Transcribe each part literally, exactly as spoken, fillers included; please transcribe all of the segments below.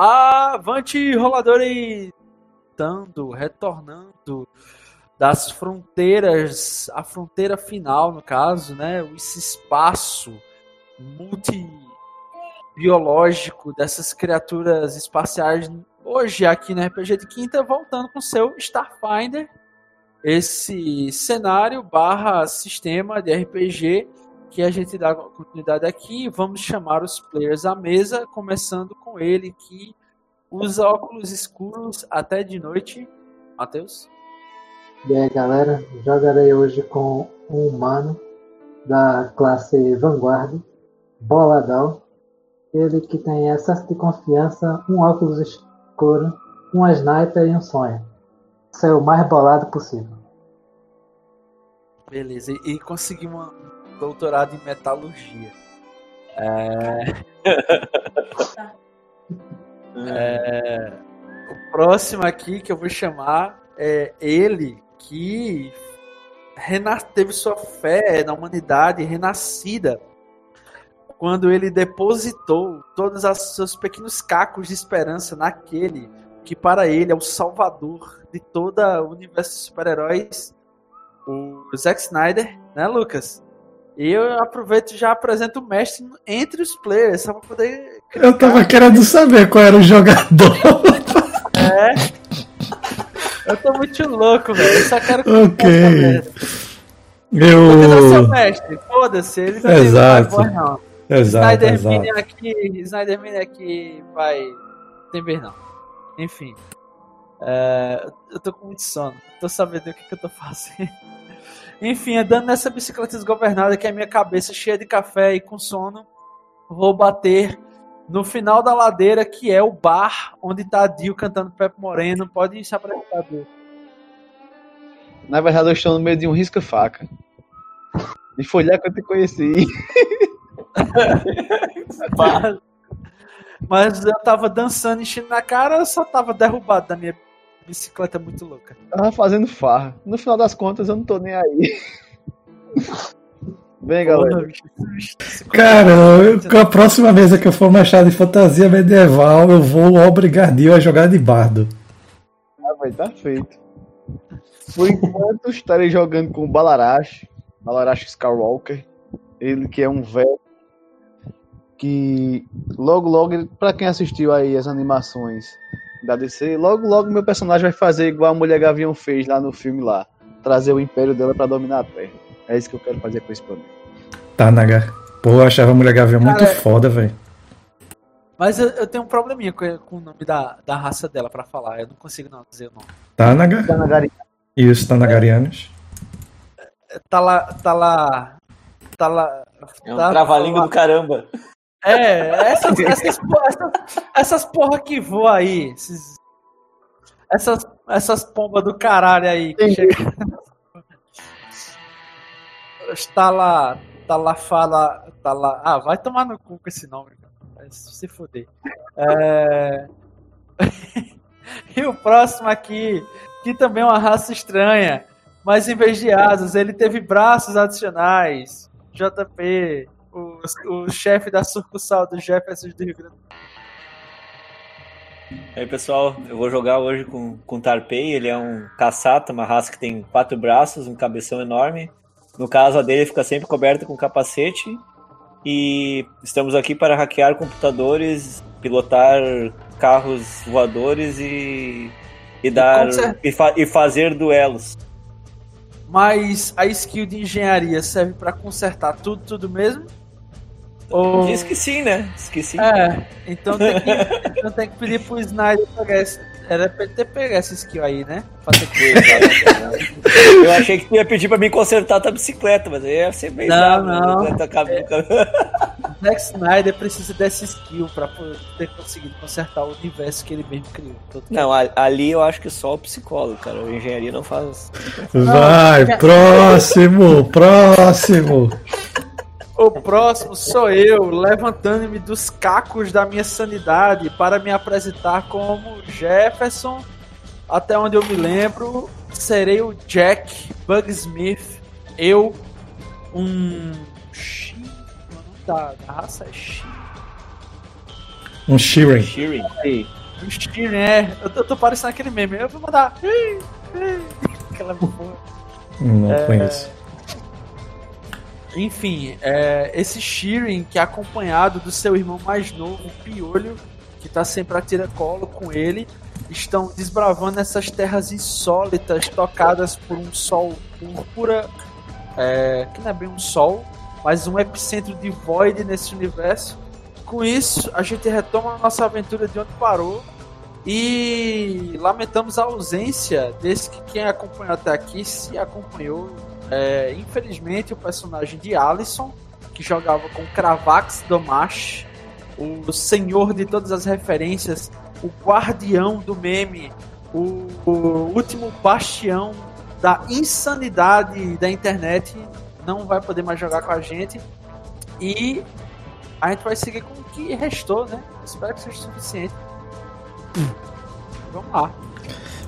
Avante, roladores! Dando, retornando das fronteiras, a fronteira final, no caso, né? Esse espaço multibiológico dessas criaturas espaciais. Hoje, aqui na R P G de Quinta, voltando com seu Starfinder. Esse cenário barra sistema de R P G que a gente dá continuidade aqui. Vamos chamar os players à mesa, começando com ele que usa óculos escuros até de noite, Matheus. E aí galera, jogarei hoje com um humano da classe Vanguarda, Boladão. Ele que tem excesso de confiança, um óculos escuro, um sniper e um sonho. Ser o mais bolado possível. Beleza, e, e consegui uma doutorado em metalurgia. É... é... O próximo aqui que eu vou chamar é ele que rena... teve sua fé na humanidade renascida quando ele depositou todos os seus pequenos cacos de esperança naquele que para ele é o salvador de todo o universo de super-heróis, o Zack Snyder, né, Lucas? E eu aproveito e já apresento o mestre entre os players, só pra poder... criticar. Eu tava querendo saber qual era o jogador. É. Eu tô muito louco, velho. Eu só quero... Ok. Eu... Porque não sou mestre, foda-se. Ele não exato. Tem não. Exato, Snyder exato. Mini aqui, Snyder Mini aqui vai... Tem ver não. Enfim. É, eu tô com muito sono, tô sabendo o que, que eu tô fazendo. Enfim, andando nessa bicicleta desgovernada que é a minha cabeça cheia de café e com sono, vou bater no final da ladeira que é o bar onde tá Dio cantando Pepe Moreno. Pode se apresentar, Dio. Na verdade, eu estou no meio de um risca-faca. E foi lá que eu te conheci. Mas, mas eu tava dançando, enchendo na cara, eu só tava derrubado da minha bicicleta muito louca. Tava fazendo farra. No final das contas, eu não tô nem aí. Vem, galera. Cara, eu, com a próxima mesa que eu for machado de fantasia medieval, eu vou obrigar Dio a jogar de bardo. Ah, vai, tá feito. Por enquanto, estarei jogando com o Balarashi, Balarashi Skywalker. Ele que é um velho que logo, logo, pra quem assistiu aí as animações da D C, logo, logo meu personagem vai fazer igual a Mulher Gavião fez lá no filme lá, trazer o império dela pra dominar a Terra. É isso que eu quero fazer com esse planeta. Tá, Nagar. Pô, eu achava a Mulher Gavião muito cara, foda, velho. Mas eu, eu tenho um probleminha com, com o nome da, da raça dela pra falar, eu não consigo não dizer o nome. Tanagar? Tanagarianos. Isso, Tanagarianos. É, tá lá, tá lá, tá lá... É um tá, trava-língua tá do caramba. É, essas, essas, porra, essas porra que voa aí. Esses, essas, essas pombas do caralho aí que chega. Tá lá. Tá lá, fala. Tá lá. Ah, vai tomar no cu com esse nome, cara. Se foder. É... E o próximo aqui, que também é uma raça estranha, mas em vez de asas, ele teve braços adicionais. J P. O, o chefe da sucursal do Jefferson do Rio Grande do Sul. E aí pessoal, eu vou jogar hoje com, com o Tarpei. Ele é um caçata, uma raça que tem quatro braços, um cabeção enorme. No caso, a dele fica sempre coberta com capacete. E estamos aqui para hackear computadores, pilotar carros voadores e, e, dar, e, fa- e fazer duelos. Mas a skill de engenharia serve pra consertar tudo, tudo mesmo? Ou... Diz que sim, né? Diz que sim. É, então tem que, então tem que pedir pro Snyder pegar esse... Era pra ele ter pego essa skill aí, né? Pra ter que... Eu achei que tu ia pedir pra mim consertar a tua bicicleta, mas aí ia ser bem... Não, rápido, não. Né? O Zack Snyder precisa dessa skill pra ter conseguido consertar o universo que ele mesmo criou. Não, ali eu acho que só o psicólogo, cara. A engenharia não faz... Vai, próximo, próximo. O próximo sou eu, levantando-me dos cacos da minha sanidade para me apresentar como Jefferson. Até onde eu me lembro, serei o Jack Bugsmith. Eu, um... Shi... O nome da raça é Shi. Um Shiren. Shiren. Um Shiren, é. Eu tô, tô parecendo aquele meme. Eu vou mandar. Aquela porra. Não é... conheço. Enfim, é, esse Shiren que é acompanhado do seu irmão mais novo, Piolho, que tá sempre a tiracolo com ele, estão desbravando essas terras insólitas tocadas por um sol púrpura, é, que não é bem um sol, mas um epicentro de Void nesse universo. Com isso, a gente retoma a nossa aventura de onde parou e lamentamos a ausência desse que quem acompanhou até aqui se acompanhou. É, infelizmente, o personagem de Allison, que jogava com Kravax Domash, o senhor de todas as referências, o guardião do meme, o, o último bastião da insanidade da internet, não vai poder mais jogar com a gente. E a gente vai seguir com o que restou, né? Espero que seja suficiente. Vamos lá.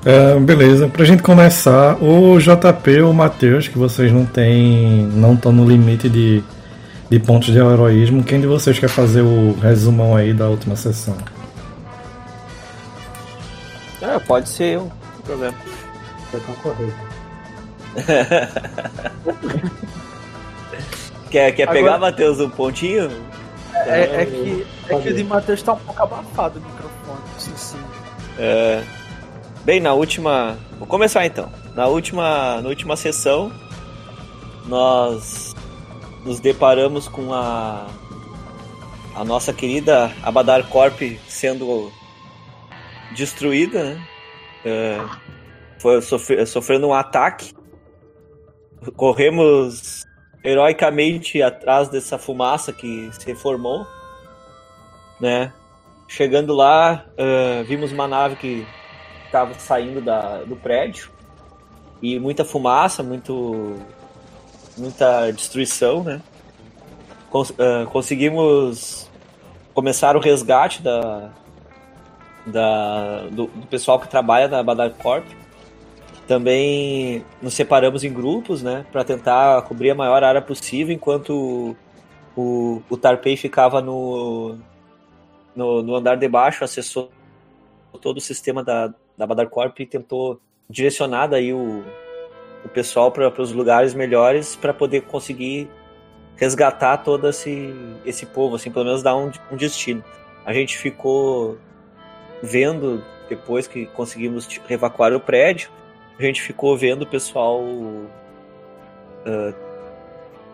Uh, beleza, pra gente começar, o J P ou o Matheus, que vocês não têm, não estão no limite de, de pontos de heroísmo, quem de vocês quer fazer o resumão aí da última sessão? Ah, pode ser eu, sem problema. Vai concorrer. Quer, quer agora... pegar, Matheus, um pontinho? É, é, é, que, é que o de Matheus tá um pouco abafado o microfone, assim, sim. É... Bem, na última... Vou começar então. Na última, na última sessão, nós nos deparamos com a, a nossa querida Abadar Corp sendo destruída, né? É, foi sofre, sofrendo um ataque. Corremos heroicamente atrás dessa fumaça que se formou, né? Chegando lá, uh, vimos uma nave que estava saindo da, do prédio e muita fumaça, muito, muita destruição, né? Cons, uh, conseguimos começar o resgate da, da, do, do pessoal que trabalha na Abadar Corp. Também nos separamos em grupos, né, para tentar cobrir a maior área possível, enquanto o, o, o Tarpei ficava no, no, no andar de baixo, acessou todo o sistema da da Abadar Corp e tentou direcionar daí o, o pessoal para os lugares melhores para poder conseguir resgatar todo esse, esse povo, assim, pelo menos dar um, um destino. A gente ficou vendo, depois que conseguimos evacuar o prédio, a gente ficou vendo o pessoal uh,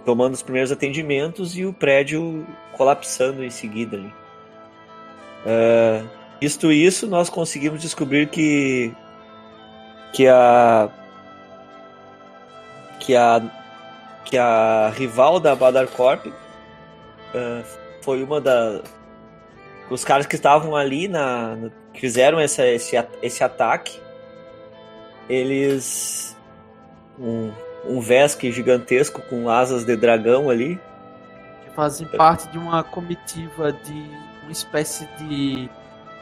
tomando os primeiros atendimentos e o prédio colapsando em seguida ali. Uh, Visto isso, nós conseguimos descobrir que que a que a que a rival da Abadar Corp uh, foi uma da os caras que estavam ali na, na que fizeram essa, esse esse ataque. Eles um um Vesk gigantesco com asas de dragão ali que fazem parte de uma comitiva de uma espécie de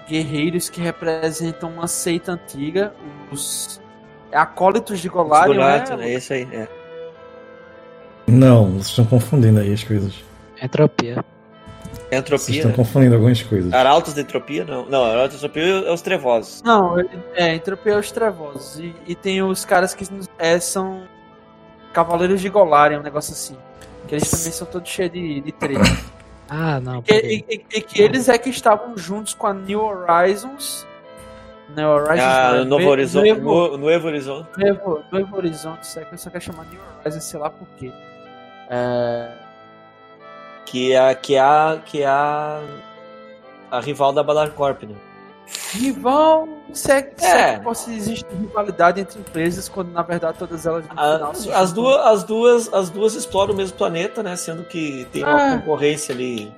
guerreiros que representam uma seita antiga, os acólitos de Golarion. Golarion, né? É isso aí, é. Não, vocês estão confundindo aí as coisas. Entropia. Entropia. Vocês estão, né, confundindo algumas coisas. Arautos da Entropia, não. Não, Arautos da Entropia é os trevosos. Não, é, Entropia é os trevosos. E, e tem os caras que é, são Cavaleiros de Golarion, um negócio assim. Que eles também são todos cheios de, de treta. Ah, não. E, e, e, e que eles é que estavam juntos com a New Horizons. New Horizons ah, não, Novo Horizonte. Nuevo, Nuevo Horizonte. Nuevo, Nuevo Horizonte, isso é que eu só quero chamar New Horizons, sei lá por quê. É... Que é que a, que a, a rival da Abadar Corp, né? Rival? Se é, é. Se é que possa existir rivalidade entre empresas quando na verdade todas elas no a, final, as, duas, as, duas, as duas exploram o mesmo planeta, né? Sendo que tem uma é. concorrência ali.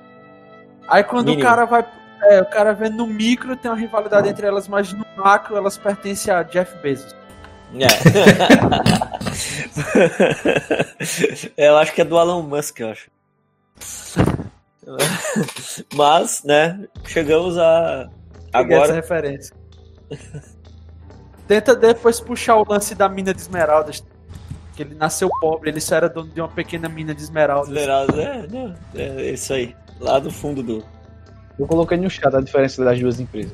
Aí quando mínimo. o cara vai. É, o cara vê no micro tem uma rivalidade é. entre elas, mas no macro elas pertencem a Jeff Bezos. É. Eu acho que é do Elon Musk, eu acho. Mas, né, chegamos a. Agora essa referência. Tenta depois puxar o lance da mina de esmeraldas. Que ele nasceu pobre, ele só era dono de uma pequena mina de esmeraldas. Esmeraldas, é, é, é isso aí. Lá do fundo do, Eu coloquei no chat a diferença das duas empresas.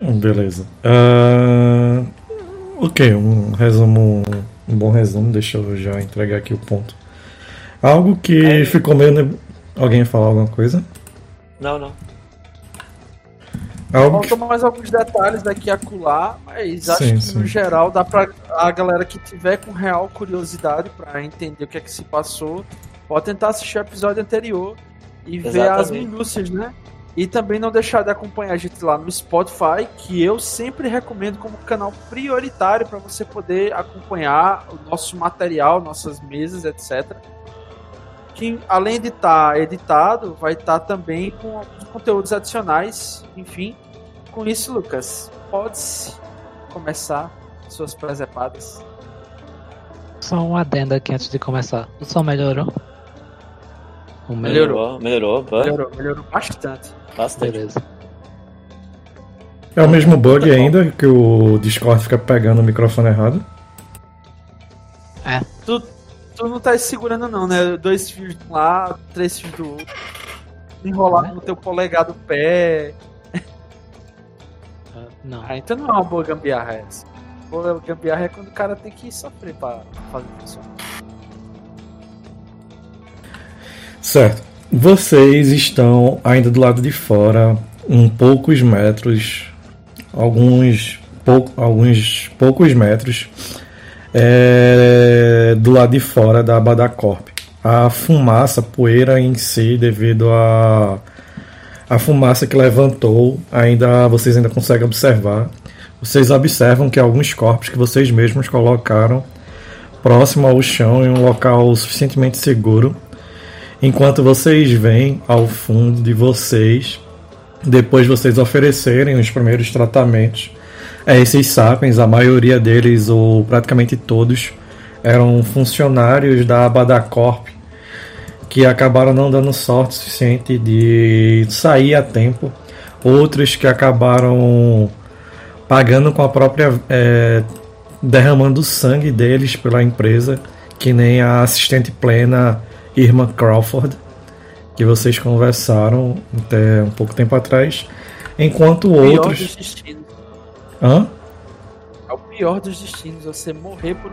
Beleza. Uh, ok, um resumo, um bom resumo. Deixa eu já entregar aqui o ponto. Algo que é. ficou meio... Neb... Alguém ia falar alguma coisa? Não, não. Algo Faltam que... mais alguns detalhes daqui a acolá, mas acho sim, que sim. no geral dá pra a galera que tiver com real curiosidade pra entender o que é que se passou, pode tentar assistir o episódio anterior e Exatamente. ver as minúcias, né? E também não deixar de acompanhar a gente lá no Spotify, que eu sempre recomendo como canal prioritário para você poder acompanhar o nosso material, nossas mesas, etcétera. Que além de estar tá editado, vai estar tá também com alguns conteúdos adicionais. Enfim, com isso, Lucas, pode-se começar suas presepadas. Só um adendo aqui antes de começar. O som melhorou? O melhorou, melhorou, melhorou, melhorou, melhorou bastante. Bastante. Beleza. É o mesmo bug ainda que o Discord fica pegando o microfone errado? É. Tu, tu não tá segurando não, né? Dois fios de um lado, três fios do outro. Enrolado é. no teu polegar do pé. Não. Ah, então não é uma boa gambiarra essa. Boa gambiarra é quando o cara tem que sofrer pra fazer funcionar. Certo. Vocês estão ainda do lado de fora, um poucos metros, alguns, pou, alguns poucos metros é, do lado de fora da Abadar Corp. A fumaça, a poeira em si, devido à a, a fumaça que levantou, ainda, vocês ainda conseguem observar. Vocês observam que alguns corpos que vocês mesmos colocaram próximo ao chão, em um local suficientemente seguro. Enquanto vocês veem ao fundo de vocês, depois vocês oferecerem os primeiros tratamentos a esses sapiens, a maioria deles, ou praticamente todos, eram funcionários da Abadar Corp, que acabaram não dando sorte suficiente de sair a tempo. Outros que acabaram pagando com a própria... É, derramando o sangue deles pela empresa, que nem a assistente plena... Irma Crawford, que vocês conversaram até um pouco tempo atrás, enquanto o outros... Pior dos destinos. Hã? É o pior dos destinos, você morrer por...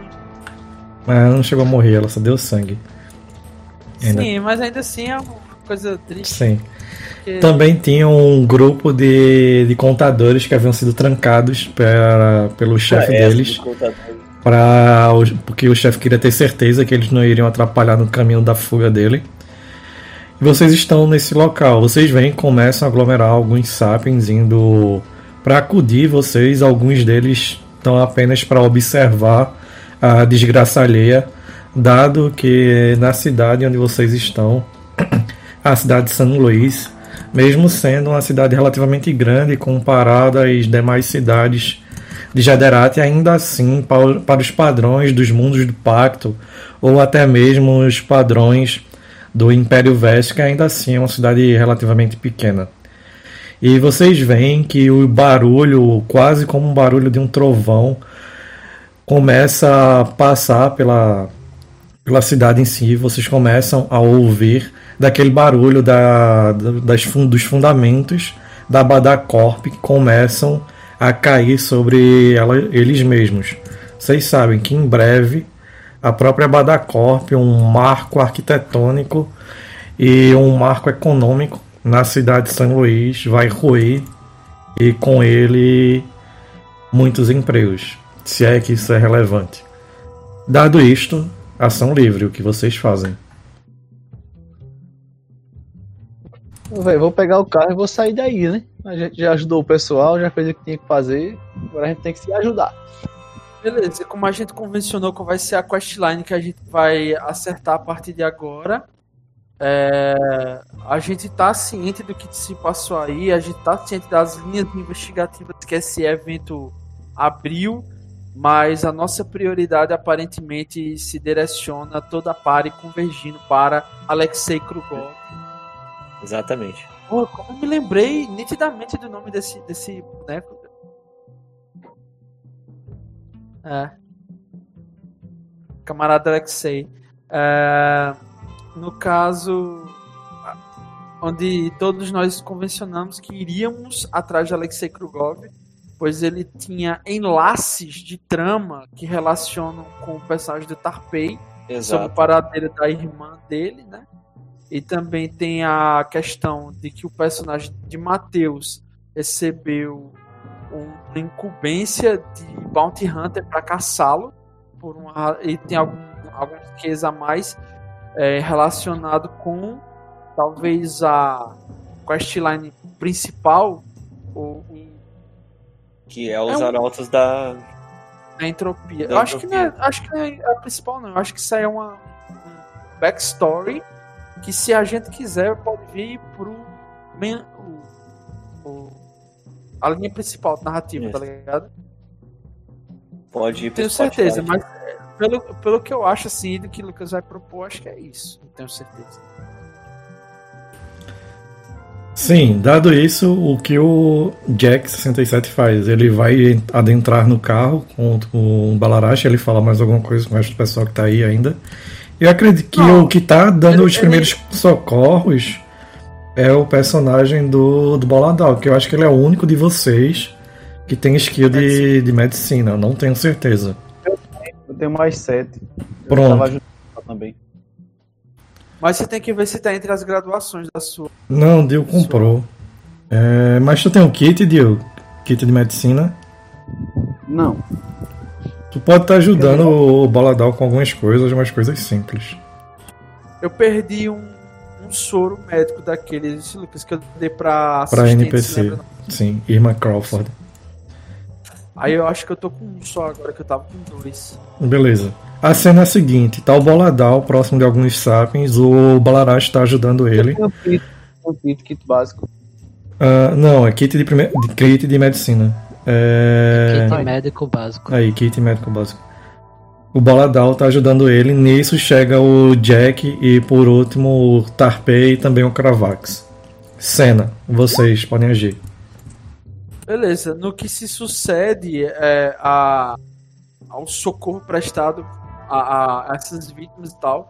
Ah, ela não chegou a morrer, ela só deu sangue. Ainda... Sim, mas ainda assim é uma coisa triste. Sim. Porque... Também tinha um grupo de, de contadores que haviam sido trancados pra, pelo chefe deles. Pra, porque o chefe queria ter certeza que eles não iriam atrapalhar no caminho da fuga dele. E vocês estão nesse local. Vocês vêm, começam a aglomerar alguns sapiens indo para acudir vocês. Alguns deles estão apenas para observar a desgraça alheia, dado que na cidade onde vocês estão, a cidade de São Luís, mesmo sendo uma cidade relativamente grande comparada às demais cidades de Jaderate, ainda assim, para os padrões dos mundos do Pacto, ou até mesmo os padrões do Império Vesca, ainda assim é uma cidade relativamente pequena. E vocês veem que o barulho, quase como um barulho de um trovão, começa a passar pela, pela cidade em si. Vocês começam a ouvir daquele barulho da, das, dos fundamentos da Abadar Corp, que começam a cair sobre ela, eles mesmos. Vocês sabem que em breve a própria Abadar Corp, um marco arquitetônico e um marco econômico na cidade de São Luís, vai ruir, e com ele muitos empregos, se é que isso é relevante. Dado isto, ação livre, o que vocês fazem? Véio, vou pegar o carro e vou sair daí, né? A gente já ajudou o pessoal, já fez o que tinha que fazer, agora a gente tem que se ajudar. Beleza, como a gente convencionou que vai ser a questline que a gente vai acertar a partir de agora, é... a gente tá ciente do que se passou aí, a gente tá ciente das linhas investigativas que esse evento abriu, mas a nossa prioridade aparentemente se direciona toda a par e convergindo para Alexei Kruglov. Exatamente. Pô, como eu me lembrei nitidamente do nome desse, desse boneco. É. Camarada Alexei. É, no caso, onde todos nós convencionamos que iríamos atrás de Alexei Kruglov, pois ele tinha enlaces de trama que relacionam com o personagem do Tarpei, exato, sobre o paradeiro da irmã dele, né? E também tem a questão de que o personagem de Matheus recebeu uma incumbência de Bounty Hunter para caçá-lo, por uma, e tem algum, algum case a mais é, relacionado com talvez a questline principal, ou um, que é os é um, Arautos da... da Entropia. Da eu acho, entropia. Que não é, acho que não é a principal, não. Eu acho que isso aí é uma um backstory que, se a gente quiser, pode vir pro men, o, o, a linha principal narrativa, isso, tá ligado? Pode ir pro Spotify. Tenho certeza, mas pelo, pelo que eu acho, assim, do que o Lucas vai propor, acho que é isso. Não tenho certeza. Sim, dado isso, o que o Jack sessenta e sete faz? Ele vai adentrar no carro com o Balarashi, ele fala mais alguma coisa com o resto do pessoal que tá aí ainda. Eu acredito que não, o que tá dando ele, os primeiros ele... socorros é o personagem do, do Baladal, que eu acho que ele é o único de vocês que tem skill de, de medicina, eu não tenho certeza. Eu tenho, eu tenho mais sete. Pronto. Eu tava ajudando também. Mas você tem que ver se tá entre as graduações da sua. Não, Dio comprou. É, mas tu tem um kit, Dio? Kit de medicina? Não. Tu pode estar tá ajudando eu... o Baladal com algumas coisas, umas coisas simples. Eu perdi um, um soro médico daqueles, Lucas, que eu dei pra assistente. Pra N P C, sim, Irma Crawford. Aí eu acho que eu tô com um só agora, que eu tava com dois. Beleza. A cena é a seguinte, tá o Baladal próximo de alguns sapiens, o Balarashi tá ajudando ele. É um kit, um kit, kit básico. Uh, não, é kit de, prime... kit de medicina. É... Kit médico básico. Aí, kit médico básico. O Baladal tá ajudando ele, nisso chega o Jack e por último o Tarpei e também o Kravax. Cena, vocês podem agir. Beleza, no que se sucede é, a... ao socorro prestado A, a essas vítimas e tal,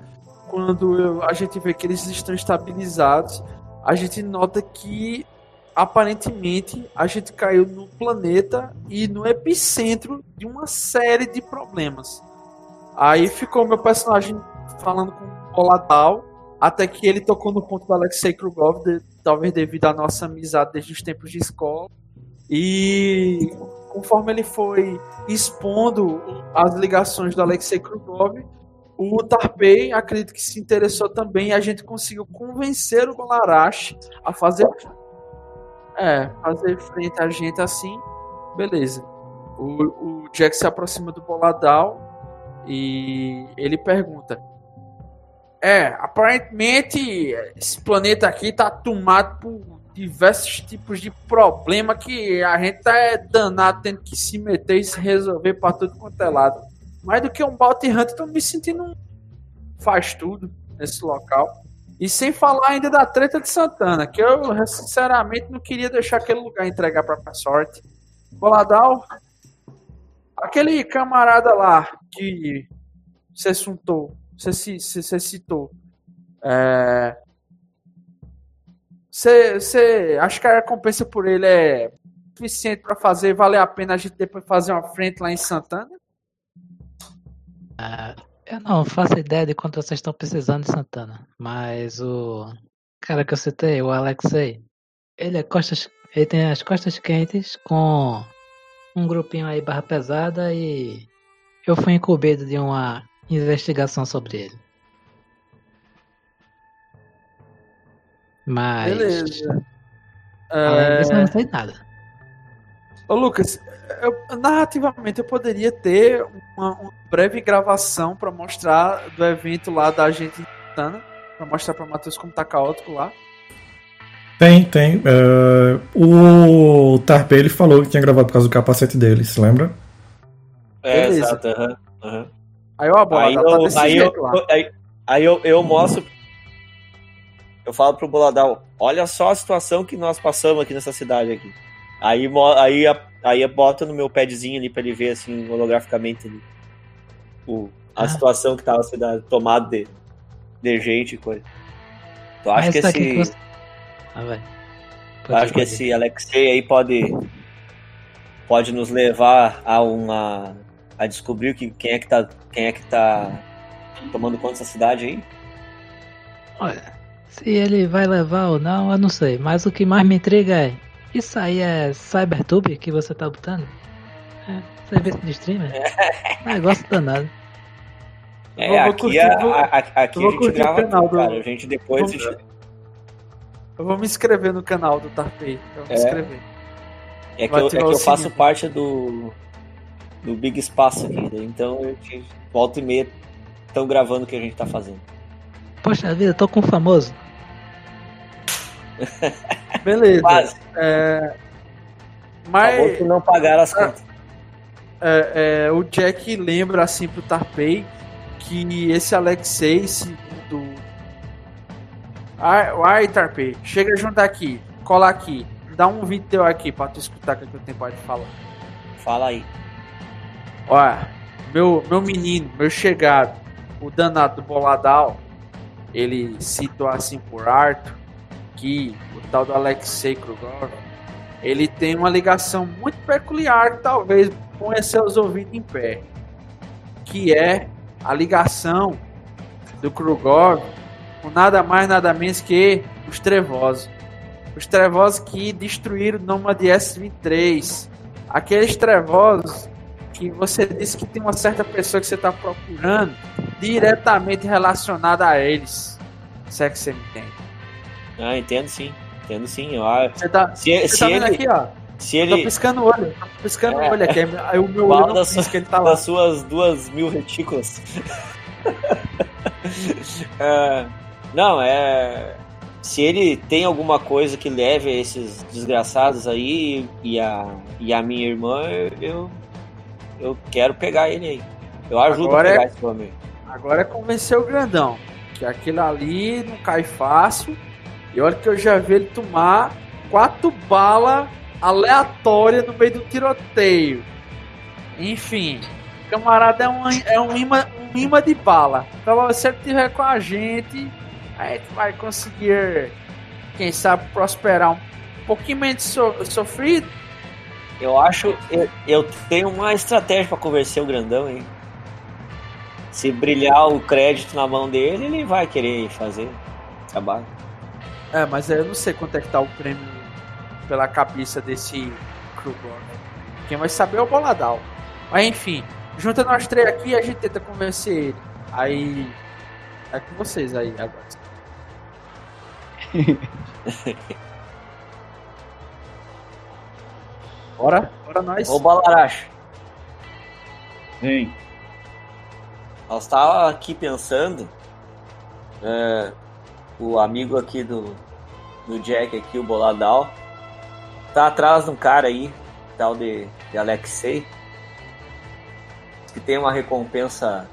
quando eu, a gente vê que eles estão estabilizados, a gente nota que aparentemente a gente caiu no planeta e no epicentro de uma série de problemas. Aí ficou meu personagem falando com o Baladal, até que ele tocou no ponto do Alexei Kruglov, de, talvez devido à nossa amizade desde os tempos de escola, e conforme ele foi expondo as ligações do Alexei Kruglov, o Tarpei, acredito que se interessou também, e a gente conseguiu convencer o Golarashi a fazer é, fazer frente a gente assim, beleza. O, o Jack se aproxima do Baladal e ele pergunta, é, aparentemente esse planeta aqui tá tomado por diversos tipos de problema que a gente tá é danado tendo que se meter e se resolver pra tudo quanto é lado. Mais do que um Bounty Hunter, tô me sentindo um faz tudo nesse local. E sem falar ainda da treta de Santana, que eu sinceramente não queria deixar aquele lugar entregar pra minha sorte. Baladal, aquele camarada lá que você assuntou, você se, se, se citou, é... Você, você acha que a recompensa por ele é suficiente pra fazer valer a pena a gente depois fazer uma frente lá em Santana? Ah, eu não faço ideia de quanto vocês estão precisando de Santana, mas o cara que eu citei, o Alexei, ele, é costas, ele tem as costas quentes com um grupinho aí barra pesada e eu fui incumbido de uma investigação sobre ele. Mas... Beleza. É... Isso eu não sei nada. Ô Lucas, eu, narrativamente eu poderia ter uma, uma breve gravação pra mostrar do evento lá da gente Tana, pra mostrar pra Matheus como tá caótico lá. Tem, tem. Uh, o Tarpei, ele falou que tinha gravado por causa do capacete dele, se lembra? É, exato. Uhum, uhum. Aí eu abordo, aí tá eu, desse aí jeito eu, lá. Aí, aí eu, eu mostro... Eu falo pro Baladal, olha só a situação que nós passamos aqui nessa cidade aqui. Aí, aí, aí bota no meu padzinho ali pra ele ver, assim, holograficamente ali, o, a ah. situação que tava a cidade, tomada de, de gente e coisa. Tu acha que esse... Que você, Ah, vai. Pode, acho pode. que esse Alexei aí pode, pode nos levar a uma, a descobrir que, quem é que tá, quem é que tá tomando conta dessa cidade aí. Olha, se ele vai levar ou não, eu não sei, mas o que mais me intriga é, isso aí é Cybertube que você tá botando? É, serviço de streamer? É. Negócio danado. É, eu aqui, curtir, a, vou, a, aqui a gente grava tudo, cara. A gente depois... Eu vou, gente... eu vou me inscrever no canal do Tarpei. Eu vou me inscrever. É, é que, eu, é que eu faço parte do, do Big Espaço aqui, né? Então eu te... volta e meia estão gravando o que a gente tá fazendo. Poxa vida, eu tô com o famoso. Beleza. Quase. É... Mas... Acabou que não pagaram as contas. É, é, o Jack lembra assim pro Tarpei que esse Alexei, esse do... Ai, ai, Tarpei, chega junto aqui, cola aqui, dá um vídeo teu aqui pra tu escutar o que eu tenho pra te falar. Fala aí. Olha, meu, meu menino, meu chegado, o danado do Boladal, ele citou assim por alto que o tal do Alexei Kruglov, ele tem uma ligação muito peculiar, talvez, com seus ouvidos em pé, que é a ligação do Kruglov com nada mais, nada menos que os trevosos. Os trevosos que destruíram o Nomad S vinte e três. Aqueles trevosos que você disse que tem uma certa pessoa que você está procurando diretamente relacionada a eles. Se é que você me entende. Ah, entendo sim. Entendo sim. Eu... Você tá, se, você tá vendo ele... aqui, ó. Se ele... Tá piscando o olho, tá piscando o é. olho aqui. Aí o meu olho não pisca, sua, ele tá lá. Das suas duas mil retículas. uh, não, é... Se ele tem alguma coisa que leve a esses desgraçados aí e a, e a minha irmã, eu, eu quero pegar ele aí. Eu ajudo agora a pegar é, esse homem. Agora é convencer o grandão, que aquilo ali não cai fácil. E olha que eu já vi ele tomar quatro balas aleatória no meio do tiroteio. Enfim, o camarada é um, é um imã um imã de bala. Então, se ele estiver com a gente, a gente vai conseguir, quem sabe, prosperar um pouquinho menos so, sofrido. Eu acho, eu, eu tenho uma estratégia para convencer o grandão, hein? Se brilhar o crédito na mão dele, ele vai querer fazer trabalho. É, mas eu não sei quanto é que tá o prêmio pela cabeça desse Kruglov, né? Quem vai saber é o Boladal. Mas enfim, junta nós três aqui e a gente tenta convencer ele. Aí, é com vocês aí agora. Bora, bora nós. Ô Balarashi. Vem. Nós estávamos aqui pensando, é, o amigo aqui do, do Jack aqui, o Boladal, tá atrás de um cara aí, tal de, de Alexei, que tem uma recompensa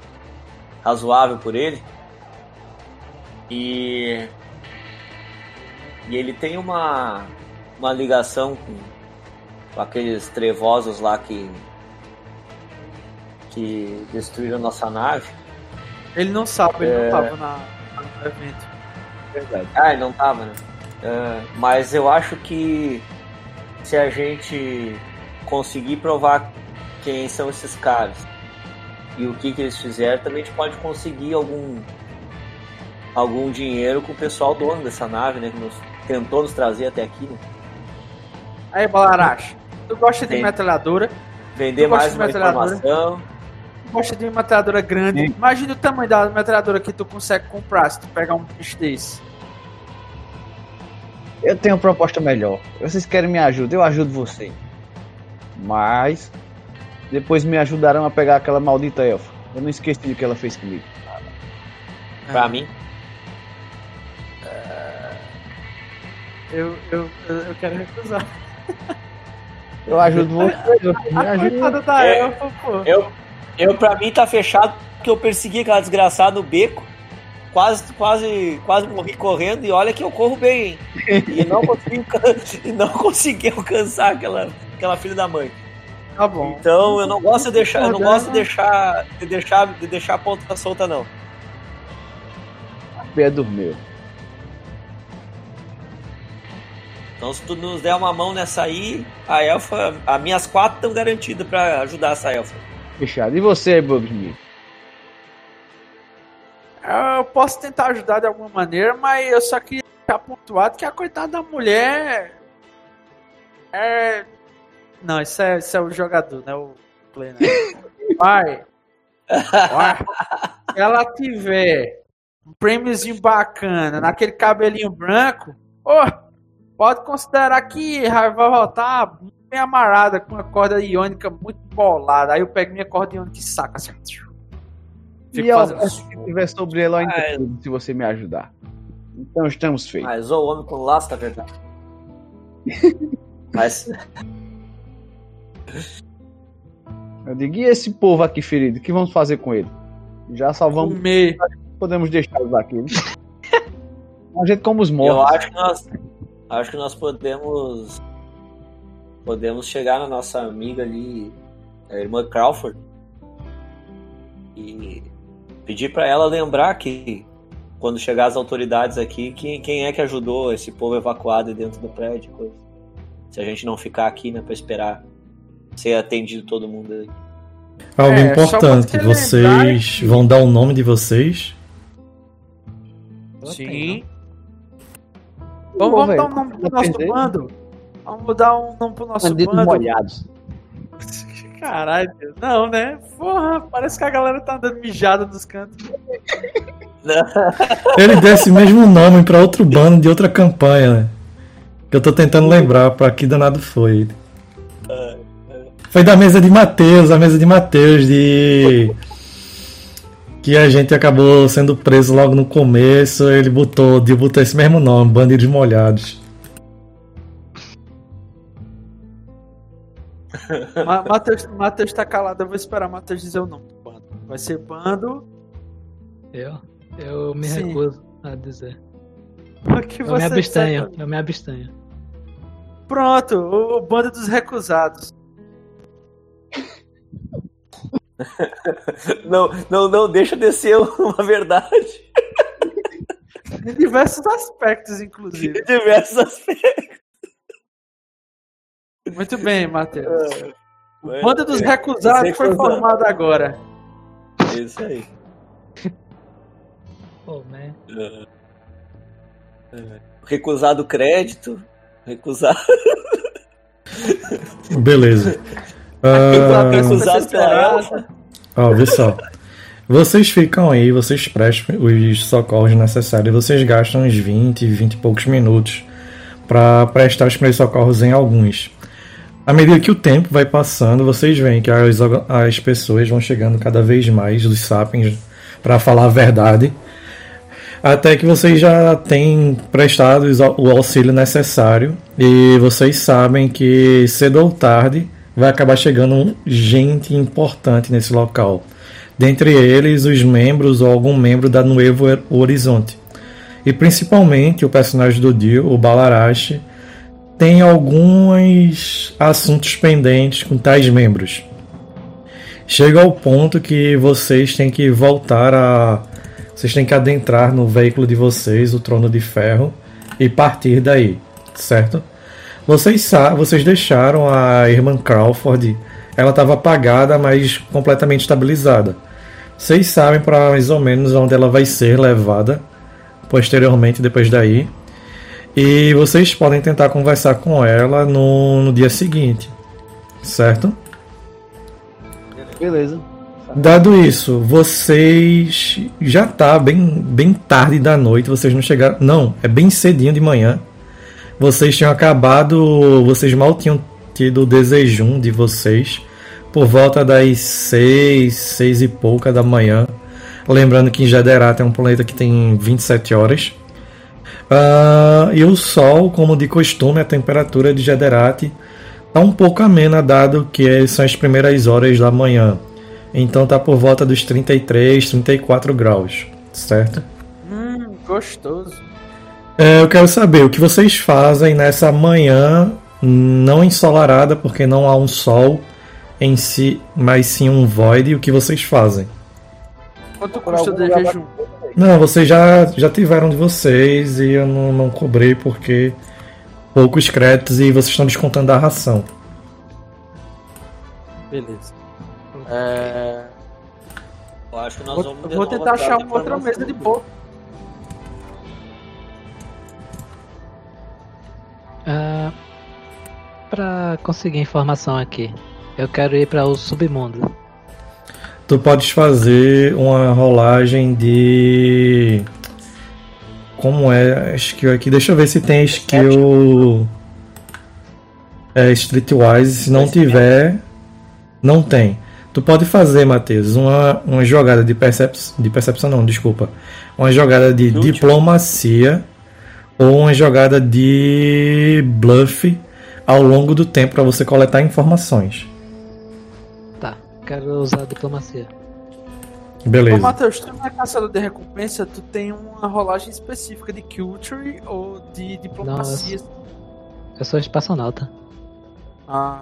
razoável por ele. E, e ele tem uma, uma ligação com, com aqueles trevosos lá que, que destruíram nossa nave. Ele não sabe, é... ele não tava na, no evento. Verdade. Ah, ele não tava, né? É, mas eu acho que se a gente conseguir provar quem são esses caras e o que, que eles fizeram, também a gente pode conseguir algum, algum dinheiro com o pessoal dono dessa nave, né? Que nos, tentou nos trazer até aqui. Né? Aí, Balarashi, tu gosta de metralhadora? Vender mais uma informação. Tu gosta de uma metralhadora grande? Sim. Imagina o tamanho da metralhadora que tu consegue comprar se tu pegar um bicho desse. Eu tenho uma proposta melhor. Vocês querem minha ajuda? Eu ajudo vocês. Mas depois me ajudarão a pegar aquela maldita elfa. Eu não esqueci do que ela fez comigo. Pra é. mim? É... Eu, eu, eu quero recusar. Eu ajudo vocês. Eu me ajudo. Da elfa, pô. Eu, eu, pra mim tá fechado porque eu persegui aquela desgraçada no beco. Quase, quase, quase morri correndo, e olha que eu corro bem, hein? E não consegui, e não consegui alcançar aquela, aquela filha da mãe. Tá bom. Então eu não gosto de deixar, eu não gosto de deixar, de deixar, de deixar a ponta solta, não. A pé do meu. Então se tu nos der uma mão nessa aí, a elfa, as minhas quatro estão garantidas pra ajudar essa elfa. Fechado. E você, Bubsmith? Eu posso tentar ajudar de alguma maneira, mas eu só queria ficar pontuado que a coitada da mulher... É... Não, isso é, isso é o jogador, né? O player. Vai. Se ela tiver um prêmiozinho bacana naquele cabelinho branco, oh, pode considerar que vai voltar bem amarrada com uma corda iônica muito bolada. Aí eu pego minha corda iônica e saca assim. E eu acho que tiver sobre ela ainda, ah, tudo, se você me ajudar. Então estamos feitos. Mas o homem com laço, tá verdade? Mas... Eu digo, e esse povo aqui ferido, o que vamos fazer com ele? Já salvamos. Comer. Podemos deixá-los aqui. A gente como os mortos. Eu acho que nós, acho que nós podemos, podemos chegar na nossa amiga ali, a Irmã Crawford, e pedir pra ela lembrar que quando chegar as autoridades aqui, que, quem é que ajudou esse povo evacuado dentro do prédio, coisa. Se a gente não ficar aqui, né, pra esperar ser atendido todo mundo aí. Algo é, importante, vocês que... vão dar o nome de vocês? Sim. Bom, vamos velho, dar um nome pro nosso perder. bando. Vamos dar um nome pro nosso Bandido bando. Molhados. Caralho, não, né? Porra, parece que a galera tá andando mijada dos cantos. Ele deu esse mesmo nome pra outro bando de outra campanha, né? Que eu tô tentando lembrar pra que danado foi. Foi da mesa de Mateus, a mesa de Mateus de... que a gente acabou sendo preso logo no começo. Ele botou, botou esse mesmo nome, Bandidos Molhados. Mateus, Mateus tá calado, eu vou esperar Mateus dizer o nome do bando. Vai ser bando... Eu? Eu me Sim. recuso a dizer. Porque eu, você me abstenho, eu me abstenho. Pronto, o bando dos recusados. Não, não, não, deixa de ser uma verdade. Em diversos aspectos, inclusive. Em diversos aspectos. Muito bem, Matheus. O bando dos recusados foi formado agora. É isso aí. Oh, man. Recusado crédito. Recusado. Beleza. Uh... Ó, vê só. Vocês ficam aí, vocês prestam os socorros necessários. Vocês gastam uns vinte, vinte e poucos minutos para prestar os primeiros socorros em alguns. À medida que o tempo vai passando, vocês veem que as, as pessoas vão chegando cada vez mais, os sapiens, para falar a verdade, até que vocês já têm prestado o auxílio necessário. E vocês sabem que cedo ou tarde vai acabar chegando gente importante nesse local. Dentre eles, os membros ou algum membro da Nuevo Horizonte. E principalmente o personagem do Dio, o Balarashi, tem alguns assuntos pendentes com tais membros. Chega ao ponto que vocês têm que voltar a... Vocês têm que adentrar no veículo de vocês, o Trono de Ferro, e partir daí, certo? Vocês, vocês deixaram a Irmã Crawford, ela estava apagada, mas completamente estabilizada. Vocês sabem para mais ou menos onde ela vai ser levada posteriormente, depois daí. E vocês podem tentar conversar com ela no, no dia seguinte, certo? Beleza. Dado isso, vocês... Já tá bem, bem tarde da noite, vocês não chegaram... Não, é bem cedinho de manhã. Vocês tinham acabado, vocês mal tinham tido o desejum de vocês por volta das seis, seis e pouca da manhã. Lembrando que em Jaderate é um planeta que tem vinte e sete horas. Uh, e o sol, como de costume, a temperatura de Jaderate está um pouco amena, dado que são as primeiras horas da manhã. Então está por volta dos trinta e três, trinta e quatro graus, certo? Hum, gostoso. Eu quero saber o que vocês fazem nessa manhã não ensolarada, porque não há um sol em si, mas sim um void. O que vocês fazem? Quanto custa de jejum? Não, vocês já, já tiveram de vocês e eu não, não cobrei porque poucos créditos e vocês estão descontando a ração. Beleza. É... Eu acho que nós vamos... Eu vou tentar achar uma outra mesa de boa. Ah, pra conseguir informação aqui, eu quero ir pra o submundo. Tu podes fazer uma rolagem de... Como é a skill aqui? Deixa eu ver se tem skill... É, Streetwise, se não tiver... Não tem. Tu pode fazer, Matheus, uma, uma jogada de percepção... De percepção não, desculpa. Uma jogada de Último. diplomacia ou uma jogada de bluff ao longo do tempo para você coletar informações. Tá, quero usar a diplomacia. Beleza. Ô, Matheus, tu na caçada de recompensa, tu tem uma rolagem específica de culture ou de diplomacia? Não, eu, eu sou espaçonauta. Ah...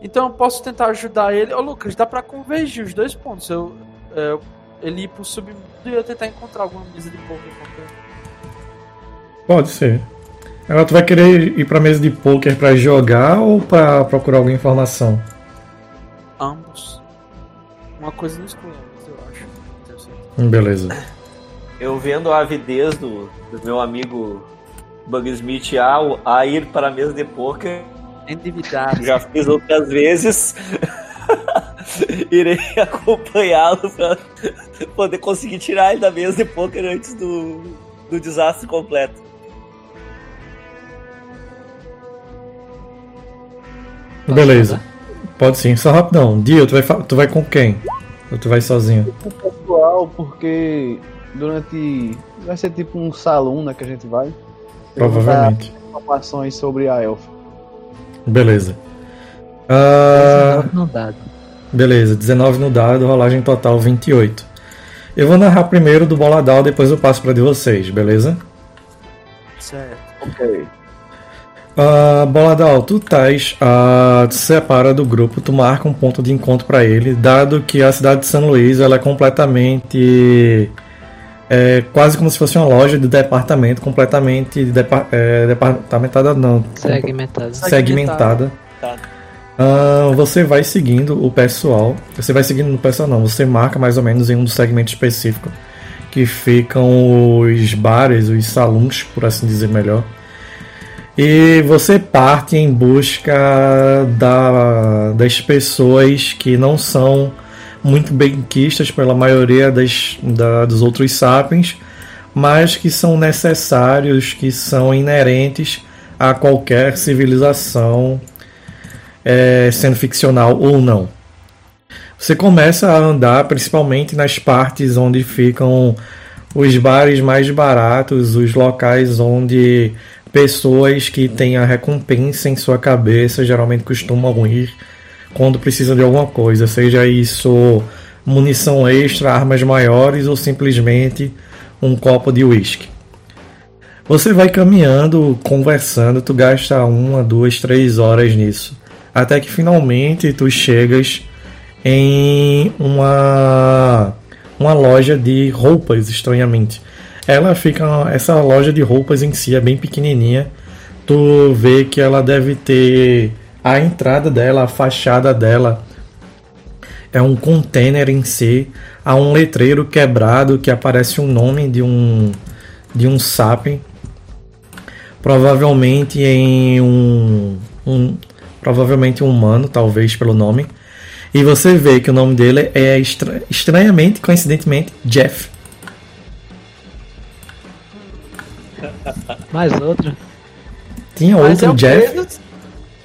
Então eu posso tentar ajudar ele. Ô Lucas, dá pra convergir os dois pontos. Eu, eu, ele ir pro submundo e eu tentar encontrar alguma mesa de poker. Pode ser. Agora tu vai querer ir pra mesa de poker pra jogar ou pra procurar alguma informação? Ambos. Uma coisa não exclui, eu acho. Beleza. Eu vendo a avidez do, do meu amigo Bugsmith a, a ir pra mesa de poker. Endividado. Já fiz outras vezes. Irei acompanhá-lo para poder conseguir tirar ele da mesa de pôquer antes do, do desastre completo. Beleza. Pode sim, só rapidão. Dio, tu vai, tu vai com quem? Ou tu vai sozinho? Com o pessoal, porque durante... Vai ser tipo um salão, né, que a gente vai. Provavelmente. Informações sobre a elfa. Beleza. Uh... dezenove no dado. Beleza, dezenove no dado, rolagem total vinte e oito. Eu vou narrar primeiro do Boladal, depois eu passo pra de vocês, beleza? Certo. Ok. Uh, Boladal, tu estás. Uh, tu se separa do grupo, tu marca um ponto de encontro pra ele, dado que a cidade de São Luís ela é completamente. É quase como se fosse uma loja de departamento, completamente depa- é, departamentada não. Segmentada. Segmentada. Ah, você vai seguindo o pessoal. Você vai seguindo o pessoal não. Você marca mais ou menos em um dos segmentos específicos. Que ficam os bares, os salões, por assim dizer melhor. E você parte em busca da, das pessoas que não são... muito benquistas pela maioria das, da, dos outros sapiens, mas que são necessários, que são inerentes a qualquer civilização, é, sendo ficcional ou não. Você começa a andar principalmente nas partes onde ficam os bares mais baratos, os locais onde pessoas que têm a recompensa em sua cabeça geralmente costumam ir quando precisa de alguma coisa, seja isso munição extra, armas maiores ou simplesmente um copo de uísque. Você vai caminhando, conversando, tu gasta uma, duas, três horas nisso, até que finalmente tu chegas em uma, uma loja de roupas, estranhamente. Ela fica, essa loja de roupas em si é bem pequenininha, tu vê que ela deve ter... A entrada dela, a fachada dela é um container em si. Há um letreiro quebrado que aparece o nome de um de um sapien, provavelmente em um, um provavelmente um humano, talvez pelo nome. E você vê que o nome dele é estra- estranhamente, coincidentemente, Jeff. Mais outro. Tinha Mas outro é Jeff. Pedro.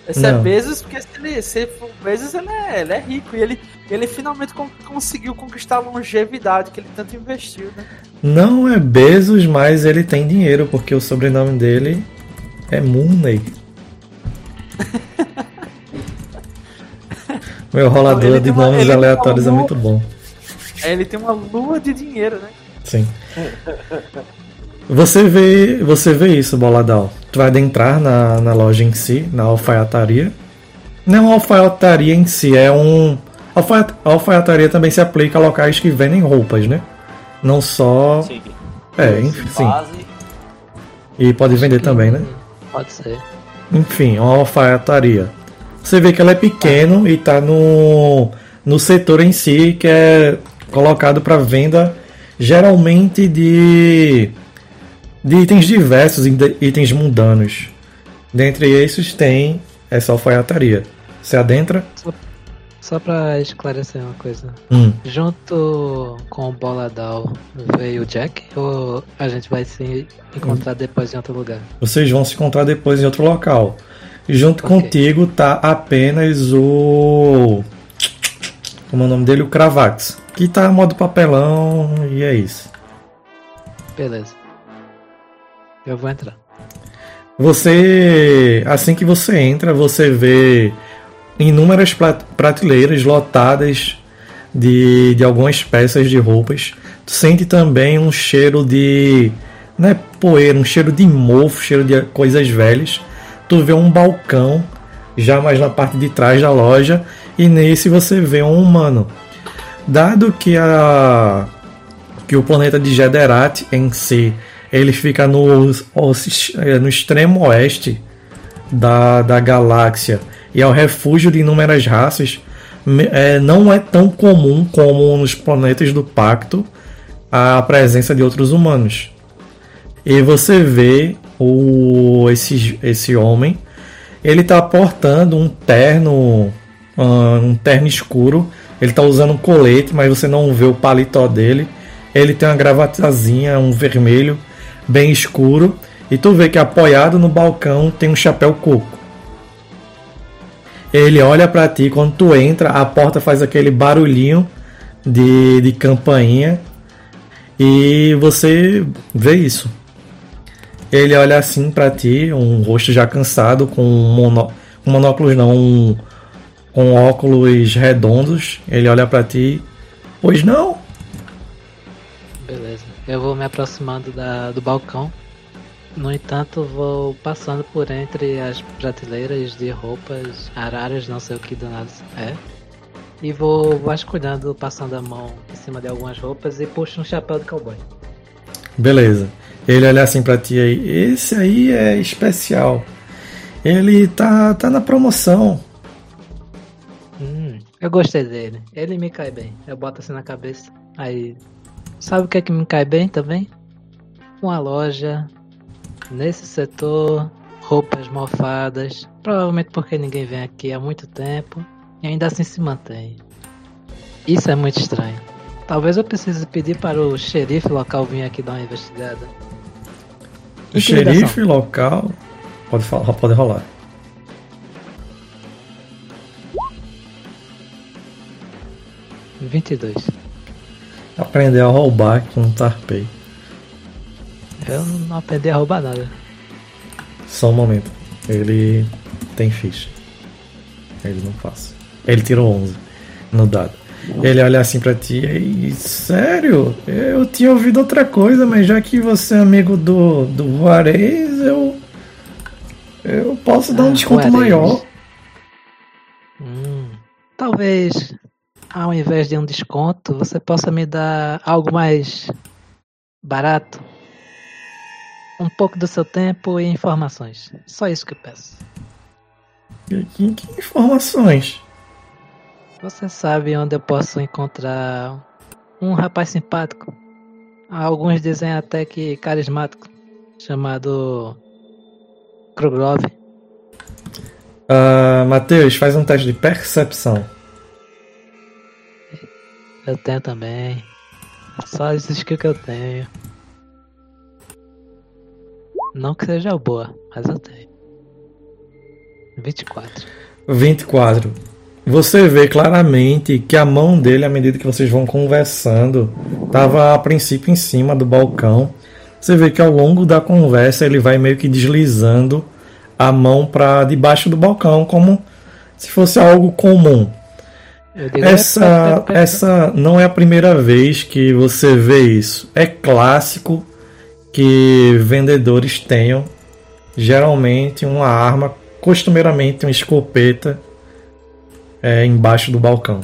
Esse não. É Bezos, porque se ele, se for Bezos, ele é, ele é rico. E ele, ele finalmente con- conseguiu conquistar a longevidade que ele tanto investiu, né? Não é Bezos, mas ele tem dinheiro, porque o sobrenome dele é Mooney. Meu rolador de uma, nomes aleatórios lua, é muito bom. Ele tem uma lua de dinheiro, né? Sim. Você vê, você vê isso, Boladal. Tu vai adentrar na, na loja em si, na alfaiataria. Não a alfaiataria em si, é um... Alfa, a alfaiataria também se aplica a locais que vendem roupas, né? Não só... Sim. É, enfim, sim. E pode vender também, né? Pode ser. Enfim, uma alfaiataria. Você vê que ela é pequena e tá no, no setor em si, que é colocado para venda geralmente de, de itens diversos, itens mundanos. Dentre esses tem essa alfaiataria. Você adentra? Só, só para esclarecer uma coisa. Hum. Junto com o Boladal veio o Jack, ou a gente vai se encontrar hum. depois em outro lugar? Vocês vão se encontrar depois em outro local. Junto okay. contigo tá apenas o... Como é o nome dele? O Kravax. Que tá modo papelão e é isso. Beleza. Eu vou entrar. Você, assim que você entra, você vê inúmeras prateleiras lotadas de, de algumas peças de roupas. Sente também um cheiro de, né, poeira, um cheiro de mofo, cheiro de coisas velhas. Tu vê um balcão, já mais na parte de trás da loja, e nesse você vê um humano. Dado que, a, que o planeta de Jaderate em si, ele fica no, no extremo oeste da, da galáxia e é o refúgio de inúmeras raças. É, não é tão comum como nos planetas do Pacto a presença de outros humanos. E você vê o, esse, esse homem, ele está portando um terno, um terno escuro. Ele está usando um colete, mas você não vê o paletó dele. Ele tem uma gravatazinha, um vermelho bem escuro, e tu vê que apoiado no balcão tem um chapéu coco. Ele olha pra ti, quando tu entra, a porta faz aquele barulhinho de, de campainha, e você vê isso. Ele olha assim pra ti, um rosto já cansado, com monó- monóculos não, um, com óculos redondos. Ele olha pra ti, pois não? Beleza. Eu vou me aproximando da, do balcão. No entanto, vou passando por entre as prateleiras de roupas, armários, não sei o que danado é. E vou vasculhando, passando a mão em cima de algumas roupas e puxo um chapéu de cowboy. Beleza. Ele olha assim pra ti aí. Esse aí é especial. Ele tá, tá na promoção. Hum, eu gostei dele. Ele me cai bem. Eu boto assim na cabeça. Aí... Sabe o que é que me cai bem também? Uma loja, nesse setor, roupas mofadas, provavelmente porque ninguém vem aqui há muito tempo e ainda assim se mantém. Isso é muito estranho. Talvez eu precise pedir para o xerife local vir aqui dar uma investigada. O xerife local? Pode falar, pode rolar. vinte e dois. Aprender a roubar com o Tarpei. Eu não aprendi a roubar nada. Só um momento. Ele tem ficha. Ele não passa. Ele tirou onze no dado. Ele olha assim pra ti e... Sério? Eu tinha ouvido outra coisa, mas já que você é amigo do, do Juarez, eu... Eu posso ah, dar um desconto Juarez. maior. Hum, talvez... Ao invés de um desconto, você possa me dar algo mais barato. Um pouco do seu tempo e informações. Só isso que eu peço. Que, que, que informações? Você sabe onde eu posso encontrar um rapaz simpático. Alguns dizem até que carismático. Chamado Kruglov. Uh, Matheus, faz um teste de percepção. Eu tenho também. Só esses que eu tenho. Não que seja boa, mas eu tenho. vinte e quatro. vinte e quatro. Você vê claramente que a mão dele, à medida que vocês vão conversando, estava a princípio em cima do balcão. Você vê que ao longo da conversa ele vai meio que deslizando a mão para debaixo do balcão, como se fosse algo comum. Essa, essa não é a primeira vez que você vê isso. É clássico que vendedores tenham geralmente uma arma, costumeiramente uma escopeta, é, embaixo do balcão.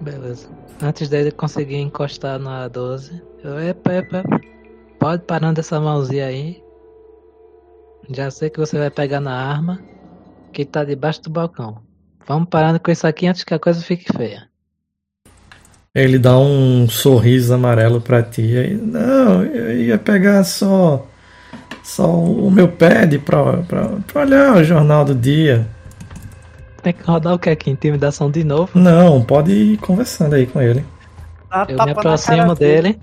Beleza. Antes dele conseguir encostar na doze, eu, epa, epa, pode parando essa mãozinha aí. Já sei que você vai pegar na arma que tá debaixo do balcão. Vamos parando com isso aqui antes que a coisa fique feia. Ele dá um sorriso amarelo pra ti. Aí, não, eu ia pegar só, só o meu pad pra, pra, pra olhar o jornal do dia. Tem que rodar o que aqui? Intimidação de novo? Não, pode ir conversando aí com ele. Ah, eu me aproximo dele.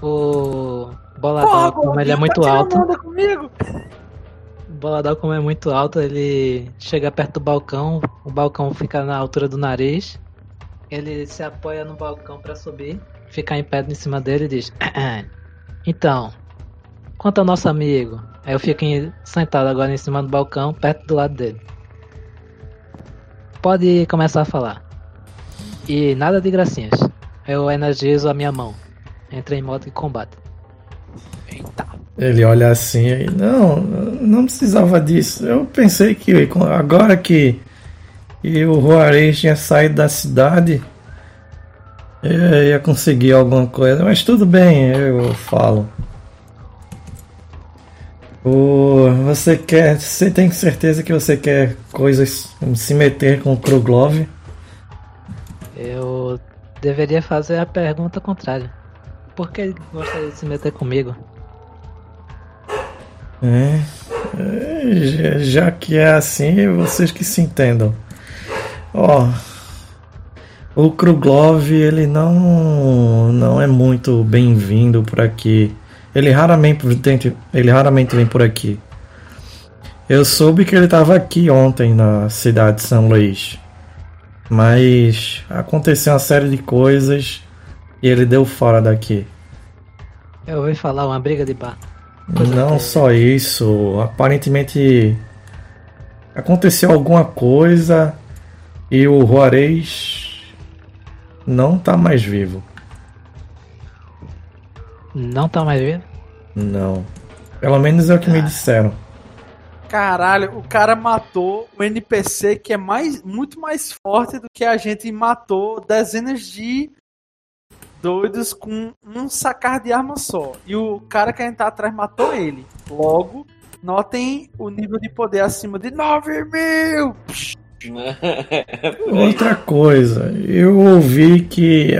O Boladão, como ele é muito alto. O Boladão, como é muito alto, ele chega perto do balcão. O balcão fica na altura do nariz. Ele se apoia no balcão pra subir, ficar em pé em cima dele e diz: então, quanto ao nosso amigo. Aí eu fico sentado agora em cima do balcão, perto do lado dele. Pode começar a falar. E nada de gracinhas. Eu energizo a minha mão. Entrei em modo de combate. Eita. Ele olha assim aí. Não, não precisava disso. Eu pensei que agora que e o Juarez tinha saído da cidade, eu ia conseguir alguma coisa, mas tudo bem, eu falo. Oh, você quer, você tem certeza que você quer coisas, se meter com o Kruglov? Eu deveria fazer a pergunta contrária. Por que ele gostaria de se meter comigo? É, é, já que é assim, vocês que se entendam. Ó, oh, o Kruglov, ele não, não é muito bem-vindo por aqui. Ele raramente, ele raramente vem por aqui. Eu soube que ele estava aqui ontem na cidade de São Luís. Mas aconteceu uma série de coisas e ele deu fora daqui. Eu ouvi falar, uma briga de bar. Coisa não que... só isso, aparentemente aconteceu alguma coisa... E o Juarez não tá mais vivo. Não tá mais vivo? Não. Pelo menos é o que ah. me disseram. Caralho, o cara matou um N P C que é mais, muito mais forte do que a gente, matou dezenas de doidos com um sacar de arma só. E o cara que a gente tá atrás matou ele. Logo, notem o nível de poder acima de nove mil! Psh. Outra coisa, eu ouvi que,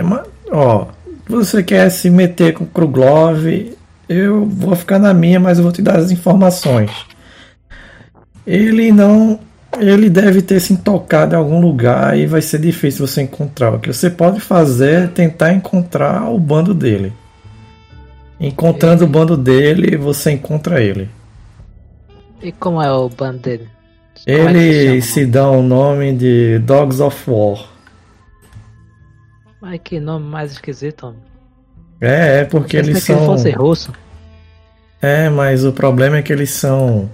ó, você quer se meter com o Kruglov, eu vou ficar na minha, mas eu vou te dar as informações. Ele não, ele deve ter se intocado em algum lugar e vai ser difícil você encontrar. O que você pode fazer é tentar encontrar o bando dele. Encontrando o bando dele, você encontra ele. E como é o bando dele? Eles se dão o nome de Dogs of War. Mas que nome mais esquisito, homem. É, é porque eles que são... Se fosse russo. É, mas o problema é que eles são...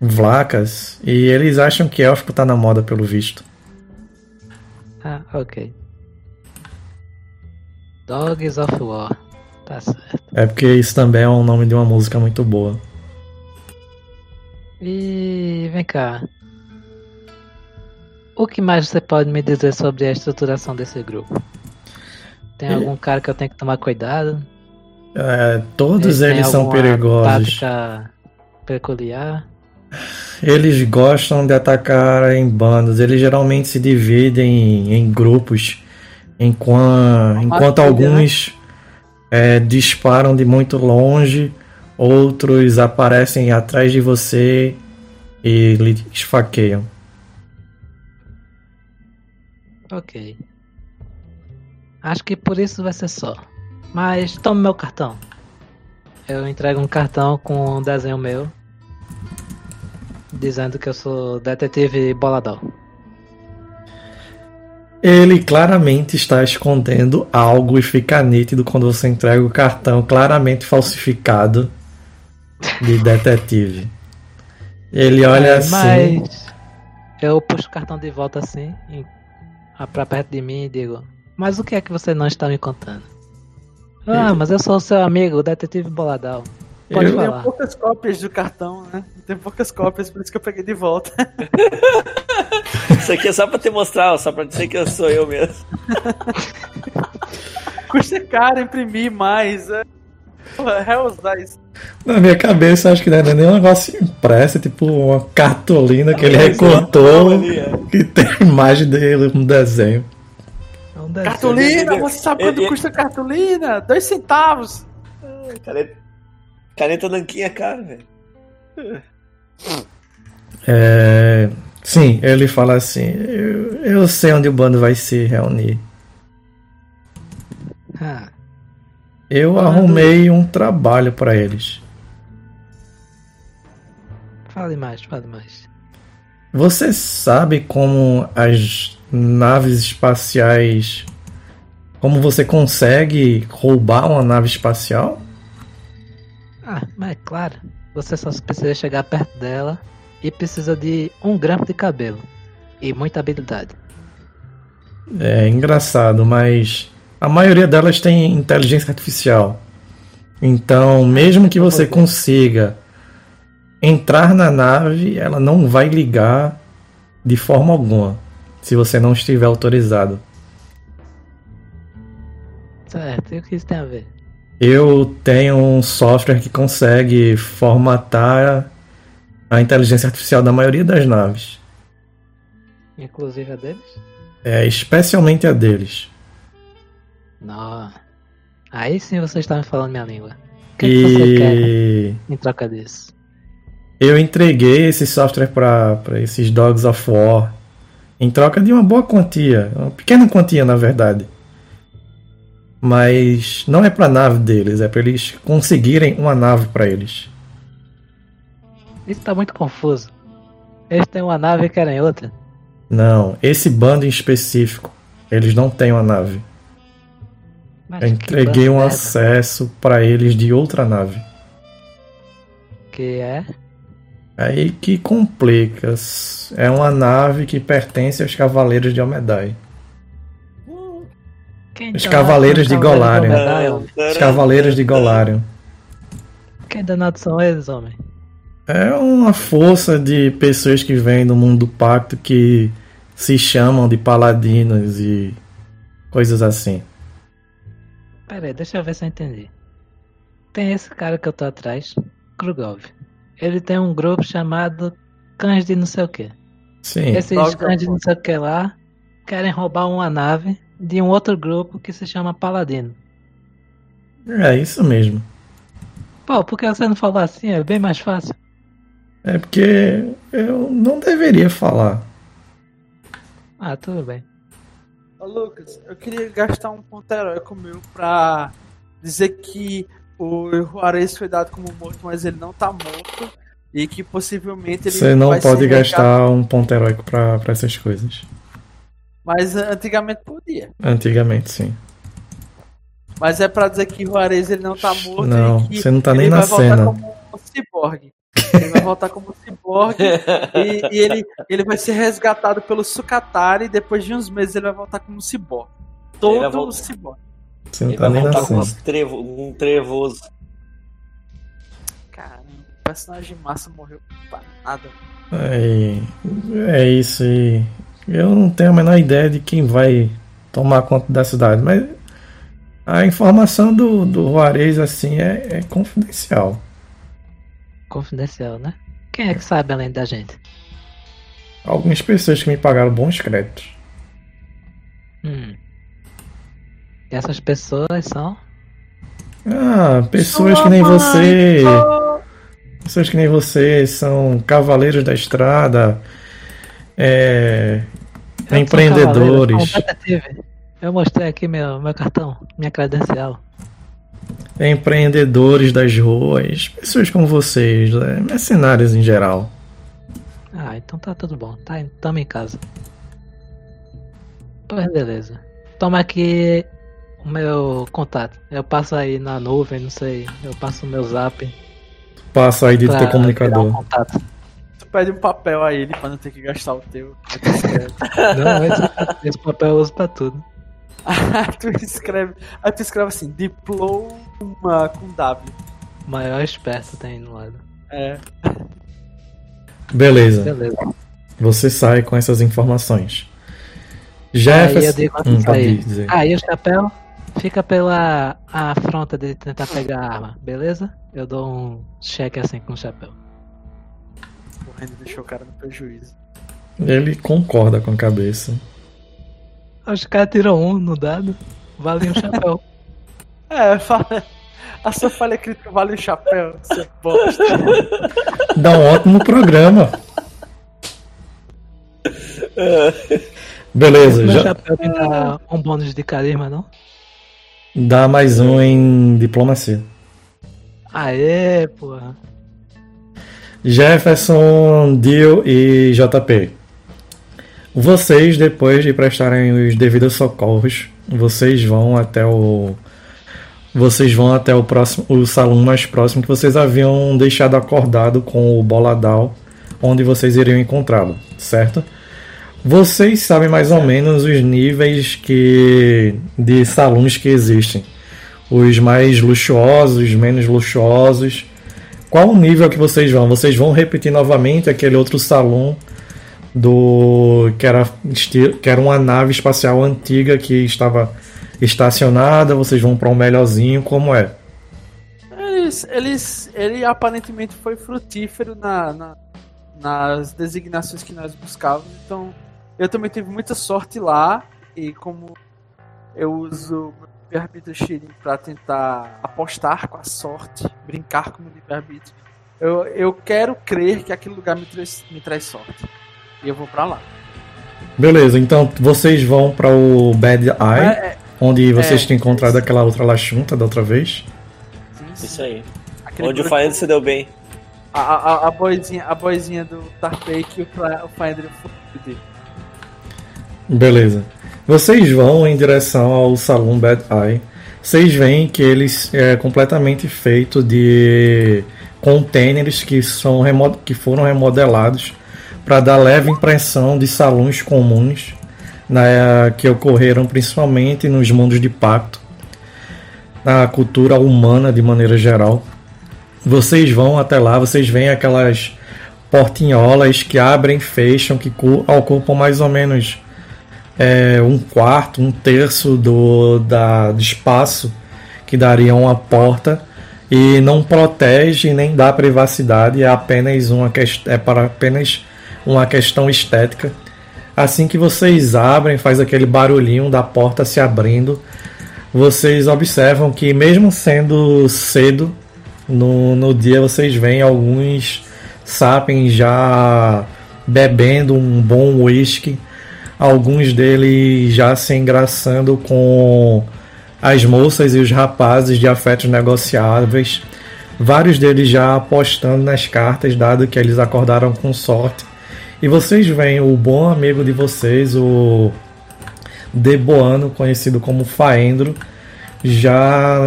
Vlacas. E eles acham que élfico tá na moda, pelo visto. Ah, ok. Dogs of War. Tá certo. É porque isso também é o nome de uma música muito boa. E vem cá, o que mais você pode me dizer sobre a estruturação desse grupo? Tem algum e... cara que eu tenho que tomar cuidado? É, todos eles, eles são perigosos. Tática peculiar? Eles gostam de atacar em bandos. Eles geralmente se dividem em, em grupos, enquanto, enquanto alguns é, disparam de muito longe. Outros aparecem atrás de você e lhe esfaqueiam. Ok. Acho que por isso vai ser só. Mas tome meu cartão. Eu entrego um cartão com um desenho meu, dizendo que eu sou detetive Boladão. Ele claramente está escondendo algo e fica nítido quando você entrega o cartão claramente falsificado de detetive. Ele olha é, assim. Mas eu puxo o cartão de volta assim, pra perto de mim, e digo: mas o que é que você não está me contando? Ele... Ah, mas eu sou o seu amigo, o detetive Boladão. Pode eu... falar. Tem poucas cópias do cartão, né? Tem poucas cópias, por isso que eu peguei de volta. Isso aqui é só pra te mostrar, só pra dizer que eu sou eu mesmo. Custa caro imprimir mais. É... reusar isso. Na minha cabeça, acho que não é nem um negócio impresso, é tipo uma cartolina que ah, ele recortou e tem a imagem dele, um desenho. É um desenho. Cartolina! Você sabe quanto ele... custa cartolina? Dois centavos! Caneta, caneta nanquinha, cara, velho. É... Sim, ele fala assim, eu, eu sei onde o bando vai se reunir. Ah. Eu Falando... arrumei um trabalho pra eles. Fale mais, fale mais. Você sabe como as naves espaciais... Como você consegue roubar uma nave espacial? Ah, mas é claro. Você só precisa chegar perto dela e precisa de um grampo de cabelo. E muita habilidade. É engraçado, mas... A maioria delas tem inteligência artificial. Então, mesmo que você consiga entrar na nave, ela não vai ligar de forma alguma, se você não estiver autorizado. Certo, e o que isso tem a ver? Eu tenho um software que consegue formatar a inteligência artificial da maioria das naves. Inclusive a deles? É, especialmente a deles. Não. Aí sim você está me falando minha língua. O que, e... que você quer em troca disso? Eu entreguei esse software para esses Dogs of War em troca de uma boa quantia, uma pequena quantia na verdade. Mas não é para a nave deles, é para eles conseguirem uma nave para eles. Isso está muito confuso. Eles têm uma nave e querem outra? Não, esse bando em específico, eles não têm uma nave. Mas eu entreguei um acesso para eles de outra nave. Que é? Aí que complica. É uma nave que pertence aos Cavaleiros de Omedai. Quem Os Cavaleiros de Golarion. Os Cavaleiros de Golarion. Quem danado são eles, homem? É uma força de pessoas que vêm do mundo do pacto que se chamam de paladinos e coisas assim. Pera aí, deixa eu ver se eu entendi. Tem esse cara que eu tô atrás, Krugov. Ele tem um grupo chamado Cães de não sei o que. Sim. Esses Dogs cães de não sei o que lá querem roubar uma nave de um outro grupo que se chama Paladino. É isso mesmo. Pô, por que você não falou assim? É bem mais fácil. É porque eu não deveria falar. Ah, tudo bem. Ô Lucas, eu queria gastar um ponto heróico meu pra dizer que o Juarez foi dado como morto, mas ele não tá morto e que possivelmente ele... Você não vai pode gastar negado. Um ponto heróico pra, pra essas coisas. Mas antigamente podia. Antigamente, sim. Mas é pra dizer que o Juarez ele não tá morto não, e que você não tá nem na cena. Ele vai voltar como um ciborgue. Ele vai voltar como ciborgue e, e ele, ele vai ser resgatado pelo Sukatari e depois de uns meses ele vai voltar como ciborgue. Todo voltar... ciborgue. Você não ele tá vai nem voltar na cena. Com trevo, um trevoso. Caramba, o personagem massa morreu pra nada. É, é isso aí. Eu não tenho a menor ideia de quem vai tomar conta da cidade, mas a informação do, do Juarez assim, é, é confidencial. Confidencial, né? Quem é que sabe além da gente? Algumas pessoas que me pagaram bons créditos. Hum. E essas pessoas são? Ah, pessoas que nem você. Pessoas que nem você são cavaleiros da estrada, é, empreendedores. Eu mostrei aqui meu, meu cartão, minha credencial. Empreendedores das ruas, pessoas como vocês, né? Mercenários em geral. Ah, então tá tudo bom, tá, tamo em casa. Pois beleza. Toma aqui o meu contato. Eu passo aí na nuvem, não sei, eu passo o meu zap. Passa aí do teu comunicador. Um tu pede um papel a ele pra não ter que gastar o teu. Não, esse, esse papel eu uso pra tudo. Ah, tu escreve, aí tu escreve assim, diploma com W. Maior esperto tem no lado. É. Beleza. Beleza. Você sai com essas informações. Jefferson. Aí eu digo, hum, aí. Aí o chapéu. Fica pela a afronta de tentar pegar a arma, beleza? Eu dou um cheque assim com o chapéu. O Randy deixou o cara no prejuízo. Ele concorda com a cabeça. Os caras tiram um no dado, vale um chapéu. É, fala... a sua falha crítica vale um chapéu, você bosta. Dá um ótimo programa. Beleza, já. O chapéu me dá um bônus de carisma, não? Dá mais um em diplomacia. Aê, porra. Jefferson, Dio e J P. Vocês, depois de prestarem os devidos socorros, vocês vão até o... Vocês vão até o, próximo, o salão mais próximo que vocês haviam deixado acordado com o Boladal, onde vocês iriam encontrá-lo, certo? Vocês sabem mais ou menos os níveis que, de salões que existem. Os mais luxuosos, os menos luxuosos. Qual o nível que vocês vão? Vocês vão repetir novamente aquele outro salão do, que, era, que era uma nave espacial antiga que estava estacionada? Vocês vão para um melhorzinho? Como é? Eles, eles, ele aparentemente foi frutífero na, na, nas designações que nós buscávamos. Então... eu também tive muita sorte lá, e como eu uso o livre-arbítrio Shiren para tentar apostar com a sorte, brincar com o livre-arbítrio, eu, eu quero crer que aquele lugar me traz, me traz sorte. E eu vou para lá. Beleza, então vocês vão para o Bad Eye, é, onde vocês é, tinham encontrado é, aquela outra lachunta da outra vez. Sim, sim. Isso aí. Aquele onde o Faendro se deu bem. A, a, a, boizinha, a boizinha do Tarpei que o, o Faendro foi pedir. Beleza. Vocês vão em direção ao Salão Bad Eye. Vocês veem que ele é completamente feito de containers que, são remo- que foram remodelados para dar leve impressão de salões comuns, né, que ocorreram principalmente nos mundos de pacto, na cultura humana de maneira geral. Vocês vão até lá, vocês veem aquelas portinholas que abrem, fecham, que ocupam mais ou menos... É um quarto, um terço do, da, do espaço que daria uma porta, e não protege nem dá privacidade, é apenas uma quest- é para apenas uma questão estética. Assim que vocês abrem, faz aquele barulhinho da porta se abrindo, vocês observam que mesmo sendo cedo no, no dia, vocês veem alguns sapiens já bebendo um bom whisky. Alguns deles já se engraçando com as moças e os rapazes de afetos negociáveis. Vários deles já apostando nas cartas, dado que eles acordaram com sorte. E vocês veem o bom amigo de vocês, o Deboano, conhecido como Faendro, já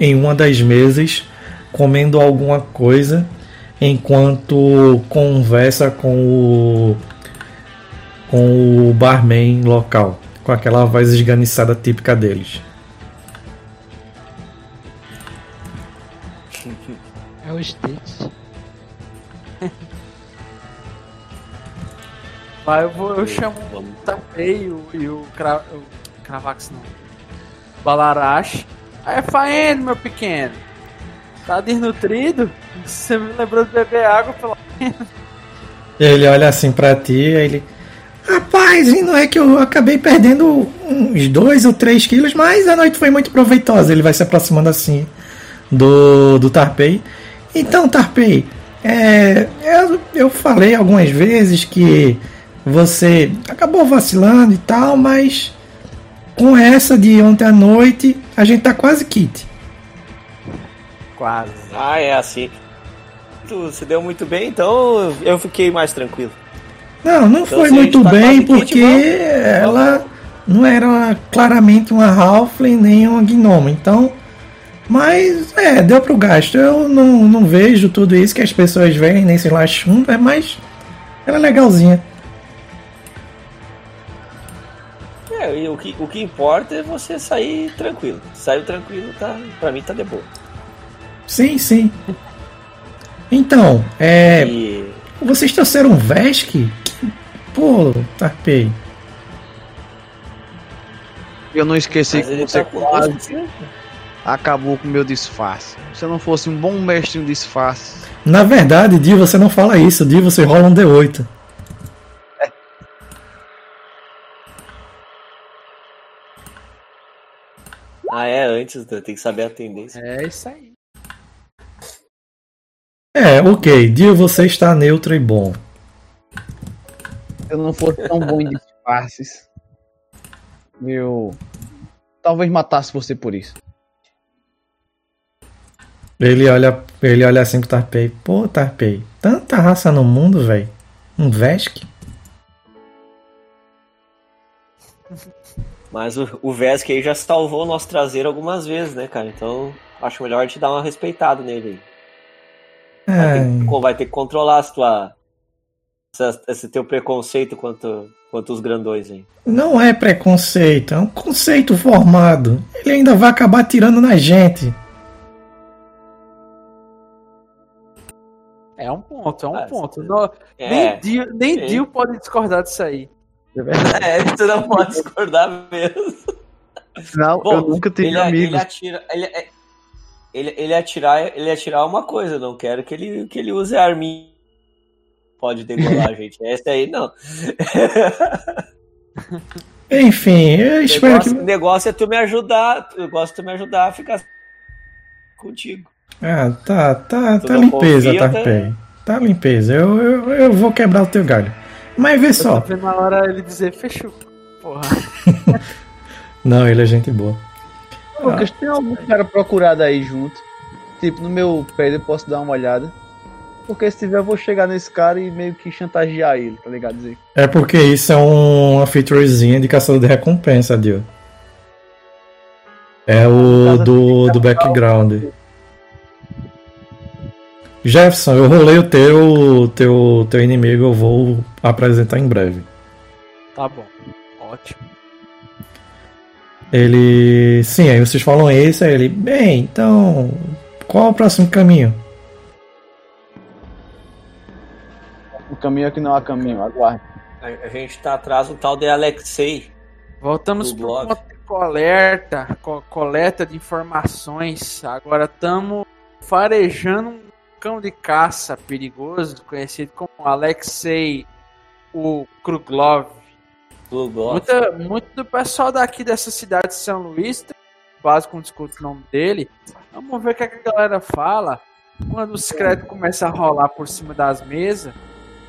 em uma das mesas, comendo alguma coisa, enquanto conversa com o... com o barman local, com aquela voz esganiçada típica deles. É o States. Lá eu vou, eu chamo o Tapei e o Kravax, não, Balarashi. Aí é Faendro, meu pequeno. Tá desnutrido? Você me lembrou de beber água, pelo menos. Ele olha assim pra ti, aí ele... Rapaz, e não é que eu acabei perdendo uns dois ou três quilos, mas a noite foi muito proveitosa. Ele vai se aproximando assim do, do Tarpei. Então, Tarpei, é, eu, eu falei algumas vezes que você acabou vacilando e tal, mas com essa de ontem à noite, a gente tá quase quite. Quase. Ah, é assim. Tu se deu muito bem, então eu fiquei mais tranquilo. Não, não então, foi muito tá bem, porque kit, ela não era claramente uma halfling nem uma gnoma, então... Mas, é, deu pro gasto. Eu não, não vejo tudo isso que as pessoas veem, nem sei lá, chumba, mas ela é legalzinha. É, e o que, o que importa é você sair tranquilo. Saiu tranquilo, tá, pra mim tá de boa. Sim, sim. Então, é... E... Vocês trouxeram um Vesk? Pô, Tarpei. Eu não esqueci que você tá quase acabou com o meu disfarce. Se eu não fosse um bom mestre em disfarce... Na verdade, Di, você não fala isso. Di, você rola um D oito. É. Ah, é antes, tem que saber a tendência. É isso aí. É, ok. Di, você está neutro e bom. Se eu não fosse tão bom em disfarces, eu talvez matasse você por isso. Ele olha, ele olha assim pro Tarpei. Pô, Tarpei, tanta raça no mundo, velho. Um Vesk. Mas o, o Vesk aí já salvou o nosso traseiro algumas vezes, né, cara? Então acho melhor te dar uma respeitada nele aí. Vai, ter que, vai ter que controlar a tua, essa, esse teu preconceito quanto, quanto os grandões aí. Não é preconceito, é um conceito formado. Ele ainda vai acabar tirando na gente. É um ponto, é um ah, ponto. Não, é, nem Dio, nem é. Dio pode discordar disso aí. É, você não pode discordar mesmo. Não, bom, eu nunca tive ele, amigos. Ele atira, ele, ele, ele, atirar, ele atirar uma coisa, eu não quero que ele, que ele use a arminha. Pode degolar, gente. Essa aí não. Enfim, eu espero negócio, que... O negócio é tu me ajudar, o negócio é tu me ajudar a ficar contigo. Ah, tá, tá, tá limpeza, Tarpei. Tá limpeza, eu, eu, eu vou quebrar o teu galho. Mas vê só. Eu tô vendo na hora ele dizer, fechou, porra. Não, ele é gente boa. Pô, ah, tem algum cara procurado aí junto? Tipo, no meu pé eu posso dar uma olhada. Porque se tiver eu vou chegar nesse cara e meio que chantagear ele, tá ligado? Dizer. É porque isso é um, uma featurezinha de caçador de recompensa, Dio. É o do, do background. Jefferson, eu rolei o teu, teu, teu inimigo, eu vou apresentar em breve. Tá bom, ótimo. Ele... Sim, aí vocês falam esse, aí ele... Bem, então... Qual é o próximo caminho? O caminho é que não há caminho, aguarde. A gente tá atrás do tal de Alexei. Voltamos pro ponto de coleta, co- coleta de informações. Agora estamos farejando um cão de caça perigoso conhecido como Alexei o Kruglov. Muita, muito do pessoal daqui dessa cidade de São Luís tem base com discute o nome dele. Vamos ver o que a galera fala quando os créditos começam a rolar por cima das mesas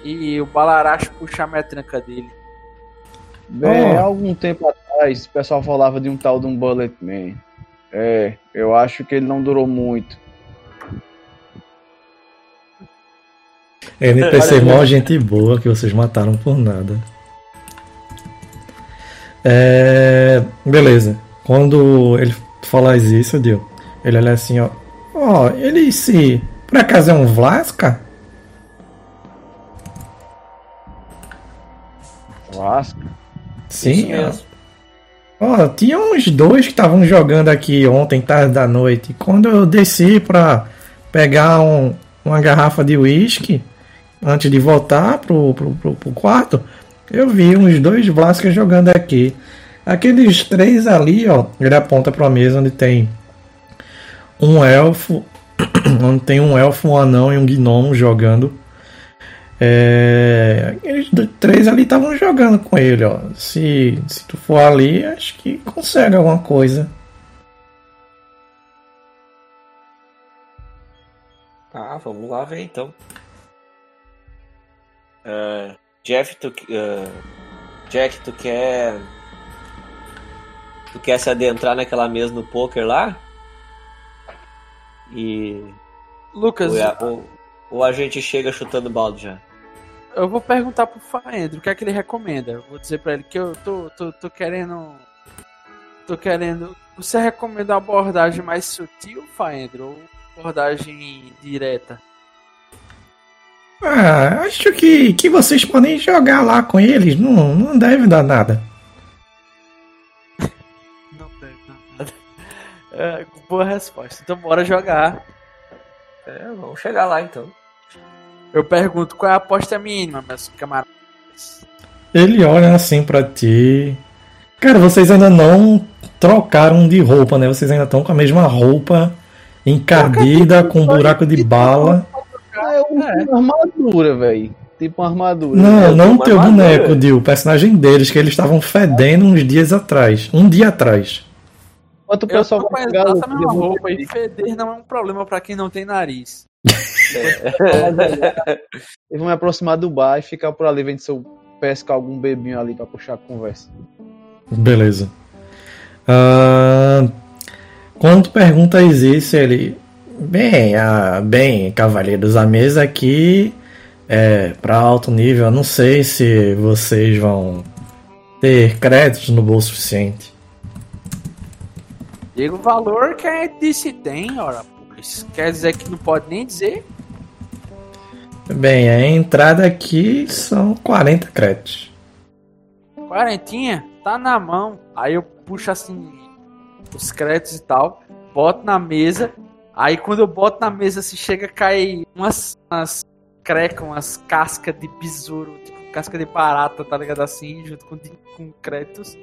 e o Balarashi puxa a metranca dele. Bem, há algum tempo atrás o pessoal falava de um tal de um Bullet Man. É, eu acho que ele não durou muito. N P C mó gente boa que vocês mataram por nada. É... Beleza. Quando ele falar isso, Dio, ele olha assim, ó. Ó, oh, ele se... Por acaso é um Vlaska? Vlaska? Sim, ó. Ó, oh, tinha uns dois que estavam jogando aqui ontem, tarde da noite. Quando eu desci pra pegar um... uma garrafa de uísque antes de voltar pro, pro, pro, pro quarto, eu vi uns dois Vlaskas jogando aqui. Aqueles três ali, ó, ele aponta pra mesa onde tem um elfo, onde tem um elfo, um anão e um gnomo jogando. É, aqueles dois, três ali estavam jogando com ele, ó. Se, se tu for ali, acho que consegue alguma coisa. Ah, vamos lá ver então. Uh, Jeff, tu, uh, Jack, tu quer tu quer se adentrar naquela mesa no poker lá? E Lucas, ou, é, ou, ou a gente chega chutando balde já? Eu vou perguntar pro Faendro o que é que ele recomenda. Eu vou dizer pra ele que eu tô, tô, tô querendo tô querendo. Você recomenda uma abordagem mais sutil, Faendro? Abordagem direta. Ah, acho que, que vocês podem jogar lá com eles. Não, não deve dar nada. Não deve dar nada. É, boa resposta. Então bora jogar. É, vamos chegar lá então. Eu pergunto qual é a aposta mínima, meus camaradas. Ele olha assim pra ti. Cara, vocês ainda não trocaram de roupa, né? Vocês ainda estão com a mesma roupa encardida, com um buraco de bala. É uma armadura, velho. Tipo uma armadura. Não, não o teu boneco, Dio. O personagem deles, que eles estavam fedendo uns dias atrás. Um dia atrás. Quanto o pessoal vai pegar essa mesma roupa e feder não é um problema pra quem não tem nariz. É. Eu vou me aproximar do bar e ficar por ali vendo se eu pescar algum bebinho ali pra puxar a conversa. Beleza. Uh, quando perguntas isso, ele... Bem, ah, bem, cavaleiros, a mesa aqui é pra alto nível. Eu não sei se vocês vão ter créditos no bolso suficiente. Diga o valor que a gente disse tem, ora. Isso quer dizer que não pode nem dizer? Bem, a entrada aqui são quarenta créditos. Quarentinha? Tá na mão. Aí eu puxo assim os créditos e tal, boto na mesa. Aí quando eu boto na mesa, se assim, chega, cai umas, umas crecas, umas cascas de besouro, tipo casca de barata, tá ligado assim, junto com, com créditos.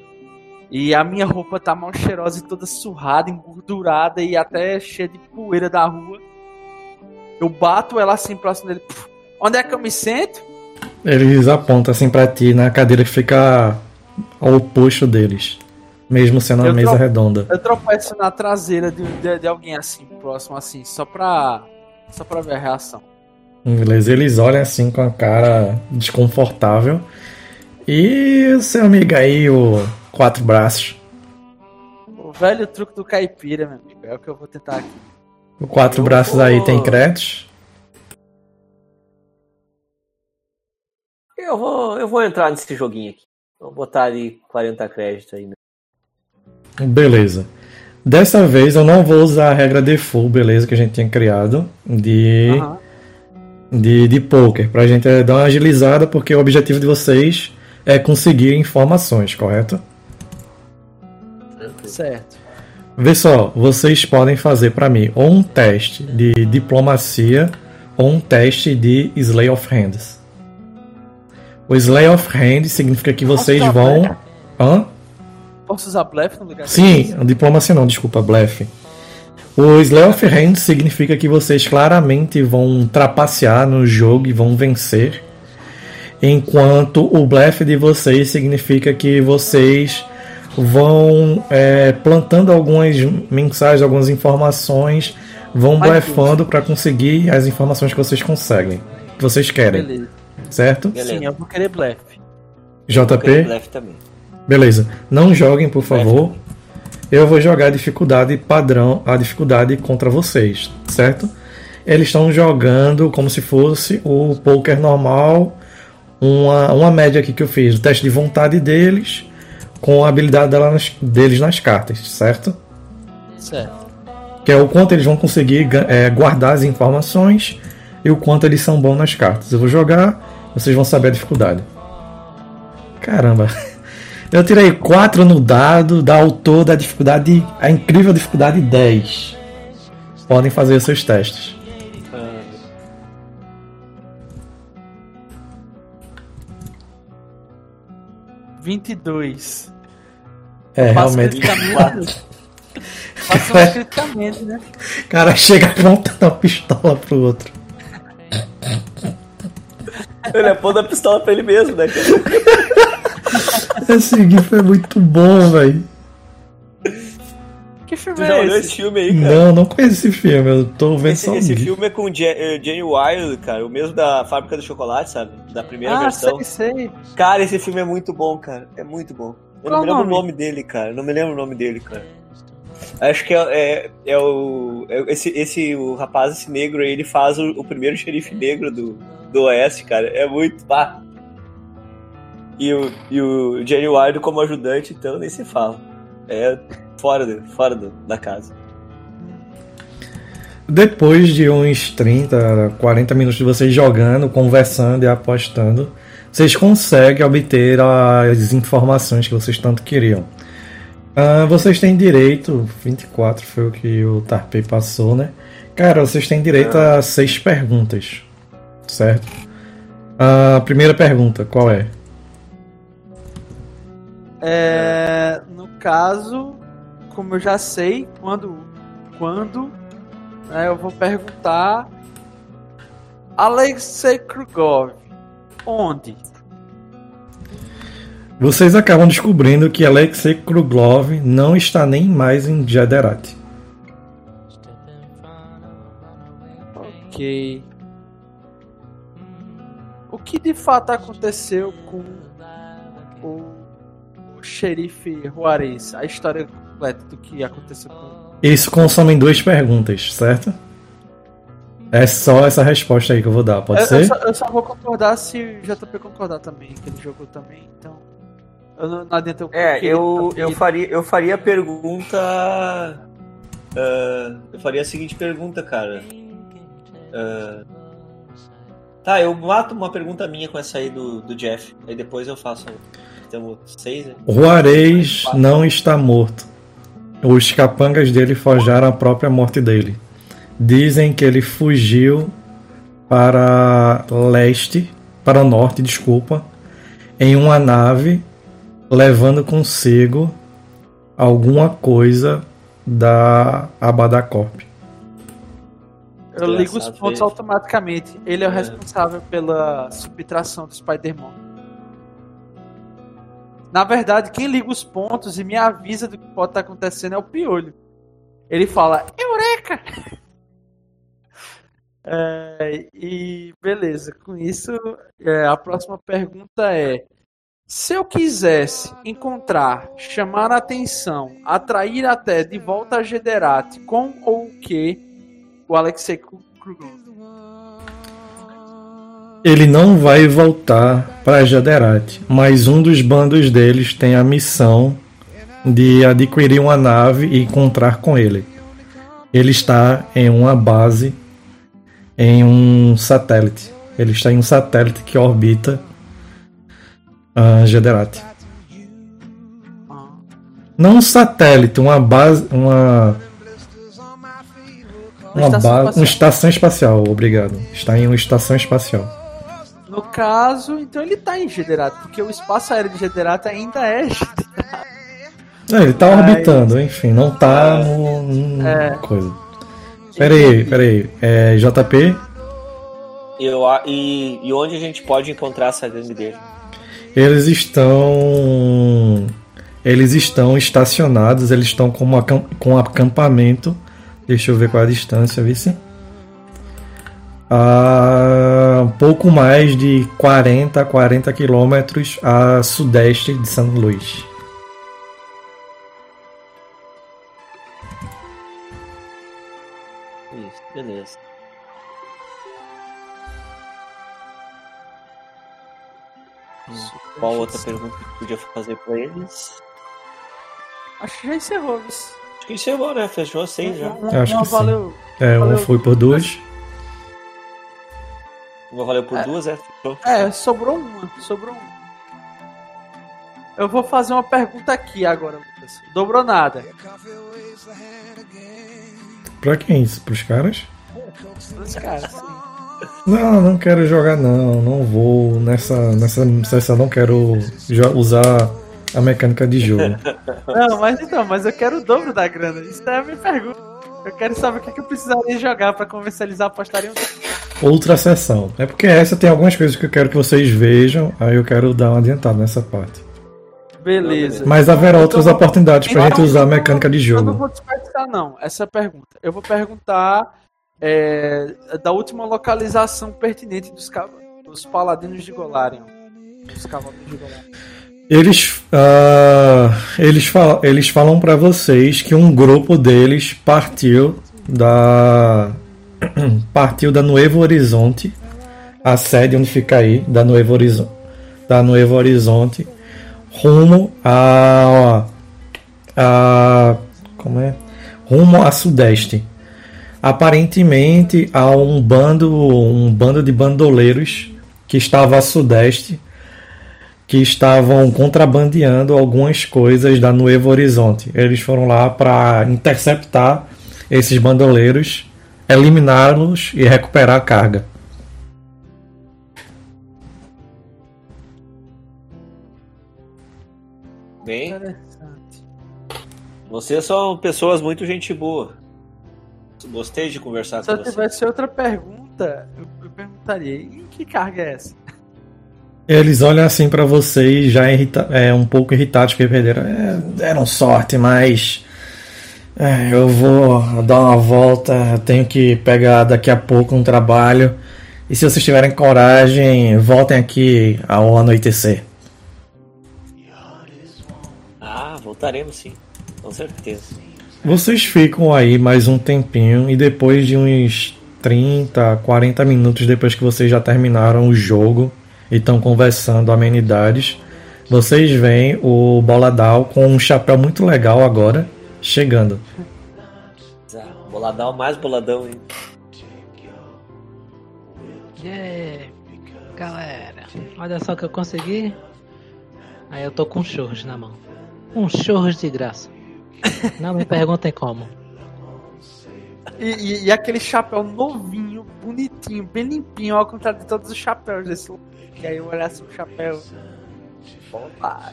E a minha roupa tá mal cheirosa e toda surrada, engordurada e até cheia de poeira da rua. Eu bato ela assim próximo dele. Puf, onde é que eu me sento? Eles apontam assim pra ti na cadeira que fica ao oposto deles. Mesmo sendo uma eu mesa trope... redonda. Eu tropeço na traseira de, de, de alguém assim, próximo assim, só pra, só pra ver a reação. Beleza, eles olham assim com a cara desconfortável. E o seu amigo aí, o... Quatro braços. O velho truque do caipira, meu amigo. É o que eu vou tentar aqui. O quatro eu braços vou... aí tem crédito? Eu vou, eu vou entrar nesse joguinho aqui. Vou botar ali quarenta créditos aí. Meu. Beleza. Dessa vez eu não vou usar a regra default, beleza, que a gente tinha criado. De, uhum. de, de poker. Pra gente dar uma agilizada, porque o objetivo de vocês é conseguir informações, correto? Certo. Vê só, vocês podem fazer para mim ou um teste de diplomacia ou um teste de Slay of Hands. O Slay of Hands significa que vocês Posso vão... Blefe? Hã? Posso usar blefe no lugar? Sim, diplomacia não, desculpa, blefe. O Slay of Hands significa que vocês claramente vão trapacear no jogo e vão vencer. Enquanto o blefe de vocês significa que vocês... vão é, plantando algumas mensagens, algumas informações, vão blefando para conseguir as informações que vocês conseguem, que vocês querem. Beleza. Certo? Beleza. Sim, eu vou querer blefe. J P? Vou querer blefe também. Beleza. Não joguem, por favor. Eu vou jogar a dificuldade padrão, a dificuldade contra vocês, certo? Eles estão jogando como se fosse o poker normal, uma, uma média aqui que eu fiz, o teste de vontade deles... com a habilidade dela nas, deles nas cartas, certo? Certo. Que é o quanto eles vão conseguir é, guardar as informações e o quanto eles são bons nas cartas. Eu vou jogar, vocês vão saber a dificuldade. Caramba. Eu tirei quatro no dado, dá ao todo a dificuldade, a incrível dificuldade dez. Podem fazer os seus testes. vinte e dois. É, Faço realmente. Faço um criticamente, né? O cara chega apontando uma pistola pro outro. Ele aponta a pistola pra ele mesmo, né? Esse filme foi muito bom, velho. Que filme tu já é olhou esse? esse filme aí, cara? Não, não conheço esse filme, eu tô vendo esse, só Esse alguém. filme é com Jenny Wilde, cara, o mesmo da Fábrica do Chocolate, sabe? Da primeira ah, versão. Ah, sei, sei. Cara, esse filme é muito bom, cara, é muito bom. Eu Qual não me lembro nome? o nome dele, cara. Eu não me lembro o nome dele, cara. Acho que é, é, é o... É esse, esse, o rapaz, esse negro aí, ele faz o, o primeiro xerife negro do, do Oeste, cara. É muito... Pá. E o, e o Jenny Wilde como ajudante, então, nem se fala. É fora, dele, fora do, da casa. Depois de uns trinta, quarenta minutos de vocês jogando, conversando e apostando... vocês conseguem obter as informações que vocês tanto queriam. Uh, vocês têm direito... vinte e quatro foi o que o Tarpei passou, né? Cara, vocês têm direito a seis perguntas. Certo? A uh, primeira pergunta, qual é? É, no caso, como eu já sei, quando, quando né, eu vou perguntar Alexei Kruglov, onde? Vocês acabam descobrindo que Alexei Kruglov não está nem mais em Jaderate. Ok. O que de fato aconteceu com o xerife Juarez? A história completa do que aconteceu com... Isso consomem duas perguntas, certo? É só essa resposta aí que eu vou dar, pode eu, ser? Eu só, eu só vou concordar se o J P concordar também, que ele jogou também, então... Eu não, não adianta eu... É, eu, eu, faria, eu faria a pergunta... Uh, eu faria a seguinte pergunta, cara. Uh, tá, eu mato uma pergunta minha com essa aí do, do Jeff, aí depois eu faço... Então, seis, né? Juarez não está morto. Os capangas dele forjaram a própria morte dele. Dizem que ele fugiu para leste, para o norte, desculpa, em uma nave, levando consigo alguma coisa da Abadar Corp. Eu ligo os pontos automaticamente. Ele é o é. responsável pela subtração do Spider-Man. Na verdade, quem liga os pontos e me avisa do que pode estar acontecendo é o Piolho. Ele fala, eureka! É, e beleza, com isso é, a próxima pergunta é: se eu quisesse encontrar, chamar a atenção, atrair até de volta a Jaderate, com ou o que o Alexei Kruglov? Ele não vai voltar para Jaderate, mas um dos bandos deles tem a missão de adquirir uma nave e encontrar com ele. Ele está em uma base, em um satélite. Ele está em um satélite que orbita a Jaderate. Não um satélite, uma base, uma uma, uma, base, uma estação espacial, obrigado. Está em uma estação espacial. No caso, então ele está em Jaderate, porque o espaço aéreo de Jaderate ainda é Jaderate. É, ele tá orbitando, enfim, não tá no, no é. coisa. Peraí, peraí. É, J P? Eu, e, e onde a gente pode encontrar essa gangue dele? Eles estão. Eles estão estacionados, eles estão com, uma, com acampamento. Deixa eu ver qual é a distância, vice. A um pouco mais de quarenta, quarenta quilômetros a sudeste de São Luís. Beleza. Qual outra pergunta que podia fazer pra eles? Acho que já encerrou. Mas... Acho que encerrou, né? Fechou seis já. Não, acho não, que valeu. Sim. É, valeu. Um foi por duas. Uma valeu por é. duas, é? Fechou. É, sobrou uma. Sobrou uma. Eu vou fazer uma pergunta aqui agora, Lucas. Dobrou nada. Pra quem isso? Pros caras? Pros caras, sim. Não, não quero jogar não, não vou. Nessa, nessa sessão não quero usar a mecânica de jogo. Não, mas então, mas eu quero o dobro da grana. Isso é a minha pergunta. Eu quero saber o que, é que eu precisaria jogar pra comercializar a apostaria. Outra sessão. É porque essa tem algumas coisas que eu quero que vocês vejam, aí eu quero dar um adiantado nessa parte. Beleza. Mas haverá outras então, oportunidades pra então, gente usar a mecânica de jogo. Eu não vou desperdiçar, não. Essa pergunta. Eu vou perguntar é, da última localização pertinente dos, dos paladinos de Golarion. Dos cavaleiros de Golarion. Eles, uh, eles, fal, eles falam pra vocês que um grupo deles partiu da... partiu da Nuevo Horizonte. A sede onde fica aí, da Nuevo Horizonte. Da Nuevo Horizonte. Rumo a, a como é? Rumo a sudeste. Aparentemente há um bando, um bando de bandoleiros que estava a sudeste, que estavam contrabandeando algumas coisas da Nuevo Horizonte. Eles foram lá para interceptar esses bandoleiros, eliminá-los e recuperar a carga. Bem, vocês são pessoas muito gente boa. Gostei de conversar Se com vocês. Se eu tivesse outra pergunta, eu, eu perguntaria, e que carga é essa? Eles olham assim pra vocês, já irrita- é, um pouco irritados porque perderam. É, deram sorte, mas... É, eu vou dar uma volta, eu tenho que pegar daqui a pouco um trabalho. E se vocês tiverem coragem, voltem aqui ao anoitecer. Ah, voltaremos sim, com certeza. Vocês ficam aí mais um tempinho e depois de uns trinta, quarenta minutos depois que vocês já terminaram o jogo e estão conversando amenidades, vocês veem o Boladal com um chapéu muito legal agora chegando. Boladão, mais boladão, hein? Yeah. Galera, olha só o que eu consegui. Aí eu tô com um churros na mão. Um churros de graça. Não me perguntem como. E, e, e aquele chapéu novinho, bonitinho, bem limpinho, ao contrário de todos os chapéus desse lugar. E aí eu olhasse o chapéu. Opa.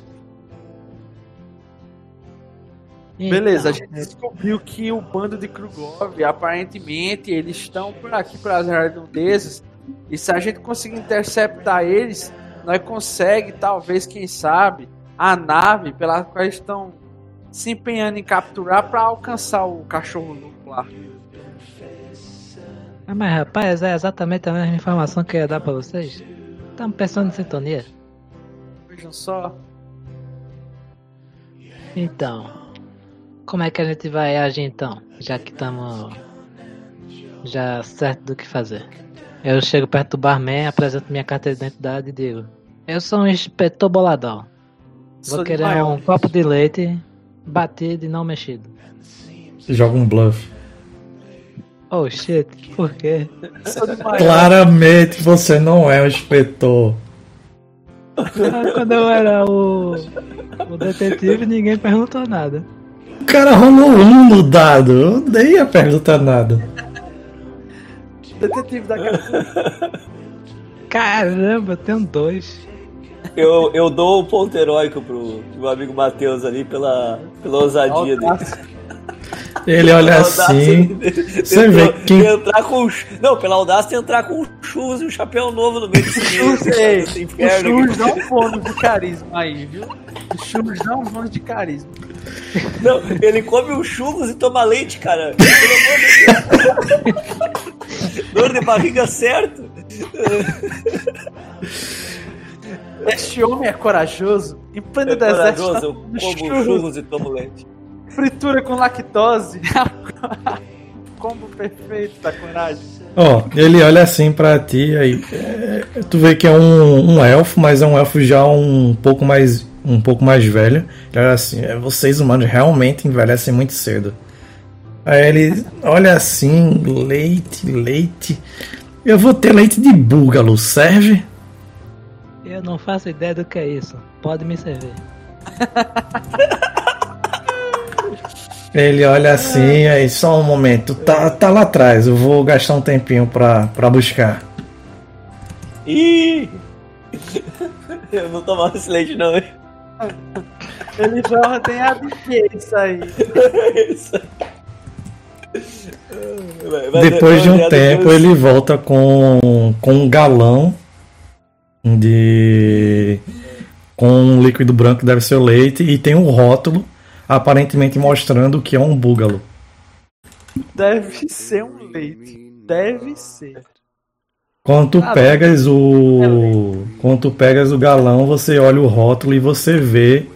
Beleza, então, a gente descobriu que o bando de Kruglov, aparentemente, eles estão por aqui para as redondezas. E se a gente conseguir interceptar eles, nós conseguimos, talvez, quem sabe, a nave pela qual eles estão se empenhando em capturar para alcançar o cachorro nuclear. Ah, mas, rapaz, é exatamente a mesma informação que eu ia dar para vocês. Estamos pensando em sintonia. Vejam só. Então... Como é que a gente vai agir então? Já que estamos já certo do que fazer. Eu chego perto do barman, apresento minha carteira de identidade e digo: eu sou um inspetor boladão. Vou sou querer um copo de leite batido e não mexido. Joga um bluff. Oh shit, por quê? Claramente você não é um inspetor. Quando eu era o, o detetive, ninguém perguntou nada. O cara rolou um no dado, eu nem ia perguntar nada. Detetive da casa. Caramba, tem um dois. Eu, eu dou um ponto heróico pro, pro meu amigo Matheus ali pela, pela ousadia dele. Ele olha assim. Você vê quem. Com, não, pela audácia entrar com o chus e um chapéu novo no meio do chus. É, o chus dá um bônus de carisma aí, viu? O chus dá um bônus de carisma. Não, ele come um churros e toma leite, cara. Dor de barriga certo. Este homem é corajoso. Em pleno é deserto. Corajoso, eu como churros. churros e tomo leite. Fritura com lactose. Combo perfeito da coragem. Ó, oh, ele olha assim pra ti aí. É, tu vê que é um, um elfo, mas é um elfo já um pouco mais um pouco mais velho. Ele olha assim, vocês humanos realmente envelhecem muito cedo. Aí ele olha assim, leite, leite. Eu vou ter leite de búgalo, serve? Eu não faço ideia do que é isso. Pode me servir. Ele olha assim, aí só um momento, tá, tá lá atrás, eu vou gastar um tempinho pra, pra buscar. Ih! Eu não tomava esse leite não, hein? Ele já tem a biqueza aí. Depois de um tempo ele volta com, com um galão de. Com um líquido branco, deve ser o leite, e tem um rótulo. Aparentemente mostrando que é um búgalo. Deve ser um leite. Deve ser. Quando tu pegas o. Quando tu pegas o galão, você olha o rótulo e você vê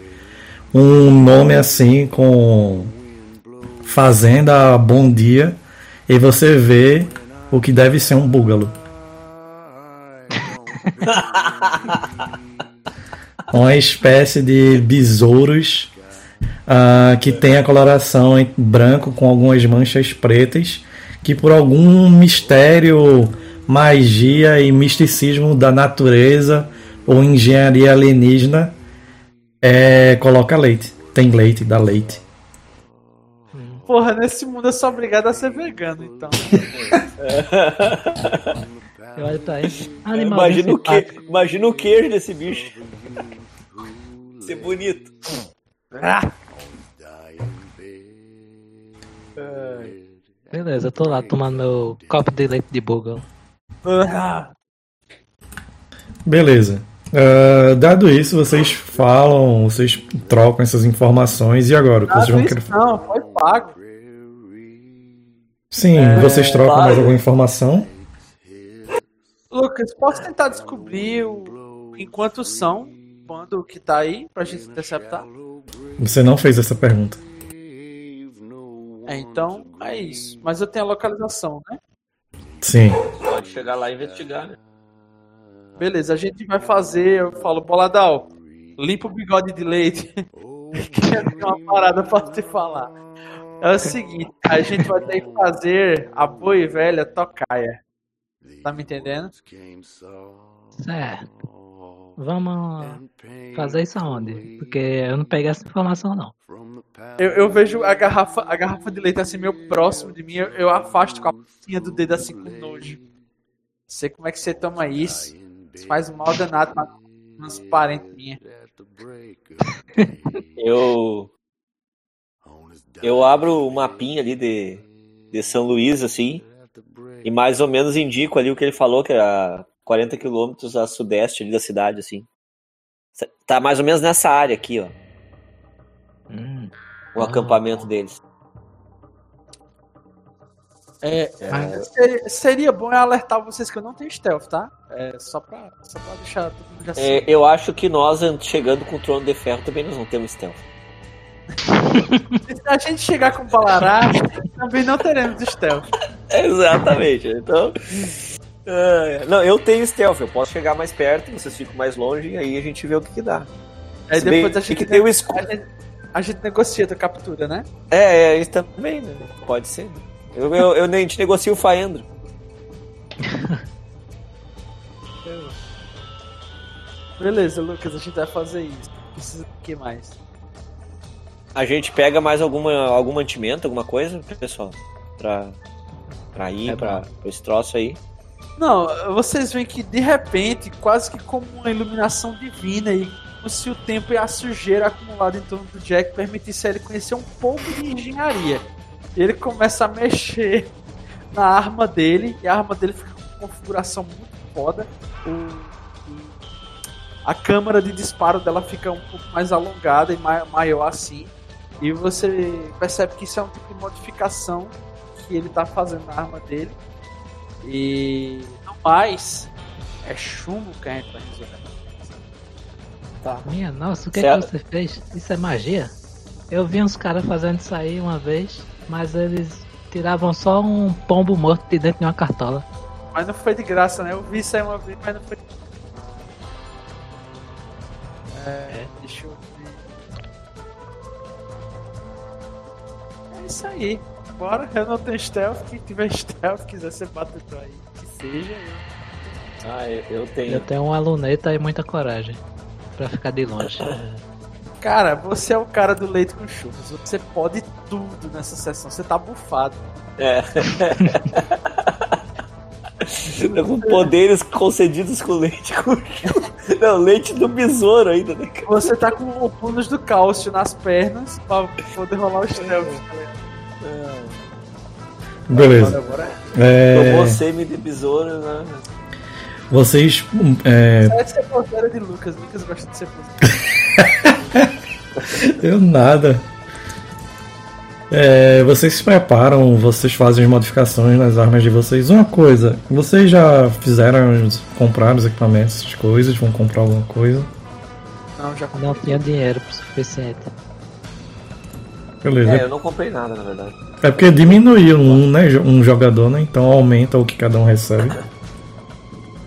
um nome assim com Fazenda Bom Dia. E você vê o que deve ser um búgalo. Uma espécie de besouros. Uh, que tem a coloração em branco com algumas manchas pretas que por algum mistério, magia e misticismo da natureza ou engenharia alienígena é, coloca leite, tem leite, dá leite. Porra, nesse mundo eu sou obrigado a ser vegano então. Eu olho pra isso. Imagina o, que, imagina o queijo desse bicho. Ser bonito. Ah. Beleza, eu tô lá tomando meu copo de leite de bugal. Ah. Beleza. Uh, dado isso, vocês falam, vocês trocam essas informações e agora? Dado vocês vão querer... isso não, foi pago. Sim, é, vocês trocam vale. mais alguma informação? Lucas, posso tentar descobrir o... enquanto são, quando que tá aí, pra gente interceptar? Você não fez essa pergunta. É, então é isso. Mas eu tenho a localização, né? Sim. Pode chegar lá e investigar, né? Beleza, a gente vai fazer, eu falo, Boladal, limpa o bigode de leite. Que é uma parada pra te falar. É o seguinte, a gente vai ter que fazer a boa e velha tocaia. Tá me entendendo? Certo. Vamos fazer isso aonde? Porque eu não peguei essa informação, não. Eu, eu vejo a garrafa, a garrafa de leite assim, meio próximo de mim, eu, eu afasto com a pontinha do dedo assim com nojo. Sei como é que você toma isso. Isso faz um mal danado pra umas parentes minhas. Eu... Eu abro o mapinha ali de, de São Luís, assim, e mais ou menos indico ali o que ele falou, que era quarenta quilômetros a sudeste ali da cidade, assim. Tá mais ou menos nessa área aqui, ó. Hum. O acampamento deles. É, é... Seria, seria bom alertar vocês que eu não tenho stealth, tá? É, só, pra, só pra deixar todo mundo assim. É, eu acho que nós, chegando com o Trono de Ferro, também nós não temos stealth. Se a gente chegar com o Balarashi, também não teremos stealth. Exatamente. Então, uh, não, eu tenho stealth, eu posso chegar mais perto, vocês ficam mais longe e aí a gente vê o que, que dá. Aí se depois bem, a gente que tem o escudo. A gente, a gente negocia a captura, né? É, é, isso também, né? Pode ser. Eu, eu, eu nem te negocio o Faendro. Beleza, Lucas, a gente vai fazer isso. Precisa do que mais? A gente pega mais alguma, algum mantimento, alguma coisa, pessoal? Pra, pra ir, é pra, pra esse troço aí? Não, vocês veem que de repente, quase que como uma iluminação divina aí, como se o tempo e a sujeira acumulada em torno do Jack permitisse a ele conhecer um pouco de engenharia. Ele começa a mexer na arma dele, e a arma dele fica com uma configuração muito foda. O, a câmara de disparo dela fica um pouco mais alongada e maior assim. E você percebe que isso é um tipo de modificação que ele tá fazendo na arma dele. E não mais, é chumbo que a gente vai resolver. Tá. Minha nossa, o que, é que você fez? Isso é magia? Eu vi uns caras fazendo isso aí uma vez, mas eles tiravam só um pombo morto de dentro de uma cartola. Mas não foi de graça, né? Eu vi isso aí uma vez, mas não foi de graça. É, deixa eu ver. É isso aí. Bora, eu não tenho stealth. Quem tiver stealth, quiser ser batedor aí, que seja eu. Ah, eu, eu tenho. Eu tenho uma luneta e muita coragem pra ficar de longe. Cara, você é o cara do leite com churros. Você pode tudo nessa sessão. Você tá bufado. É. Com poderes concedidos com leite com churros. Não, leite do besouro ainda, né? Você tá com o bônus do cálcio nas pernas pra poder rolar os stealth. Beleza. Agora, agora é... Tomou semi de besouro, né? Vocês... É... Parece que é porteira de Lucas. Lucas gosta de ser porteiro. Eu nada. É, vocês se preparam, vocês fazem as modificações nas armas de vocês. Uma coisa, vocês já fizeram, compraram os equipamentos, as coisas, vão comprar alguma coisa? Não, já comprei. Não tinha dinheiro pro suficiente. Beleza. É, eu não comprei nada, na verdade. É porque diminuiu um, né, um jogador, né? Então aumenta o que cada um recebe.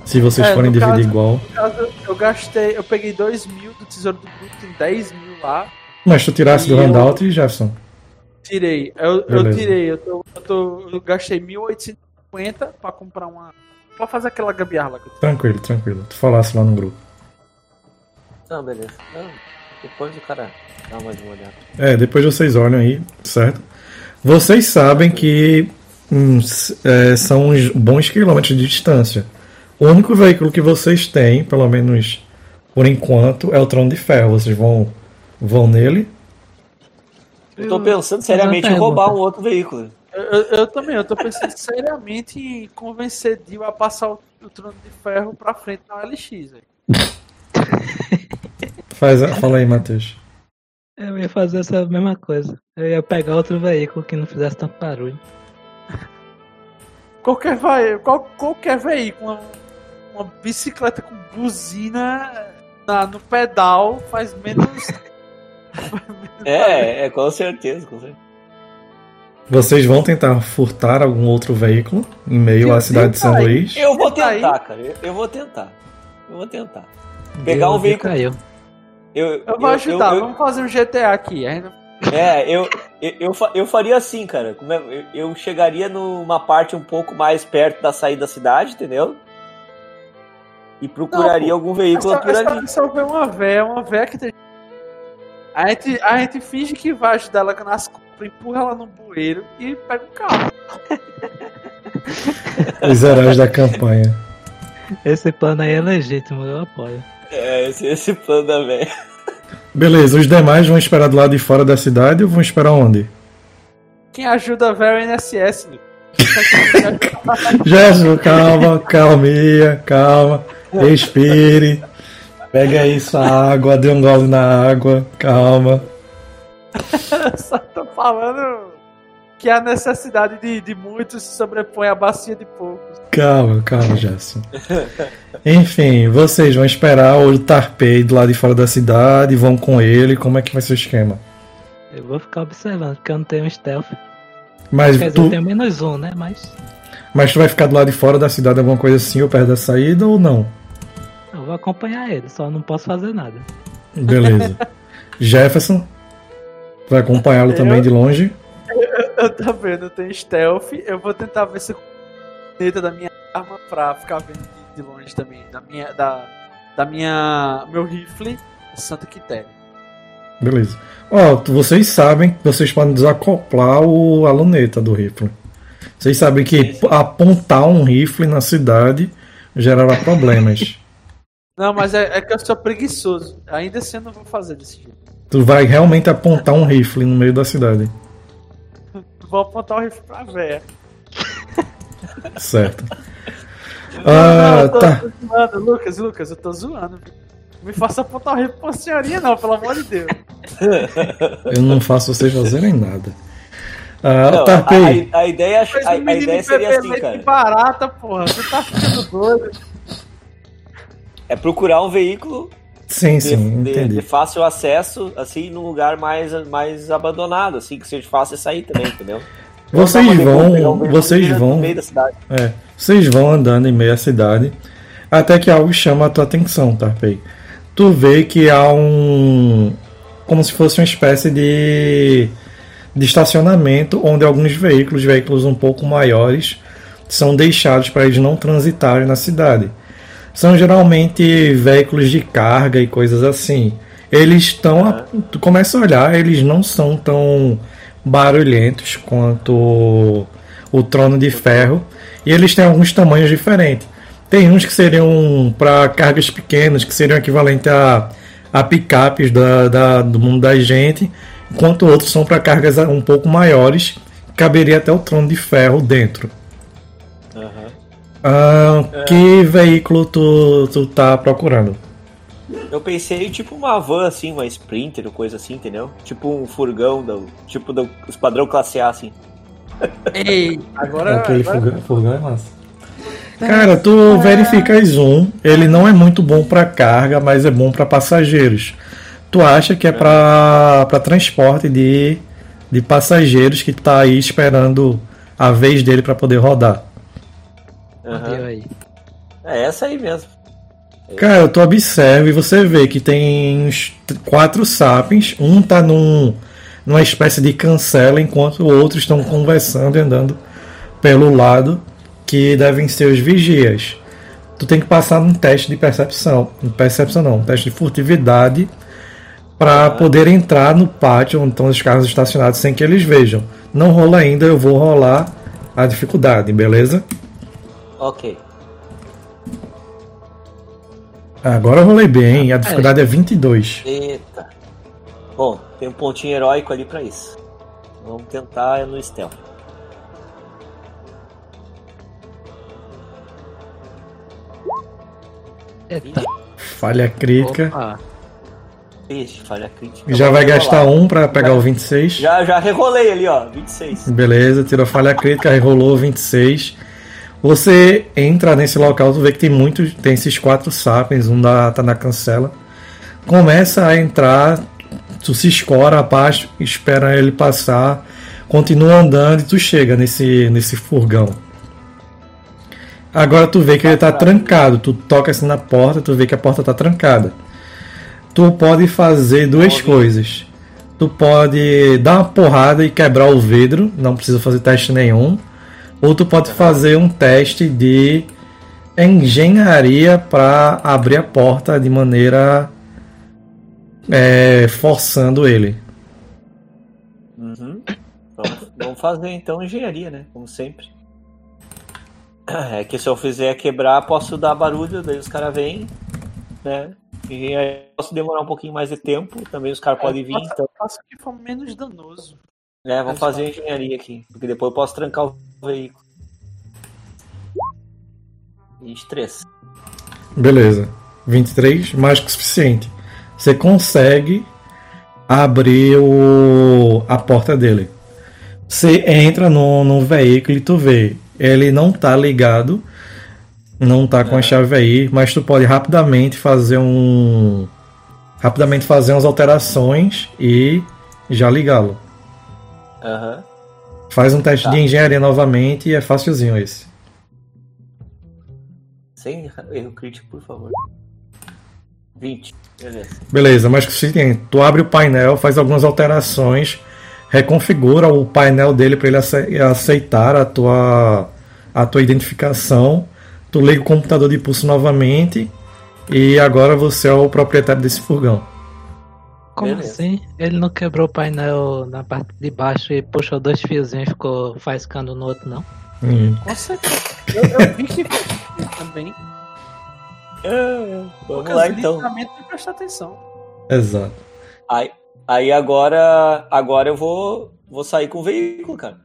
Se vocês é, forem dividir caso, igual. No caso, eu gastei, eu peguei dois mil do tesouro do grupo, tem dez mil lá. Mas tu tirasse do handout eu... e Jefferson. Tirei, eu, eu tirei, eu, tô, eu, tô, eu gastei mil oitocentos e cinquenta pra comprar uma. Pra fazer aquela gambiarra lá que eu tô. Tranquilo, tranquilo. Tu falasse lá no grupo. Não, beleza. Não, depois o cara dá mais uma olhada. É, depois vocês olham aí, certo? Vocês sabem que hum, é, são uns bons quilômetros de distância. O único veículo que vocês têm, pelo menos por enquanto, é o Trono de Ferro. Vocês vão, vão nele. Eu tô pensando seriamente em roubar um outro veículo. Eu, eu, eu também, eu tô pensando seriamente em convencer Dio a passar o, o trono de ferro pra frente na L X, velho. Faz, fala aí, Matheus. Eu ia fazer essa mesma coisa. Eu ia pegar outro veículo que não fizesse tanto barulho. Qualquer, ve... Qual, qualquer veículo, uma, uma bicicleta com buzina na, no pedal faz menos... é, é, com certeza, com certeza. Vocês vão tentar furtar algum outro veículo em meio à cidade de São Luís? Eu vou tentar, cara. Eu, eu vou tentar. Eu vou tentar. Pegar Deus um veículo... Caiu. Eu, eu vou eu, ajudar, eu, eu... vamos fazer um G T A aqui. Ainda... É, eu, eu, eu, eu faria assim, cara. Eu chegaria numa parte um pouco mais perto da saída da cidade, entendeu? E procuraria não, algum veículo essa, por essa, ali. Só ver uma véia, uma véia que tem. A gente, a gente finge que vai ajudar ela nas compras, empurra ela no bueiro e pega um carro. Os heróis da campanha. Esse plano aí é legítimo, eu apoio. É, esse, esse plano da velha. Beleza, os demais vão esperar do lado de fora da cidade ou vão esperar onde? Quem ajuda a velha é o N S S, né? Jesus, calma, calminha, calma. Respire. Pega aí sua água, dê um gole na água, calma. Só tô falando que a necessidade de, de muitos se sobrepõe à bacia de poucos. Calma, calma, Gerson. Enfim, vocês vão esperar o Tarpei do lado de fora da cidade, vão com ele, como é que vai ser o esquema? Eu vou ficar observando, porque eu não tenho stealth. Mas Quer tu... dizer, eu tenho menos um, né? Mas... Mas tu vai ficar do lado de fora da cidade, alguma coisa assim, ou perto da saída, ou não? Eu vou acompanhar ele, só não posso fazer nada. Beleza. Jefferson, vai acompanhá-lo eu... também de longe. Eu também não tenho stealth, eu vou tentar ver se eu dentro da minha arma pra ficar vendo de, de longe também, da minha, da, da minha, meu rifle Santa Quitéria. Beleza. Ó, oh, vocês sabem, vocês podem desacoplar o, a luneta do rifle. Vocês sabem que Sim. apontar um rifle na cidade gerará problemas. Não, mas é, é que eu sou preguiçoso, ainda assim eu não vou fazer desse jeito. Tu vai realmente apontar um rifle no meio da cidade. Vou apontar o rifle pra véia. Certo. Ah, não, não, eu tô, tá. tô zoando, Lucas, Lucas, eu tô zoando. Não me faça apontar o rifle pra senhorinha, não, pelo amor de Deus. Eu não faço vocês fazerem nada. Ah, não, Tarpei. A, a ideia, a, a ideia seria assim, cara. Barata, porra, você tá ficando doido. É procurar um veículo sim, de, sim, de, de fácil acesso, assim, num lugar mais, mais abandonado, assim, que seja fácil sair também, entendeu? Vocês vão, vocês vão, é, vocês vão andando em meio à cidade até que algo chama a tua atenção, Tarpei. Tu vê que há um, como se fosse uma espécie de, de estacionamento onde alguns veículos, veículos um pouco maiores, são deixados para eles não transitarem na cidade. São geralmente veículos de carga e coisas assim. Eles estão, a, tu começa a olhar, eles não são tão barulhentos quanto o trono de ferro e eles têm alguns tamanhos diferentes. Tem uns que seriam para cargas pequenas, que seriam equivalente a, a picapes da, da, do mundo da gente, enquanto outros são para cargas um pouco maiores, caberia até o trono de ferro dentro. Uhum. Ah, que é... veículo tu, tu tá procurando? Eu pensei tipo uma van, assim, uma Sprinter ou coisa assim, entendeu? Tipo um furgão, do, tipo do esquadrão classe A, assim. Ei, agora... Aquele okay, agora... furgão, furgão é massa. Cara, tu é... verifica zoom, ele não é muito bom pra carga, mas é bom pra passageiros. Tu acha que é, é. Pra, pra transporte de, de passageiros que tá aí esperando a vez dele pra poder rodar. Uhum. É essa aí mesmo. Cara, tu observa e você vê que tem uns quatro sapiens, um tá num, numa espécie de cancela, enquanto outros estão conversando e andando pelo lado, que devem ser os vigias. Tu tem que passar num teste de percepção, percepção não, um teste de furtividade, para ah. poder entrar no pátio onde estão os carros estacionados sem que eles vejam. Não rola ainda, eu vou rolar a dificuldade, beleza? Ok. Agora eu rolei bem, a dificuldade é vinte e dois. Eita. Bom, tem um pontinho heróico ali pra isso. Vamos tentar no stealth. Eita. Falha crítica. Opa. Ixi, falha crítica. Já Vamos vai regolar. gastar um pra pegar já, o vinte e seis. Já, já regolei ali, ó. vinte e seis. Beleza, tirou falha crítica, regolou vinte e seis. Você entra nesse local, tu vê que tem muitos. Tem esses quatro sapiens, um da, tá na cancela. Começa a entrar, tu se escora a pasta, espera ele passar, continua andando e tu chega nesse, nesse furgão. Agora tu vê que ele tá trancado, tu toca assim na porta, tu vê que a porta tá trancada. Tu pode fazer duas pode. coisas. Tu pode dar uma porrada e quebrar o vidro, não precisa fazer teste nenhum. Ou tu pode fazer um teste de engenharia para abrir a porta de maneira é, forçando ele. Uhum. Então, vamos fazer então engenharia, né? Como sempre. É que se eu fizer quebrar, posso dar barulho, daí os caras vêm, né? E aí posso demorar um pouquinho mais de tempo, também os caras é, podem vir. Faça, então. Faça que for menos danoso. É, vou fazer a engenharia aqui, porque depois eu posso trancar o veículo. vinte e três. Beleza. vinte e três, mais que o suficiente. Você consegue abrir o... a porta dele. Você entra no, no veículo e tu vê. Ele não tá ligado, não tá com a chave aí, mas tu pode rapidamente fazer um rapidamente fazer umas alterações e já ligá-lo. Uhum. Faz um teste tá. de engenharia novamente e é facilzinho esse. Sem erro crítico, por favor. vinte, beleza. Beleza, mas se tem, tu abre o painel, faz algumas alterações, reconfigura o painel dele para ele aceitar a tua, a tua identificação. Tu liga o computador de pulso novamente e agora você é o proprietário desse furgão. Como Beleza. assim? Ele não quebrou o painel na parte de baixo e puxou dois fiozinhos e ficou faiscando no outro, não? Hum. Nossa, eu, eu vi que também. É, vamos lá então. Presta atenção. Exato. Ai. Aí agora, agora eu vou, vou sair com o veículo, cara.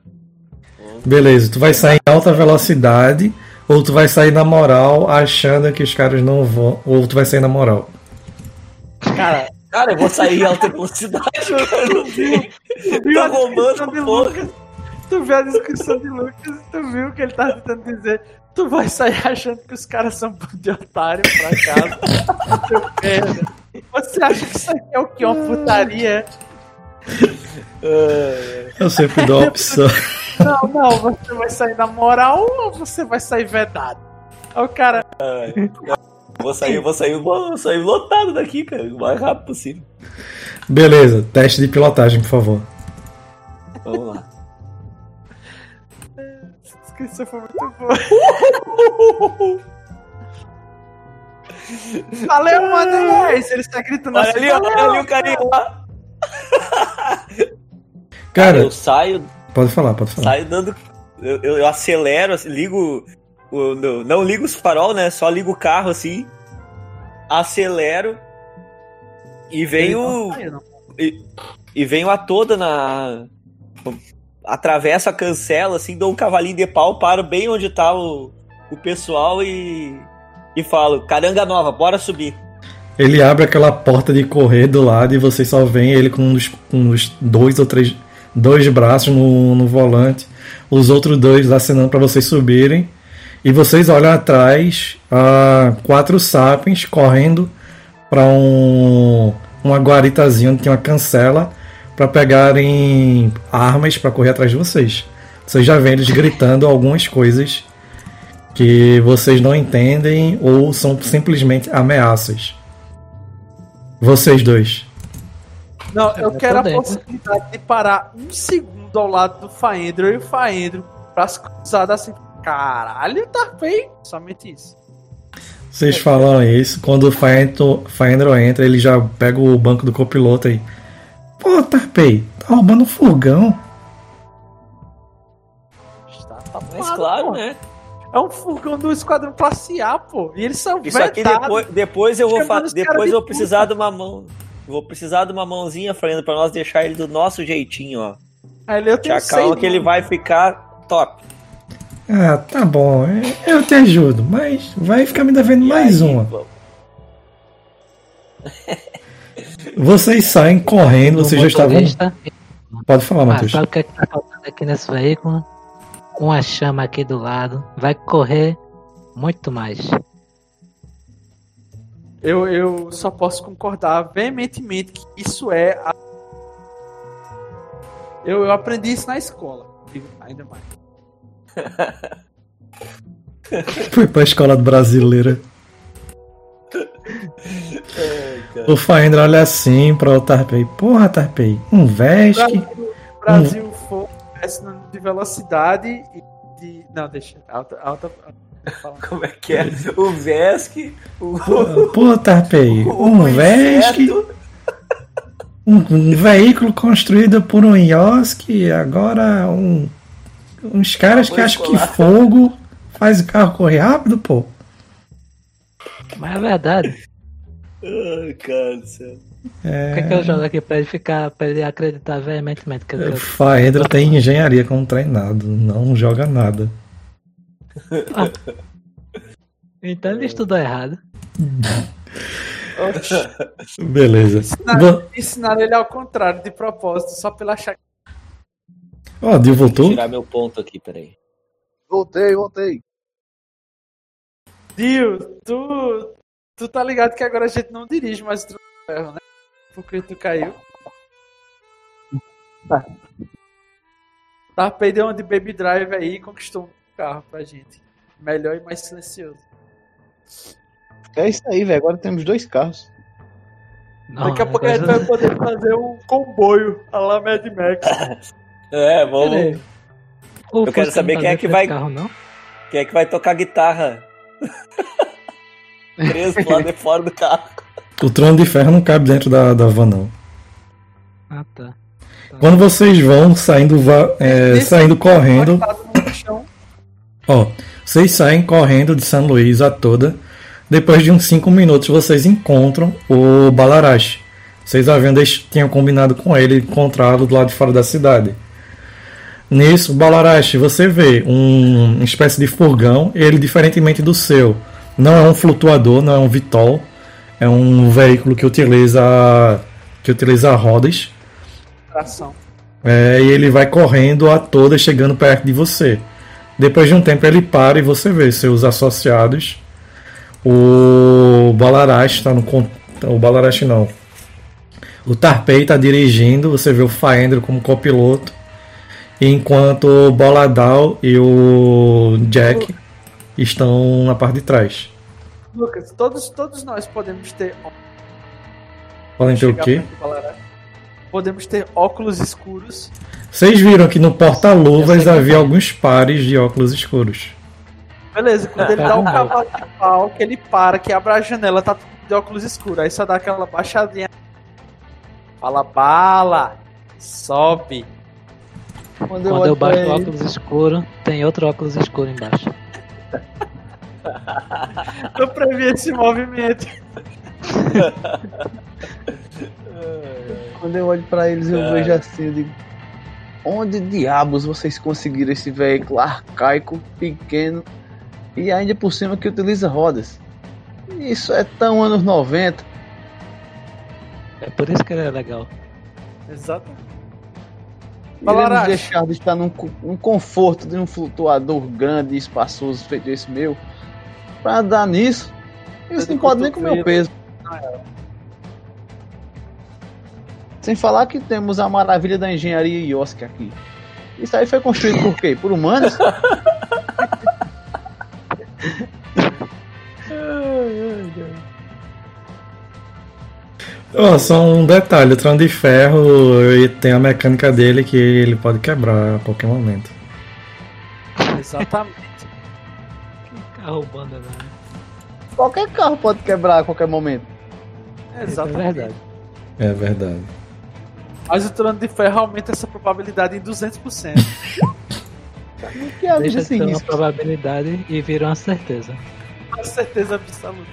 Beleza, tu vai sair em alta velocidade ou tu vai sair na moral achando que os caras não vão... Ou tu vai sair na moral? Cara, cara eu vou sair em alta velocidade, cara. Eu não vi. Tu tá roubando, porra. Tu viu a descrição de Lucas e tu viu o que ele tava tentando dizer. Tu vai sair achando que os caras são de otário pra casa. Teu merda. Você acha que isso aqui é o que? Uma putaria? Eu sempre dou a opção. Não, não, você vai sair na moral ou você vai sair vedado? Aí o cara. Vou sair, vou sair, vou sair lotado daqui, cara, o mais rápido possível. Beleza, teste de pilotagem, por favor. Vamos lá. Essa descrição foi muito boa. Valeu, mano! Ele está gritando assim. Olha ali, olha ali o carinha lá. Cara, eu saio. Pode falar, pode falar. Saio dando. Eu, eu, eu acelero, ligo. Eu, não, não ligo os farol, né? Só ligo o carro assim. Acelero. E venho. E, e venho a toda na. Atravesso a cancela, assim, dou um cavalinho de pau, paro bem onde tá o, o pessoal e. E falo, caranga nova, bora subir. Ele abre aquela porta de correr do lado e vocês só veem ele com uns, uns dois ou três dois braços no, no volante, os outros dois assinando para vocês subirem. E vocês olham atrás, ah, quatro sapiens correndo para um, uma guaritazinha onde tem uma cancela para pegarem armas para correr atrás de vocês. Vocês já vêem eles gritando algumas coisas que vocês não entendem ou são simplesmente ameaças. Vocês dois. Não, eu, eu quero a possibilidade de parar um segundo ao lado do Faendro e o Faendro pra se cruzar assim. Caralho, tá feio. Somente isso. Vocês falam isso. Quando o Faendro, Faendro entra, ele já pega o banco do copiloto aí. Pô, Tarpei, tá roubando um fogão. Está, tá Mas claro, pô. né? É um furgão do Esquadrão Classe A, pô. E eles são Isso aqui depois, depois eu vou fazer. Depois eu vou precisar de uma mão. Vou precisar de uma mãozinha, Fernando, pra nós deixar ele do nosso jeitinho, ó. Aí eu tenho calma que ele vai ficar top. Ah, tá bom. Eu te ajudo, mas vai ficar me devendo e mais aí, uma. Vocês saem correndo, o vocês já estavam... Pode falar, ah, Matheus. Sabe o que é que tá passando aqui nesse veículo? Uma chama aqui do lado. Vai correr muito mais. Eu, eu só posso concordar veementemente que isso é... A... Eu, eu aprendi isso na escola. Ainda mais. Foi pra escola brasileira. É, o Faendro olha assim pra o Tarpei. Porra, Tarpei, um Vesk. O Brasil um... foi de velocidade e de... Não, deixa. Alta, alta, alta. Como é que é? O Vesk. O... Porra, Tarpei, um Vesk. Um, um veículo construído por um Ysoki. Agora um... Uns caras que acham que fogo faz o carro correr rápido, pô. Mas é verdade. Ai, cara do céu. É... O que é que eu jogo aqui pra ele ficar, pra ele acreditar veementemente? Que eu... Faendro tem engenharia como treinado, não joga nada. Ah. Então ele estudou errado. Beleza. Ensinaram, ensinaram ele ao contrário, de propósito, só pela achar. Ó, oh, Dio voltou? Vou tirar meu ponto aqui, peraí. Voltei, voltei. Dio, tu... Tu tá ligado que agora a gente não dirige mais o truque de ferro, né? Porque tu caiu. Tá. Tá, perdeu um de Baby Drive aí e conquistou um carro pra gente. Melhor e mais silencioso. É isso aí, velho. Agora temos dois carros. Não, daqui a pouco a gente vai poder fazer um comboio a la Mad Max. É, vamos. Eu quero saber quem é que vai. Carro, não? Quem é que vai tocar guitarra? Preso lá de fora do carro. O trono de ferro não cabe dentro da, da van, não. Ah, tá. tá. Quando vocês vão saindo, é, saindo correndo. Ó, vocês saem correndo de São Luís a toda. Depois de uns cinco minutos, vocês encontram o Balarashi. Vocês haviam deixado, tinham combinado com ele encontrá-lo do lado de fora da cidade. Nisso, Balarashi, você vê um, uma espécie de furgão. Ele, diferentemente do seu, não é um flutuador, não é um vitol. É um veículo que utiliza, que utiliza rodas. Tração. É, e ele vai correndo a toda, chegando perto de você. Depois de um tempo, ele para e você vê seus associados. O Balarashi está no... O Balarashi não. O Tarpei está dirigindo. Você vê o Faendro como copiloto. Enquanto o Boladal e o Jack Lucas estão na parte de trás. Lucas, todos, todos nós podemos ter... Podem ter o quê? Podemos ter óculos escuros. Vocês viram que no porta-luvas havia alguns pares de óculos escuros. Beleza, quando ele dá um cavalo de pau, que ele para, que abre a janela, tá tudo de óculos escuros. Aí só dá aquela baixadinha. Fala, bala! Sobe! Quando eu, Quando eu baixo o óculos escuro, tem outro óculos escuro embaixo. Eu previ esse movimento. Quando eu olho pra eles, eu vejo assim, eu digo, onde diabos vocês conseguiram esse veículo arcaico, pequeno e ainda por cima que utiliza rodas? Isso é tão anos noventa. É por isso que ele é legal. Exatamente. Iremos deixar de estar num, num conforto de um flutuador grande e espaçoso feito esse meu. Pra dar nisso, isso não pode nem com o meu peso. Sem falar que temos a maravilha da engenharia Ysoki aqui. Isso aí foi construído por quê? Por humanos? Oh, só um detalhe, o trono de ferro tem a mecânica dele que ele pode quebrar a qualquer momento. Exatamente. Que carro banda, velho. Qualquer carro pode quebrar a qualquer momento. É, exatamente. É verdade. É verdade. Mas o trono de ferro aumenta essa probabilidade em duzentos por cento. Que é deixa de ser uma probabilidade e vira uma certeza. Uma certeza absoluta.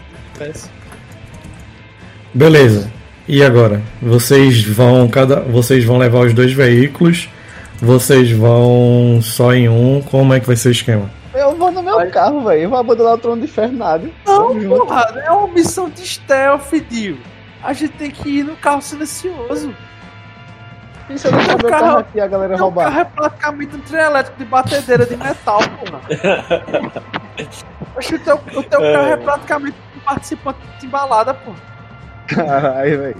Beleza. E agora? Vocês vão, cada, vocês vão levar os dois veículos Vocês vão só em um? Como é que vai ser o esquema? Eu vou no meu Olha. carro, velho. Eu vou abandonar o Trono de Ferro nada. Não, porra, é uma missão de stealth, Dio. A gente tem que ir no carro silencioso. E se eu deixar meu carro, carro aqui, a galera roubar? O carro é praticamente um trem elétrico de batedeira de metal, porra. Acho que o teu, o teu é. carro é praticamente um participante de balada, porra. Caralho, velho.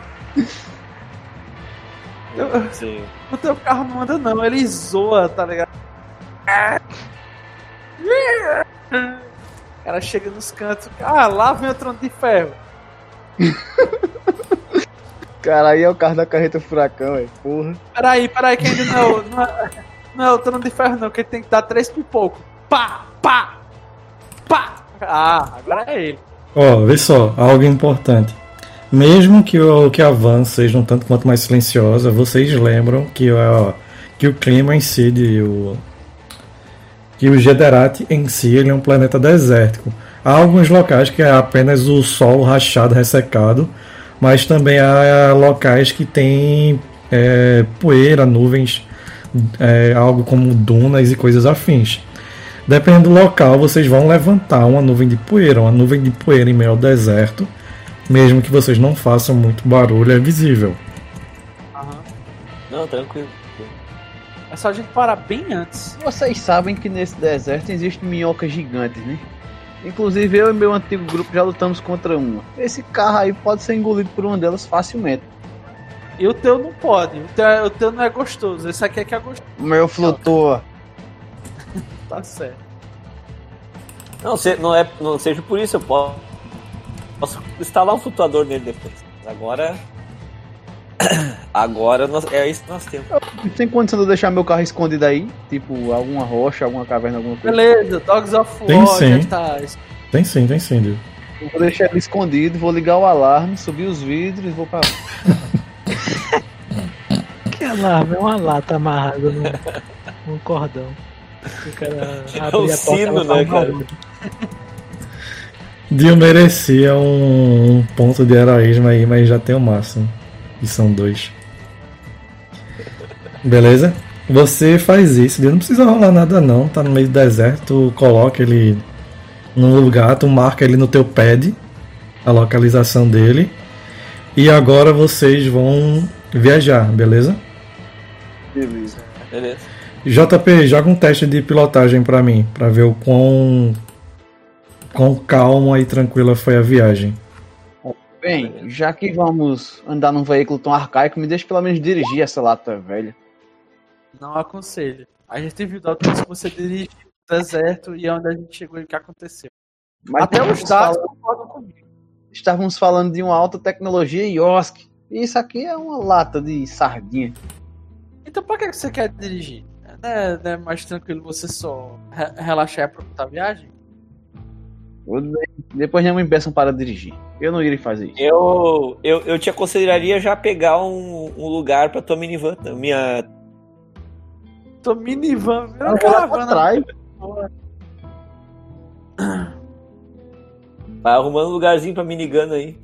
Sim. O teu carro não anda não, ele zoa, tá ligado? O cara chega nos cantos, ah, lá vem o Trono de Ferro. Cara, aí é o carro da carreta furacão, é porra. Peraí, peraí, que ainda não. Não é, não é o Trono de Ferro não, que ele tem que dar três pipocos. Pá, pá, pá. Ah, agora é ele. Ó, oh, vê só, algo importante. Mesmo que o que avança seja um tanto quanto mais silenciosa, vocês lembram que, ó, que o clima em si, de, o, que o Jaderate em si ele é um planeta desértico. Há alguns locais que é apenas o solo rachado, ressecado, mas também há locais que tem é, poeira, nuvens, é, algo como dunas e coisas afins. Dependendo do local, vocês vão levantar uma nuvem de poeira, uma nuvem de poeira em meio ao deserto. Mesmo que vocês não façam muito barulho, é visível. Aham. Não, tranquilo. É só a gente parar bem antes. Vocês sabem que nesse deserto existem minhocas gigantes, né? Inclusive eu e meu antigo grupo já lutamos contra uma. Esse carro aí pode ser engolido por uma delas facilmente. E o teu não pode. O teu, o teu não é gostoso. Esse aqui é que é gostoso. O meu flutua. Tá certo. Não, se, não, é, não seja por isso, eu posso... Posso instalar um flutuador nele depois. Agora. Agora nós... é isso que nós temos. Não tem condição de eu deixar meu carro escondido aí? Tipo, alguma rocha, alguma caverna, alguma coisa. Beleza, Dogs of War. Tem sim. Já tá... Tem sim, tem sim, Dio. Eu vou deixar ele escondido, vou ligar o alarme, subir os vidros e vou pra. Que alarme? É uma lata amarrada num cordão. O cara abre é um a porta, sino, né, cara? Dio merecia um, um ponto de heroísmo aí, mas já tem o máximo. E são dois. Beleza? Você faz isso, Dio. Não precisa rolar nada não. Tá no meio do deserto, tu coloca ele num lugar, tu marca ele no teu pad, a localização dele. E agora vocês vão viajar, beleza? Beleza. Beleza. J P, joga um teste de pilotagem pra mim, pra ver o quão... Quão calma e tranquila foi a viagem. Bem, já que vamos andar num veículo tão arcaico, me deixa pelo menos dirigir essa lata velha. Não aconselho. A gente viu da outra vez que você dirige no deserto e é onde a gente chegou e o que aconteceu. Mas até os dados concordam comigo. Estávamos falando de uma alta tecnologia Ysoki. E isso aqui é uma lata de sardinha. Então pra que você quer dirigir? Não é, não é mais tranquilo você só re- relaxar e aproveitar a viagem? Depois nem me peçam para dirigir. Eu não irei fazer isso. Eu, eu, eu te aconselharia já pegar um, um lugar pra tua minivan. Minha. Tua minivan? Minha caravana. Vai arrumando um lugarzinho pra minigun aí.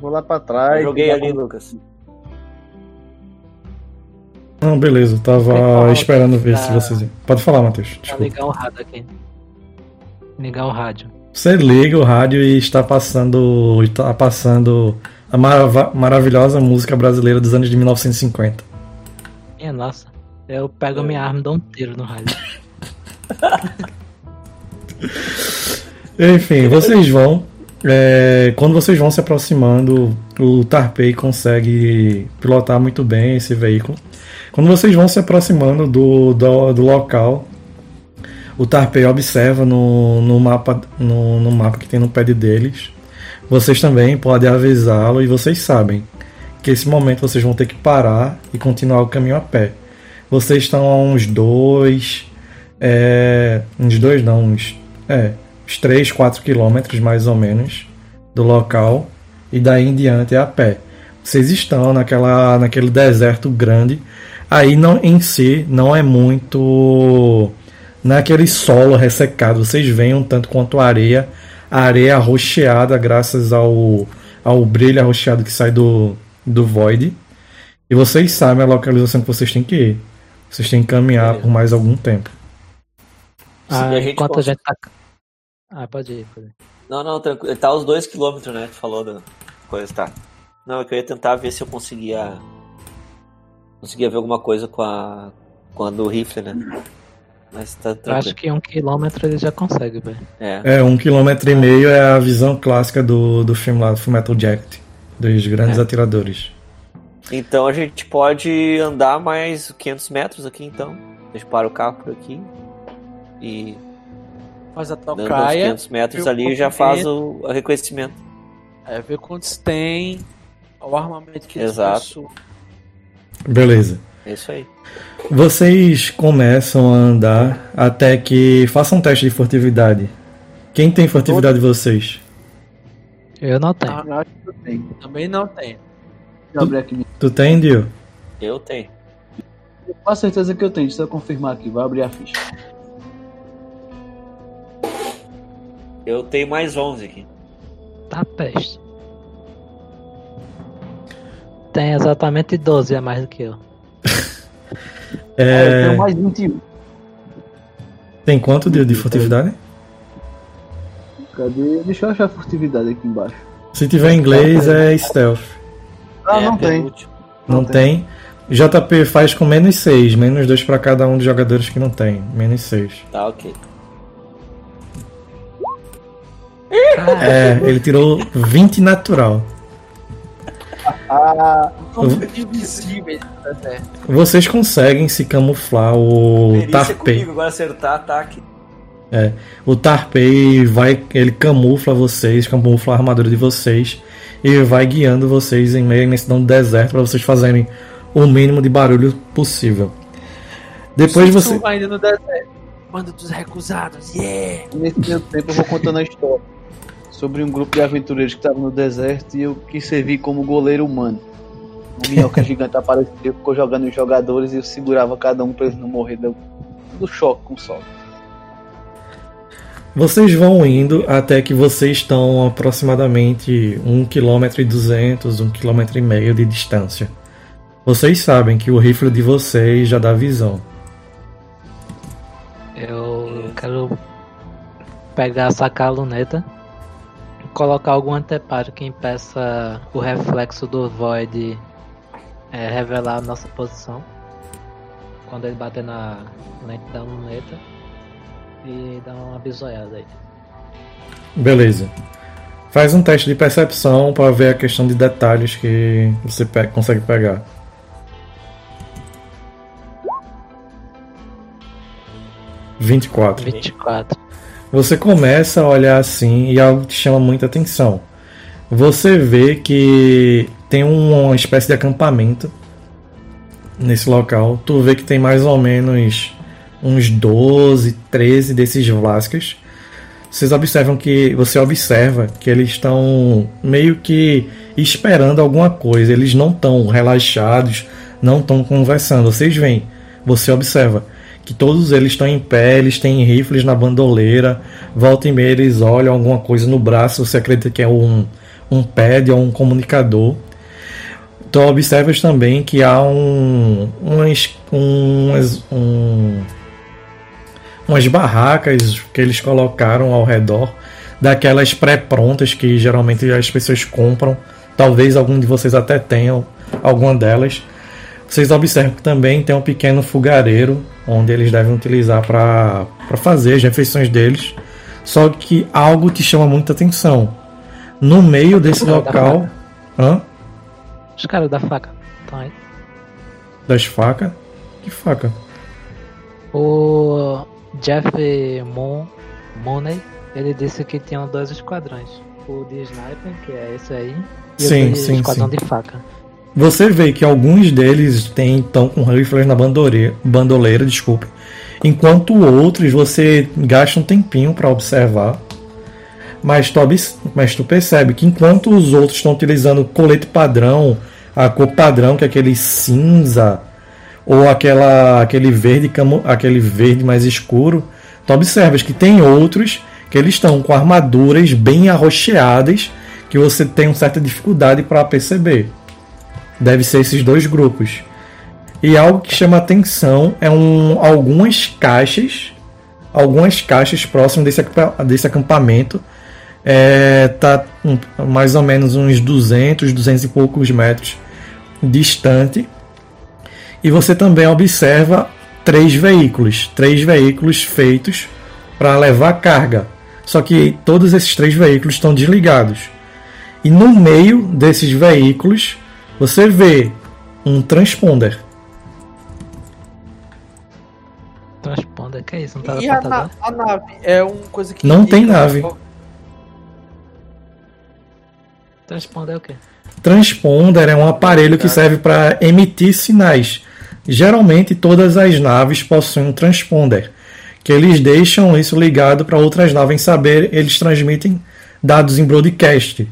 Vou lá pra trás. Eu joguei ali, Lucas. Não, beleza, eu tava falar, esperando ver pra... se vocês iam. Pode falar, Matheus. Vou ligar o rádio aqui. Ligar o rádio. Você liga o rádio e está passando, está passando a marav- maravilhosa música brasileira dos anos de mil novecentos e cinquenta. Minha nossa, eu pego a minha arma e dou um tiro no rádio. Enfim, vocês vão. É, quando vocês vão se aproximando, o Tarpei consegue pilotar muito bem esse veículo. Quando vocês vão se aproximando do, do, do local, o Tarpei observa no, no, mapa, no, no mapa que tem no pad deles. Vocês também podem avisá-lo e vocês sabem que esse momento vocês vão ter que parar e continuar o caminho a pé. Vocês estão a uns dois... É, uns dois não, uns... É, uns três, quatro quilômetros mais ou menos do local, e daí em diante é a pé. Vocês estão naquela, naquele deserto grande, aí não, em si não é muito naquele solo ressecado, vocês veem um tanto quanto areia, a areia arroxeada graças ao, ao brilho arroxeado que sai do, do Void, E vocês sabem a localização que vocês têm que ir. Vocês têm que caminhar por mais algum tempo. Ah, a gente enquanto pode... a gente tá... Ah, pode ir, pode ir. Não, não, tranquilo. Tá aos dois quilômetros, né? Tu falou da coisa, tá. Não, é que eu ia tentar ver se eu conseguia... Conseguia ver alguma coisa com a... Com a do rifle, né? Mas tá tranquilo. Eu acho que um quilômetro ele já consegue, velho. É. é, um quilômetro e meio é a visão clássica do, do filme lá, do Fullmetal Jacket. Dos grandes é. atiradores. Então a gente pode andar mais quinhentos metros aqui, então. A gente para o carro por aqui. E... faz a tocaia, quinhentos metros ali e já faz o reconhecimento. É, ver quantos tem, o armamento que exato. Beleza. É isso aí. Vocês começam a andar até que... Façam um teste de furtividade. Quem tem furtividade de vocês? Eu não tenho. Ah, acho que eu tenho. Também não tenho. Tu, tu tem, Dio? Eu tenho. Eu tenho certeza que eu tenho. Deixa eu confirmar aqui. Vai abrir a ficha. Eu tenho mais onze aqui. Tá peste. Tem exatamente doze a mais do que eu. é... Eu tenho mais vinte e um. Tem quanto de, de furtividade? Cadê? Deixa eu achar a furtividade aqui embaixo. Se tiver em inglês é stealth. Ah, não é, tem. Não, não tem. tem. J P faz com menos seis. Menos dois pra cada um dos jogadores que não tem. Menos seis. Tá, ok. É, ele tirou vinte natural. Ah, invisível. Vocês conseguem se camuflar. O Tarpei comigo, agora acertar ataque. É, o Tarpei vai, ele camufla vocês, camufla a armadura de vocês e vai guiando vocês em meio à imensidão do deserto para vocês fazerem o mínimo de barulho possível. Depois você vai indo no deserto, manda dos recusados. Yeah. Nesse tempo eu vou contando a história sobre um grupo de aventureiros que estava no deserto e eu que servi como goleiro humano. Um minhoca gigante apareceu, ficou jogando os jogadores e eu segurava cada um pra eles não morrer do, do choque com o sol. Vocês vão indo até que vocês estão aproximadamente um quilômetro e duzentos, um quilômetro e meio de distância. Vocês sabem que o rifle de vocês já dá visão. Eu quero pegar, sacar a luneta, colocar algum anteparo que impeça o reflexo do Void é, revelar a nossa posição quando ele bater na lente da luneta e dar uma bisoiada aí. Beleza. Faz um teste de percepção para ver a questão de detalhes que você pe- consegue pegar. vinte e quatro. vinte e quatro. Você começa a olhar assim e algo te chama muita atenção. Você vê que tem uma espécie de acampamento nesse local. Tu vê que tem mais ou menos uns doze, treze desses Vlaskas. Vocês observam que, você observa que eles estão meio que esperando alguma coisa. Eles não estão relaxados, não estão conversando. Vocês veem, você observa que todos eles estão em pé, eles têm rifles na bandoleira, volta e meia eles olham alguma coisa no braço, você acredita que é um, um pad ou um comunicador. Então observas também que há um, umas, umas, um, umas barracas que eles colocaram ao redor, daquelas pré-prontas que geralmente as pessoas compram, talvez algum de vocês até tenham alguma delas. Vocês observam que também tem um pequeno fogareiro onde eles devem utilizar para fazer as refeições deles. Só que algo te chama muita atenção. No meio desse local... Hã? Os caras da faca. Estão aí. Das facas? Que faca? O Jeff Mooney, ele disse que tinham dois esquadrões. O de sniper, que é esse aí, e sim, o sim, esquadrão sim. de faca. Você vê que alguns deles estão com rifles na bandoleira, bandoleira, desculpe, enquanto outros você gasta um tempinho para observar, mas tu, mas tu percebe que enquanto os outros estão utilizando colete padrão, a cor padrão, que é aquele cinza ou aquela, aquele, verde, aquele verde mais escuro, tu observas que tem outros que eles estão com armaduras bem arroxeadas que você tem uma certa dificuldade para perceber. Deve ser esses dois grupos. E algo que chama atenção é um, algumas caixas, algumas caixas próximas desse, desse acampamento. É, tá um, mais ou menos uns duzentos, duzentos e poucos metros distante. E você também observa três veículos, três veículos feitos para levar carga. Só que todos esses três veículos estão desligados. E no meio desses veículos você vê um transponder. Transponder, que é isso? Não tá e a, na, a nave é uma coisa que... Não tem nave. Transponder é o quê? Transponder é um aparelho que serve para emitir sinais. Geralmente todas as naves possuem um transponder, que eles deixam isso ligado para outras naves saber, eles transmitem dados em broadcast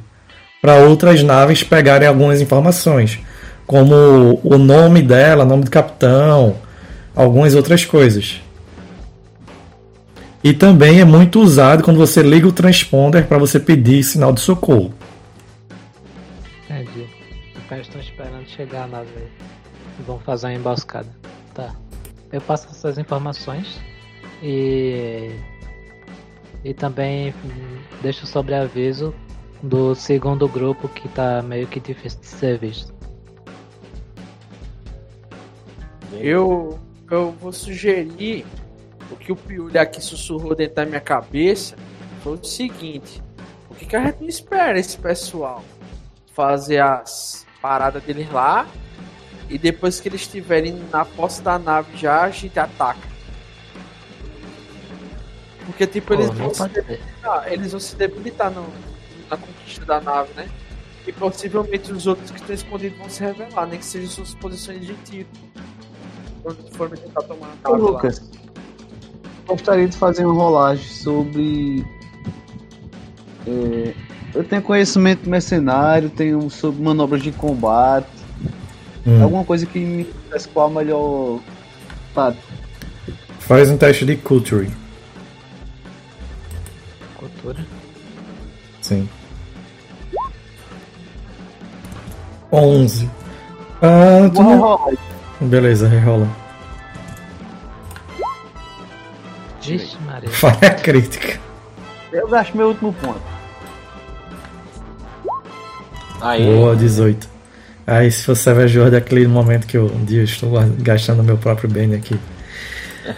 para outras naves pegarem algumas informações, como o nome dela, nome do capitão, algumas outras coisas. E também é muito usado quando você liga o transponder para você pedir sinal de socorro. Entendi. Os caras estão esperando chegar a nave e vão fazer uma emboscada. Tá. Eu passo essas informações e, e também deixo sobre aviso do segundo grupo que tá meio que difícil de ser visto. Eu, eu vou sugerir o que o Piolho aqui sussurrou dentro da minha cabeça. Foi o seguinte: o que, que a gente não espera esse pessoal fazer as paradas deles lá, e depois que eles estiverem na posse da nave já, a gente ataca. Porque tipo, eles, oh, vão, se debilitar, eles vão se debilitar no, na conquista da nave, né? E possivelmente os outros que estão escondidos vão se revelar, nem que sejam suas posições de tiro quando forem tentar tomar a nave. Ô, Lucas, lá, gostaria de fazer uma rolagem sobre... É... Eu tenho conhecimento mercenário, tenho sobre manobras de combate, hum. alguma coisa que me interessa qual a melhor tática. Faz um teste de culture. Cultura? Sim. onze. Ah, tu não... Beleza, rerola. Vixe, Maria. Falha crítica. Eu gasto meu último ponto. Aí. Boa, dezoito. Aí se você vai jogar daquele momento que eu, um dia eu estou gastando meu próprio bem aqui.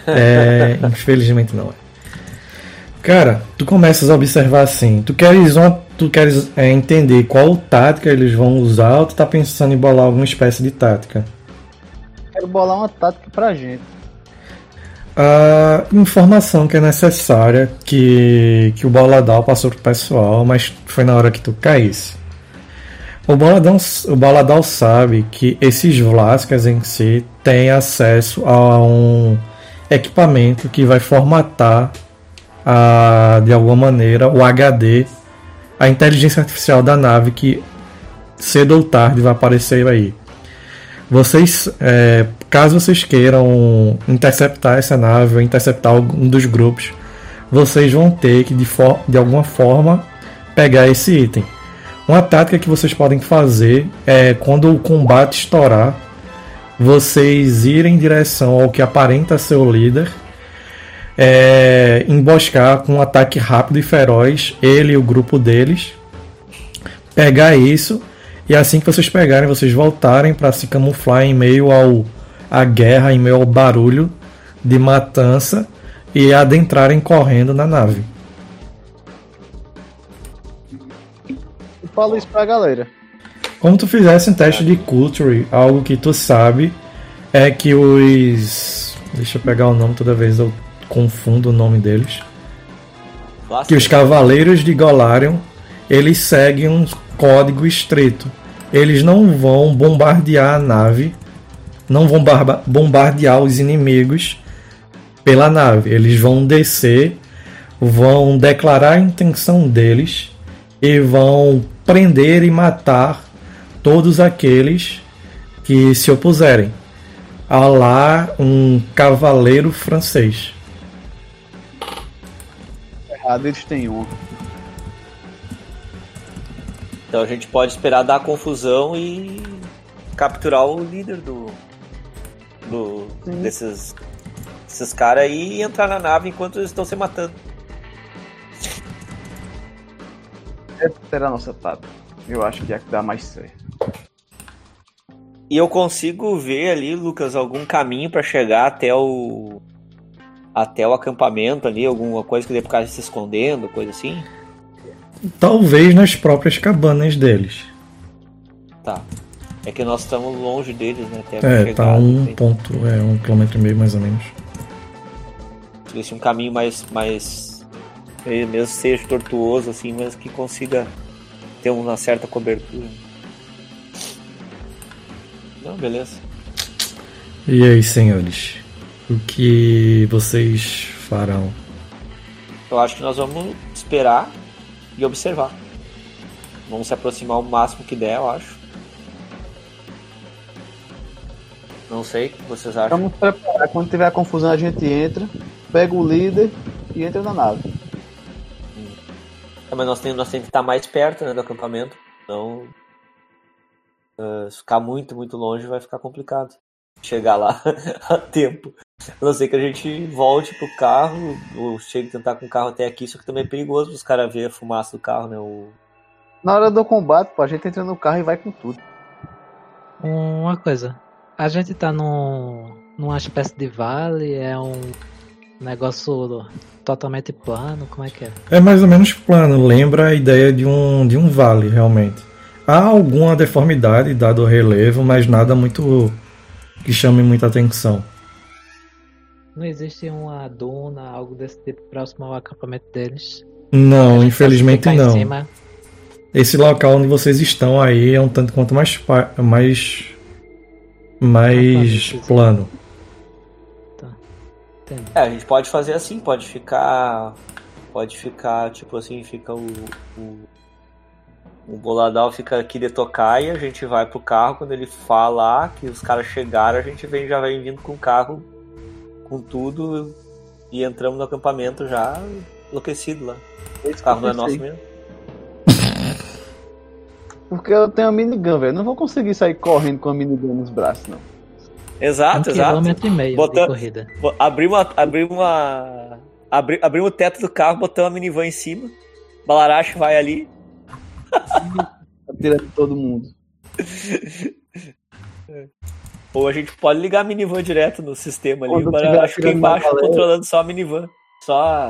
É, infelizmente não. Cara, tu começas a observar assim. Tu queres, uma, tu queres é, entender qual tática eles vão usar, ou tu tá pensando em bolar alguma espécie de tática? Quero bolar uma tática pra gente. A informação que é necessária, que, que o Baladal passou pro pessoal, mas foi na hora que tu caísse. O Baladão, o Baladal sabe que esses Vlaskas em si têm acesso a um equipamento que vai formatar a, de alguma maneira o H D, a inteligência artificial da nave, que cedo ou tarde vai aparecer aí. Vocês, é, caso vocês queiram interceptar essa nave ou interceptar um dos grupos, vocês vão ter que de, for, de alguma forma pegar esse item. Uma tática que vocês podem fazer é, quando o combate estourar, vocês irem em direção ao que aparenta ser o líder, é, emboscar com um ataque rápido e feroz, ele e o grupo deles, pegar isso, e assim que vocês pegarem, vocês voltarem para se camuflar em meio ao, à guerra, em meio ao barulho de matança, e adentrarem correndo na nave. Fala isso pra galera. Como tu fizesse um teste de culture, algo que tu sabe é que os... Deixa eu pegar o nome, toda vez eu confundo o nome deles. Vasca. Que os Cavaleiros de Golarion, eles seguem um código estreito. Eles não vão bombardear a nave, não vão barba- bombardear os inimigos pela nave. Eles vão descer, vão declarar a intenção deles e vão prender e matar todos aqueles que se opuserem. A lá um cavaleiro francês. Errado, eles têm um. Então a gente pode esperar dar confusão e capturar o líder do, do desses, desses caras e entrar na nave enquanto eles estão se matando. Será nossa etapa. Eu acho que é que dá mais certo. E eu consigo ver ali, Lucas, algum caminho pra chegar até o até o acampamento ali, alguma coisa que dê pro cara se escondendo, coisa assim? Talvez nas próprias cabanas deles. Tá. É que nós estamos longe deles, né? Até é, chegar, tá um assim. Ponto, é um quilômetro e meio mais ou menos. Esse é um caminho mais, mais mesmo seja tortuoso, assim, mas que consiga ter uma certa cobertura. Não, beleza. E aí, senhores? O que vocês farão? Eu acho que nós vamos esperar e observar. Vamos se aproximar o máximo que der, eu acho. Não sei o que vocês acham. Vamos preparar. Quando tiver a confusão, a gente entra, pega o líder e entra na nave. Hum. É, mas nós temos, nós temos que estar mais perto, né, do acampamento. Então... Uh, se ficar muito, muito longe vai ficar complicado chegar lá a tempo. A não ser que a gente volte pro carro ou chegue a tentar com o carro até aqui, só que também é perigoso os caras verem a fumaça do carro, né? O... Na hora do combate, pô, a gente entra no carro e vai com tudo. Uma coisa, a gente tá num, numa espécie de vale, é um negócio totalmente plano, como é que é? É mais ou menos plano, lembra a ideia de um, de um vale, realmente. Há alguma deformidade dado o relevo, mas nada muito que chame muita atenção. Não existe uma duna, algo desse tipo, próximo ao acampamento deles? Não, infelizmente não. Esse local onde vocês estão aí é um tanto quanto mais, mais, mais plano. Tá. É, a gente pode fazer assim, pode ficar, pode ficar, tipo assim, fica o... o... O Boladal fica aqui de tocaia, a gente vai pro carro, quando ele falar que os caras chegaram, a gente vem, já vem vindo com o carro, com tudo, e entramos no acampamento já enlouquecido lá. Esse carro não é nosso mesmo. Porque eu tenho a minigun, velho, não vou conseguir sair correndo com a minigun nos braços, não. Exato, um exato. Quilômetro e meio botando, de corrida. Abrimos uma, abrimos uma, abri, abrimos o teto do carro, botamos a minivan em cima, Balarashi vai ali, tirando todo mundo. Ou a gente pode ligar a minivan direto no sistema ali, para, acho que embaixo controlando só a minivan, só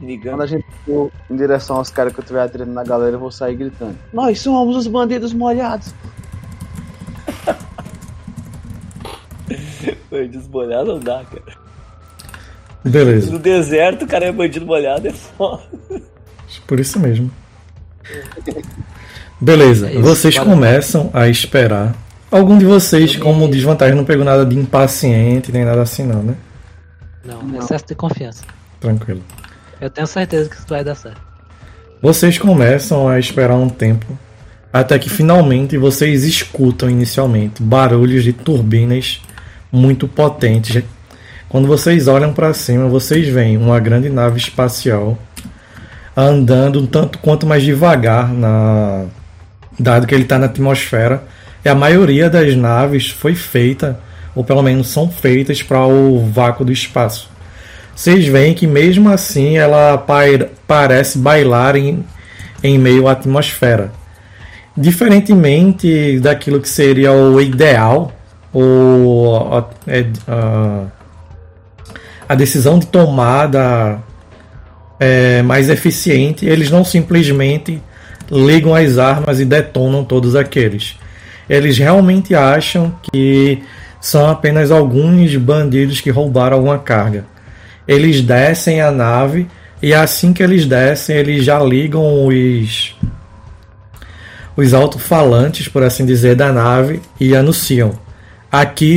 ligando. Quando a gente for em direção aos caras que eu estiver atirando na galera, eu vou sair gritando: nós somos os bandidos molhados. Bandidos molhados não dá, cara. Beleza. No deserto o cara é bandido molhado, é foda. Por isso mesmo. Beleza, vocês começam a esperar. Algum de vocês, como desvantagem, não pegou nada de impaciente nem nada assim, não, né? Não, não. Excesso de confiança. Tranquilo. Eu tenho certeza que isso vai dar certo. Vocês começam a esperar um tempo, até que finalmente vocês escutam inicialmente barulhos de turbinas muito potentes. Quando vocês olham para cima, vocês veem uma grande nave espacial andando um tanto quanto mais devagar, na... dado que ele está na atmosfera. E a maioria das naves foi feita, ou pelo menos são feitas, para o vácuo do espaço. Vocês veem que mesmo assim ela paira... parece bailar em... em meio à atmosfera. Diferentemente daquilo que seria o ideal, ou a, a... a decisão de tomada... É, mais eficiente, eles não simplesmente ligam as armas e detonam todos aqueles. Eles realmente acham que são apenas alguns bandidos que roubaram alguma carga. Eles descem a nave e assim que eles descem, eles já ligam os, os alto-falantes, por assim dizer, da nave e anunciam: aqui,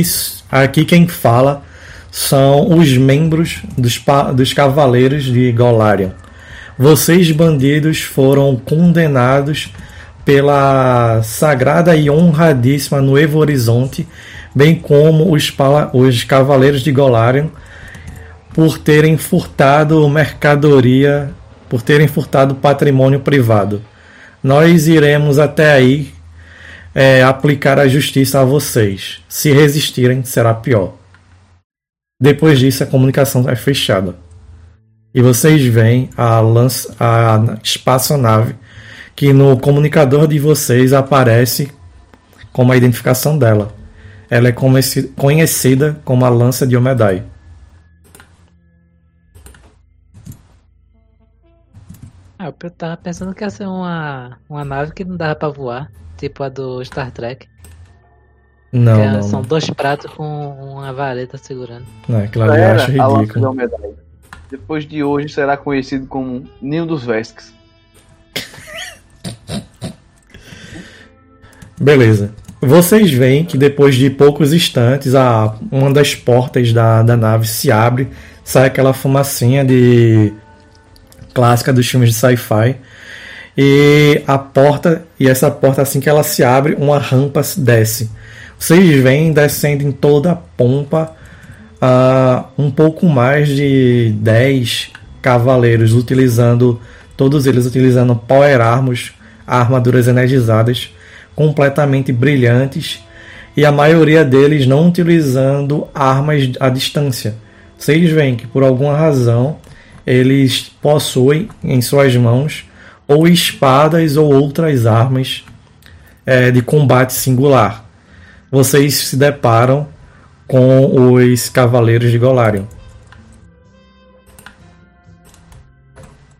aqui quem fala são os membros dos, dos Cavaleiros de Golarion. Vocês, bandidos, foram condenados pela sagrada e honradíssima Nuevo Horizonte, bem como os, os Cavaleiros de Golarion, por terem furtado mercadoria, por terem furtado patrimônio privado. Nós iremos até aí é, aplicar a justiça a vocês. Se resistirem, será pior. Depois disso, a comunicação é fechada. E vocês veem a, lança, a espaçonave, que no comunicador de vocês aparece como a identificação dela. Ela é conhecida como a Lança de Omedai. Ah, eu tava pensando que ia ser uma, uma nave que não dava pra voar, tipo a do Star Trek. Não, é, não são não. Dois pratos com uma vareta segurando. Não, aquilo ali eu acho ridículo. Depois de hoje será conhecido como Ninho dos Vesks. Beleza. Vocês veem que depois de poucos instantes a, uma das portas da, da nave se abre, sai aquela fumacinha de clássica dos filmes de sci-fi, e a porta, e essa porta assim que ela se abre, uma rampa desce. Vocês veem descendo em toda a pompa uh, um pouco mais de dez cavaleiros, utilizando todos eles utilizando power armors, armaduras energizadas completamente brilhantes, e a maioria deles não utilizando armas à distância. Vocês veem que por alguma razão eles possuem em suas mãos ou espadas ou outras armas é, de combate singular. Vocês se deparam com os Cavaleiros de Golarion.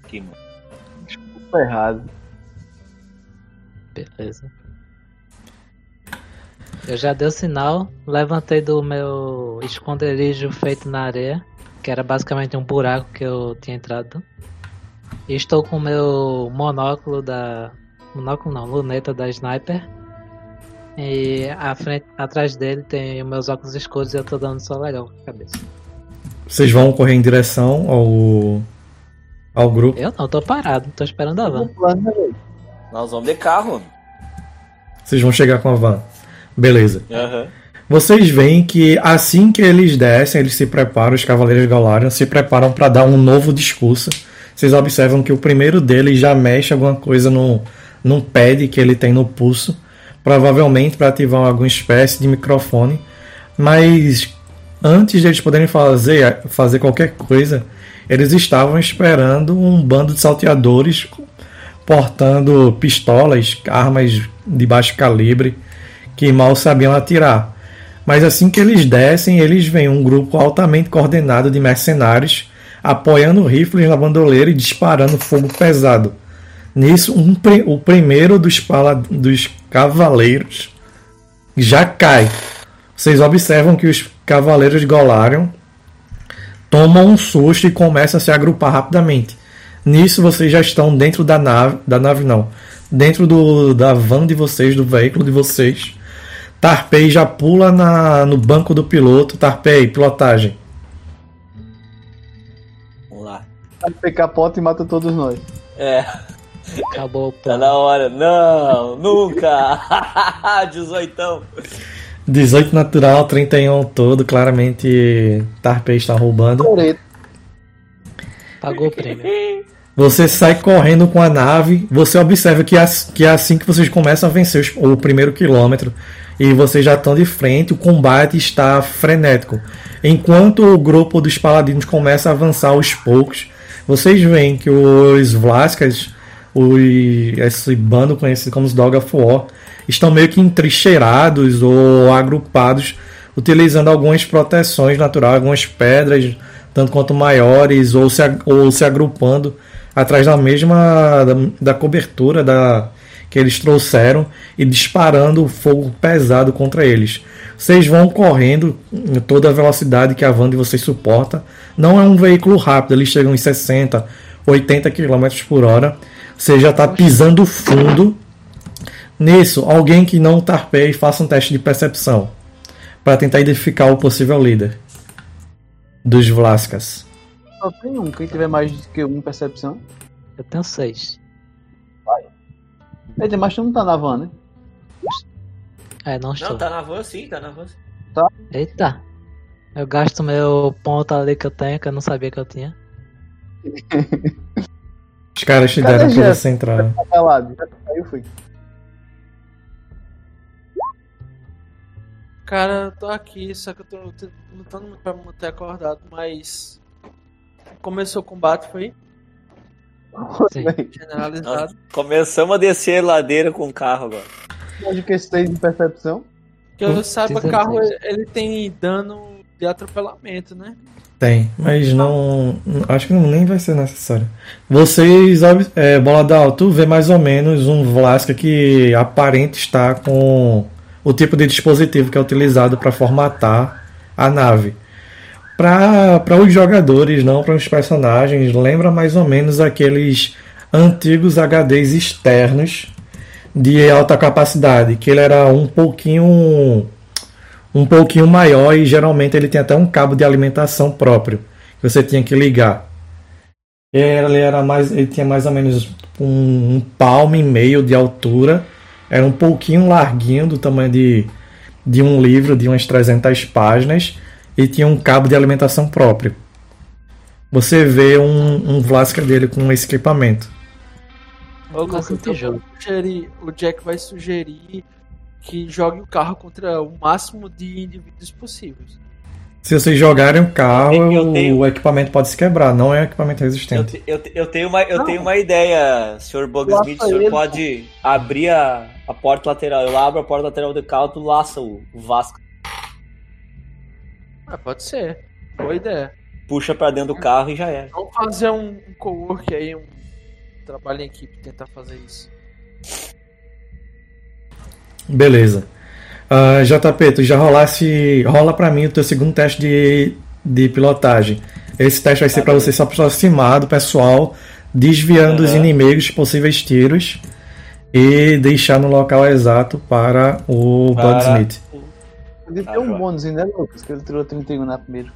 Que mano. Desculpa errado. Beleza. Eu já dei o sinal, levantei do meu esconderijo feito na areia, que era basicamente um buraco que eu tinha entrado. E estou com o meu monóculo da... Monóculo não, luneta da Sniper. E à frente, atrás dele tem meus óculos escuros e eu estou dando só legal com a cabeça. Vocês vão correr em direção ao... ao grupo? Eu não, estou parado, estou esperando a van. Nós vamos de carro. Vocês vão chegar com a van. Beleza. Uhum. Vocês veem que assim que eles descem, eles se preparam, os Cavaleiros de Golarion se preparam para dar um novo discurso. Vocês observam que o primeiro deles já mexe alguma coisa no, num pad que ele tem no pulso, provavelmente para ativar alguma espécie de microfone. Mas antes de eles poderem fazer, fazer qualquer coisa, eles estavam esperando um bando de salteadores portando pistolas, armas de baixo calibre, que mal sabiam atirar. Mas assim que eles descem, eles veem um grupo altamente coordenado de mercenários apoiando rifles na bandoleira e disparando fogo pesado. Nisso, um, o primeiro dos, dos cavaleiros já cai. Vocês observam que os Cavaleiros de Golarion tomam um susto e começam a se agrupar rapidamente. Nisso, vocês já estão dentro da nave, da nave não, dentro do, da van de vocês, do veículo de vocês. Tarpei já pula na, no banco do piloto. Tarpei, pilotagem. Vamos lá. Tarpei capota e mata todos nós. É. Acabou. Tá na hora. Não, nunca. dezoito. dezoito natural, trinta e um todo. Claramente, Tarpei está roubando. Pagou o prêmio. Você sai correndo com a nave, você observa que, as, que assim que vocês começam a vencer os, o primeiro quilômetro e vocês já estão de frente, o combate está frenético. Enquanto o grupo dos paladinos começa a avançar aos poucos, vocês veem que os Vlaskas, os, esse bando conhecido como os Dogs of War, estão meio que entrincheirados ou agrupados, utilizando algumas proteções naturais, algumas pedras, tanto quanto maiores, ou se, ou se agrupando atrás da mesma da, da cobertura da, que eles trouxeram e disparando fogo pesado contra eles. Vocês vão correndo em toda a velocidade que a van de vocês suporta. Não é um veículo rápido, eles chegam em sessenta, oitenta quilômetros por hora. Você já está pisando fundo. Nisso, alguém que não tarpeie, faça um teste de percepção para tentar identificar o possível líder dos Vlaskas. Só tem um. Quem tiver mais do que um percepção? Eu tenho seis. Vai. Eita, mas tu não tá na van, né? É, não estou. Não, tá na van sim, tá na van sim. Tá. Eita. Eu gasto meu ponto ali que eu tenho, que eu não sabia que eu tinha. Os caras te deram pra você entrar. Cadê Jeff? Saiu, foi. Cara, eu tô aqui, só que eu tô lutando muito pra me manter acordado, mas... Começou o combate, foi? Sim. Generalizado. Nós começamos a descer a ladeira com o carro agora. Pode questões de percepção? Que eu saiba, o carro ele tem dano de atropelamento, né? Tem, mas não... Acho que nem vai ser necessário. Vocês, é, Bola da Alto, vê mais ou menos um Vlaska que aparente está com o tipo de dispositivo que é utilizado para formatar a nave. Para os jogadores, não para os personagens, lembra mais ou menos aqueles antigos H Ds externos de alta capacidade, que ele era um pouquinho... um pouquinho maior e geralmente ele tem até um cabo de alimentação próprio que você tinha que ligar. Ele era mais, ele tinha mais ou menos um, um palmo e meio de altura, era um pouquinho larguinho, do tamanho de, de um livro de umas trezentas páginas, e tinha um cabo de alimentação próprio. Você vê um, um Vlaska dele com esse equipamento. O, eu sugerir, o Jack vai sugerir que jogue o carro contra o máximo de indivíduos possíveis. Se vocês jogarem o carro, eu tenho... o equipamento pode se quebrar, não é equipamento resistente. Eu, te, eu, eu, tenho, uma, eu tenho uma ideia, senhor Bugsmith, o senhor ele, pode pô. abrir a, a porta lateral. Eu abro a porta lateral do carro, tu laça o, o Vasco. Ah, pode ser, boa ideia. Puxa pra dentro do carro e já é. Vamos fazer um, um co-work aí, um trabalho em equipe, tentar fazer isso. Beleza. Uh, J P, tu já rolasse. Rola pra mim o teu segundo teste de, de pilotagem. Esse teste vai ser pra você se aproximar do pessoal, desviando uhum. os inimigos, possíveis tiros, e deixar no local exato para o Bugsmith. Ele tem um bônus ainda, né, Lucas? Que ele tirou trinta e um na primeira.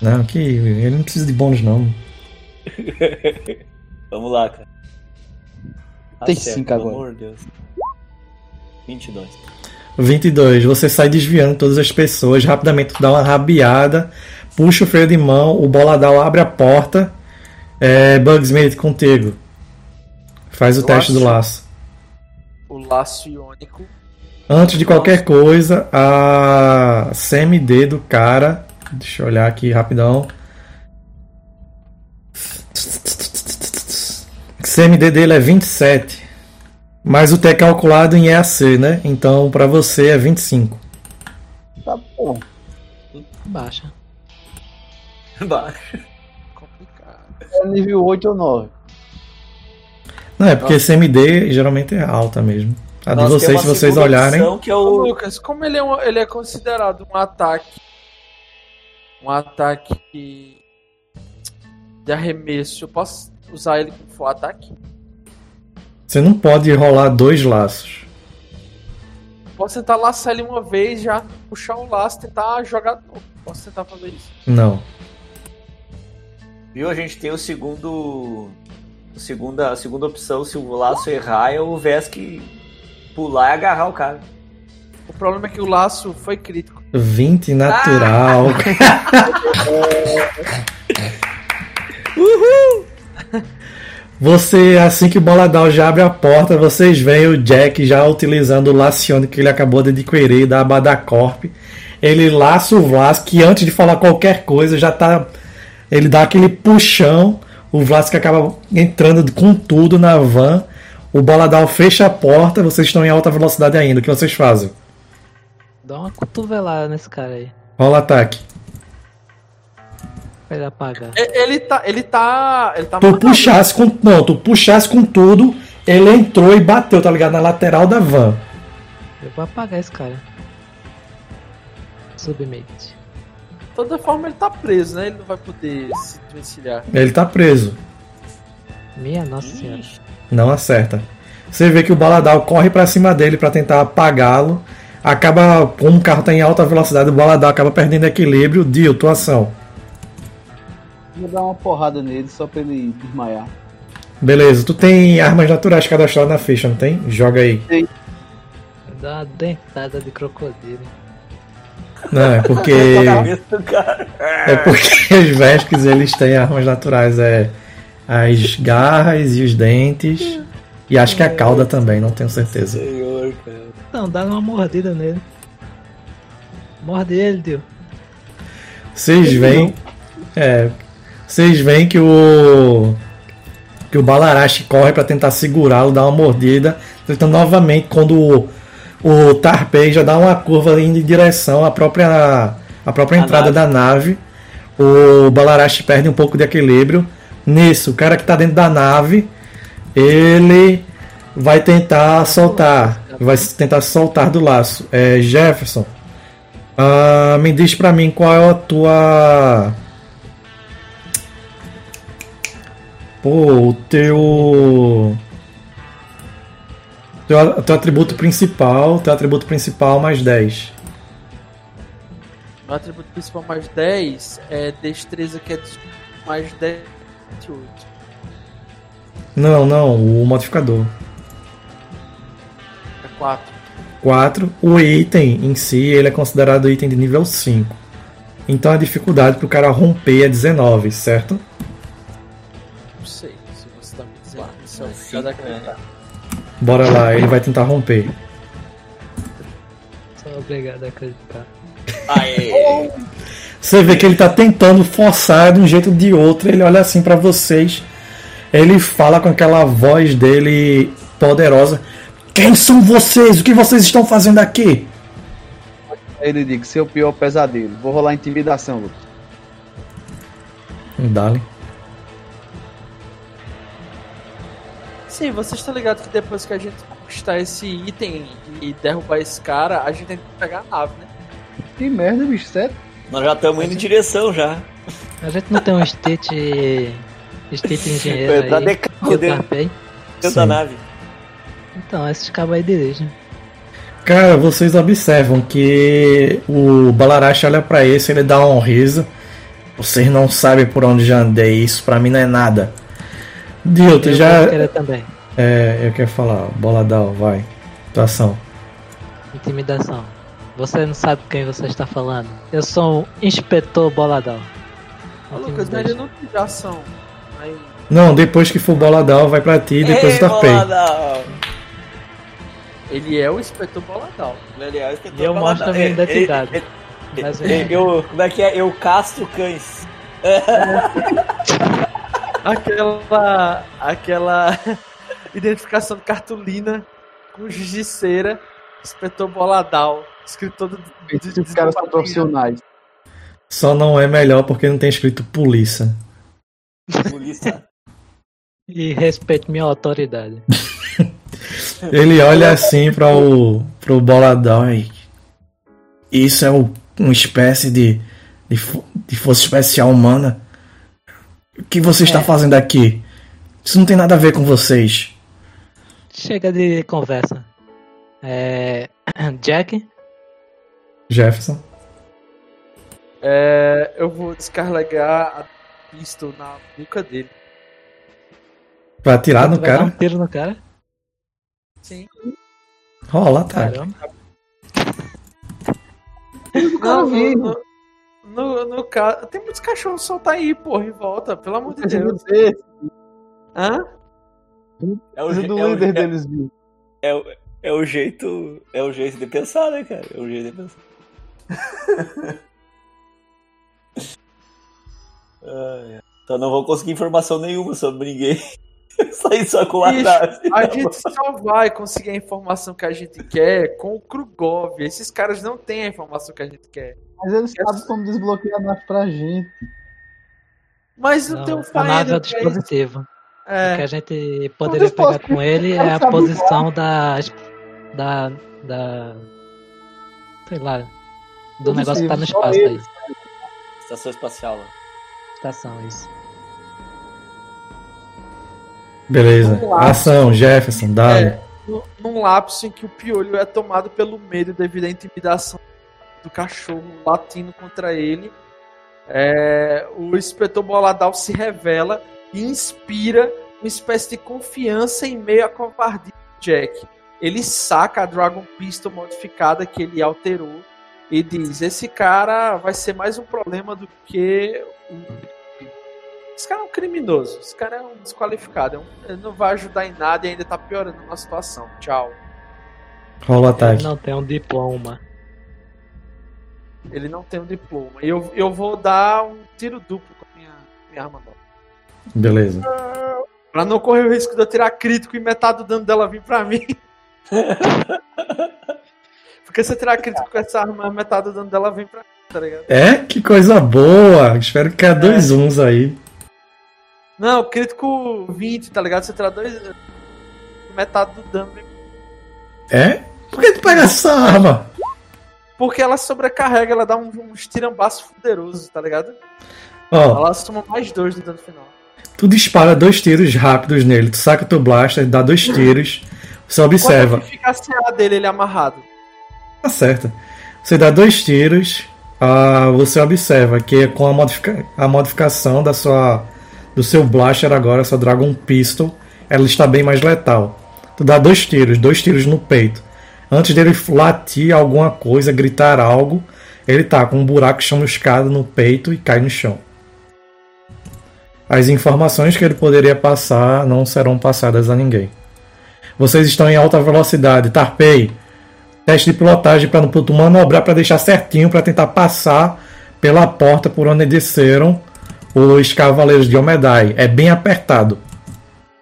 Não, que ele não precisa de bônus, não. Vamos lá, cara. Tem cinco agora. Pelo amor de Deus. vinte e dois. vinte e dois. Você sai desviando todas as pessoas, rapidamente dá uma rabiada, puxa o freio de mão, o Boladal abre a porta. É, Bugsmith, contigo. Faz o, o teste laço. do laço. O laço iônico. Antes de qualquer coisa, a C M D do cara... Deixa eu olhar aqui rapidão. C M D dele é vinte e sete. Mas o T é calculado em E A C, né? Então pra você é vinte e cinco. Tá bom. Baixa. Baixa. Complicado. É nível oito ou nove? Não, é porque C M D geralmente é alta mesmo. A de vocês, se vocês olharem. Que é o... Ô, Lucas, como ele é, um, ele é considerado um ataque. Um ataque de arremesso, eu posso usar ele como for ataque? Você não pode rolar dois laços. Posso tentar laçar ele uma vez, já puxar o laço, tentar jogar de novo. Posso tentar fazer isso? Não. Viu? A gente tem o segundo... O segunda, a segunda opção, se o laço errar, é o Vesk pular e agarrar o cara. O problema é que o laço foi crítico. vinte natural. Ah! Uhul! Você, assim que o Boladal já abre a porta, vocês veem o Jack já utilizando o lacione que ele acabou de adquirir da Abadar Corp. Ele laça o Vlask, que antes de falar qualquer coisa, já tá. Ele dá aquele puxão. O Vlask acaba entrando com tudo na van. O Boladal fecha a porta. Vocês estão em alta velocidade ainda. O que vocês fazem? Dá uma cotovelada nesse cara aí. Rola ataque. Ele apaga. Ele tá. Ele tá. Ele tá tu matado. puxasse com. Não, tu puxasse com tudo, ele entrou e bateu, tá ligado? Na lateral da van. Eu vou apagar esse cara. Submate. De toda forma ele tá preso, né? Ele não vai poder se desvencilhar. Ele tá preso. Minha nossa Ixi. senhora. Não acerta. Você vê que o Boladal corre pra cima dele pra tentar apagá-lo. Acaba. Como o carro tá em alta velocidade, o Boladal acaba perdendo equilíbrio. Dio, tua ação. Vou dar uma porrada nele só pra ele desmaiar. Beleza, tu tem armas naturais cadastradas na ficha, não tem? Joga aí. Tem. Dá uma dentada de crocodilo. Não, é porque. é porque os Vesks eles têm armas naturais, é. As garras e os dentes. E acho que a cauda também, não tenho certeza. Senhor, cara. Não, dá uma mordida nele. Morde ele, tio. Vocês veem. É. Vocês veem que o. Que o Balarashi corre pra tentar segurá-lo, dar uma mordida. Tentando novamente quando o. O Tarpei já dá uma curva indo em direção à própria, à própria entrada nave. da nave. O Balarashi perde um pouco de equilíbrio. Nisso, o cara que está dentro da nave, ele vai tentar soltar. Vai tentar soltar do laço. É, Jefferson, uh, me diz pra mim qual é a tua... Pô, o teu... Teu, teu atributo principal, teu atributo principal mais dez. Meu atributo principal mais dez é destreza, que é mais dez, vinte e oito. Não, não, o modificador. É quatro. quatro. O item em si, ele é considerado item de nível cinco. Então a dificuldade pro cara romper é dezenove, certo? Não sei, se você tá me dizendo isso, é o que... Bora lá, ele vai tentar romper. Sou obrigado a acreditar. Aê. Você vê que ele tá tentando forçar de um jeito ou de outro. Ele olha assim pra vocês. Ele fala com aquela voz dele poderosa. Quem são vocês? O que vocês estão fazendo aqui? Ele diz, seu pior pesadelo. Vou rolar intimidação, Lucas. Dá-lhe. Sim, você está ligado que depois que a gente conquistar esse item e derrubar esse cara, a gente tem que pegar a nave, né? Que merda, bicho, sério? Nós já estamos indo em direção já. A gente não tem um state. State engenheiro. Tá decado dentro da nave. Então, esses cabos aí dirigem. Cara, vocês observam que o Balarashi olha pra esse, ele dá um riso. Vocês não sabem por onde já andei, isso pra mim não é nada. Dilton, eu já. Quero também. É, eu quero falar, Boladal, vai. Situação. Intimidação. Você não sabe quem você está falando. Eu sou o inspetor Boladal. Ô, Lucas, mas ele não tem ação. Aí... Não, depois que for Boladal, vai pra ti e depois tá pé. Ele é o inspetor Boladal. Ele é o inspetor Boladal. Eu mostro a minha identidade. Ele, ele, mas, ele, ele, eu, como é que é? Eu castro cães. Aquela aquela identificação de cartolina com justiceira, inspetor Boladal, escrito todo de, de, de os caras são profissionais. Só não é melhor porque não tem escrito polícia. Polícia. E respeite minha autoridade. Ele olha assim para o pro Boladal e... Isso é o, uma espécie de, de, de força especial humana. O que você está é. fazendo aqui? Isso não tem nada a ver com vocês. Chega de conversa. É... Jack? Jefferson? É... Eu vou descarregar a pistola na nuca dele. Pra atirar no cara? Vai dar um tiro no cara? Sim. Rola, tá. Não, não, não. No, no caso, tem muitos cachorros soltar aí, porra, e volta, pelo amor de Deus. Hã? É o jeito é, do líder é, deles, viu? É, é, é, é o jeito. É o jeito de pensar, né, cara? É o jeito de pensar. ah, então não vou conseguir informação nenhuma sobre ninguém. Sair só com a nave. A gente só vai conseguir a informação que a gente quer com o Krugov. Esses caras não têm a informação que a gente quer. Mas eles eu... sabem como desbloquear a nave pra gente. Mas não, não tem um a nave é o dispositivo. É. O que a gente poderia pegar com ele é a posição da, da... da... sei lá... do eu negócio sei, que tá no espaço aí. Estação espacial. Estação, isso. Beleza. Um Ação, Jefferson, dá. É, num lapso em que o Piolho é tomado pelo medo devido à intimidação do cachorro latindo contra ele, é, o inspetor Boladal se revela e inspira uma espécie de confiança em meio à covardia do Jack. Ele saca a Dragon Pistol modificada que ele alterou e diz, esse cara vai ser mais um problema do que... Esse cara é um criminoso, esse cara é um desqualificado, é um... ele não vai ajudar em nada e ainda tá piorando a nossa situação. Tchau. Rola ataque. Ele não tem um diploma. Ele não tem um diploma. E eu, eu vou dar um tiro duplo com a minha, minha arma nova. Beleza. Pra não correr o risco de eu tirar crítico e metade do dano dela vir pra mim. Porque se eu tirar crítico com essa arma, metade do dano dela vem pra mim, tá ligado? É? Que coisa boa! Espero que caia é. dois uns aí. Não, crítico vinte, tá ligado? Se eu tirar dois... metade do dano vem. É? Por que tu pega essa arma? Porque ela sobrecarrega, ela dá um, um tirambaço fuderoso, tá ligado? Ó, ela soma mais dois do dano final. Tu dispara dois tiros rápidos nele, tu saca teu blaster, dá dois tiros, você observa. Quanto fica a C A dele, ele é amarrado? Tá certo. Você dá dois tiros, ah, você observa que com a, modifica- a modificação da sua, do seu blaster agora, sua Dragon Pistol, ela está bem mais letal. Tu dá dois tiros, dois tiros no peito. Antes dele latir alguma coisa, gritar algo, ele tá com um buraco chamuscado no peito e cai no chão. As informações que ele poderia passar não serão passadas a ninguém. Vocês estão em alta velocidade. Tarpei, teste de pilotagem para tu manobrar para deixar certinho, para tentar passar pela porta por onde desceram os Cavaleiros de Omedai. É bem apertado.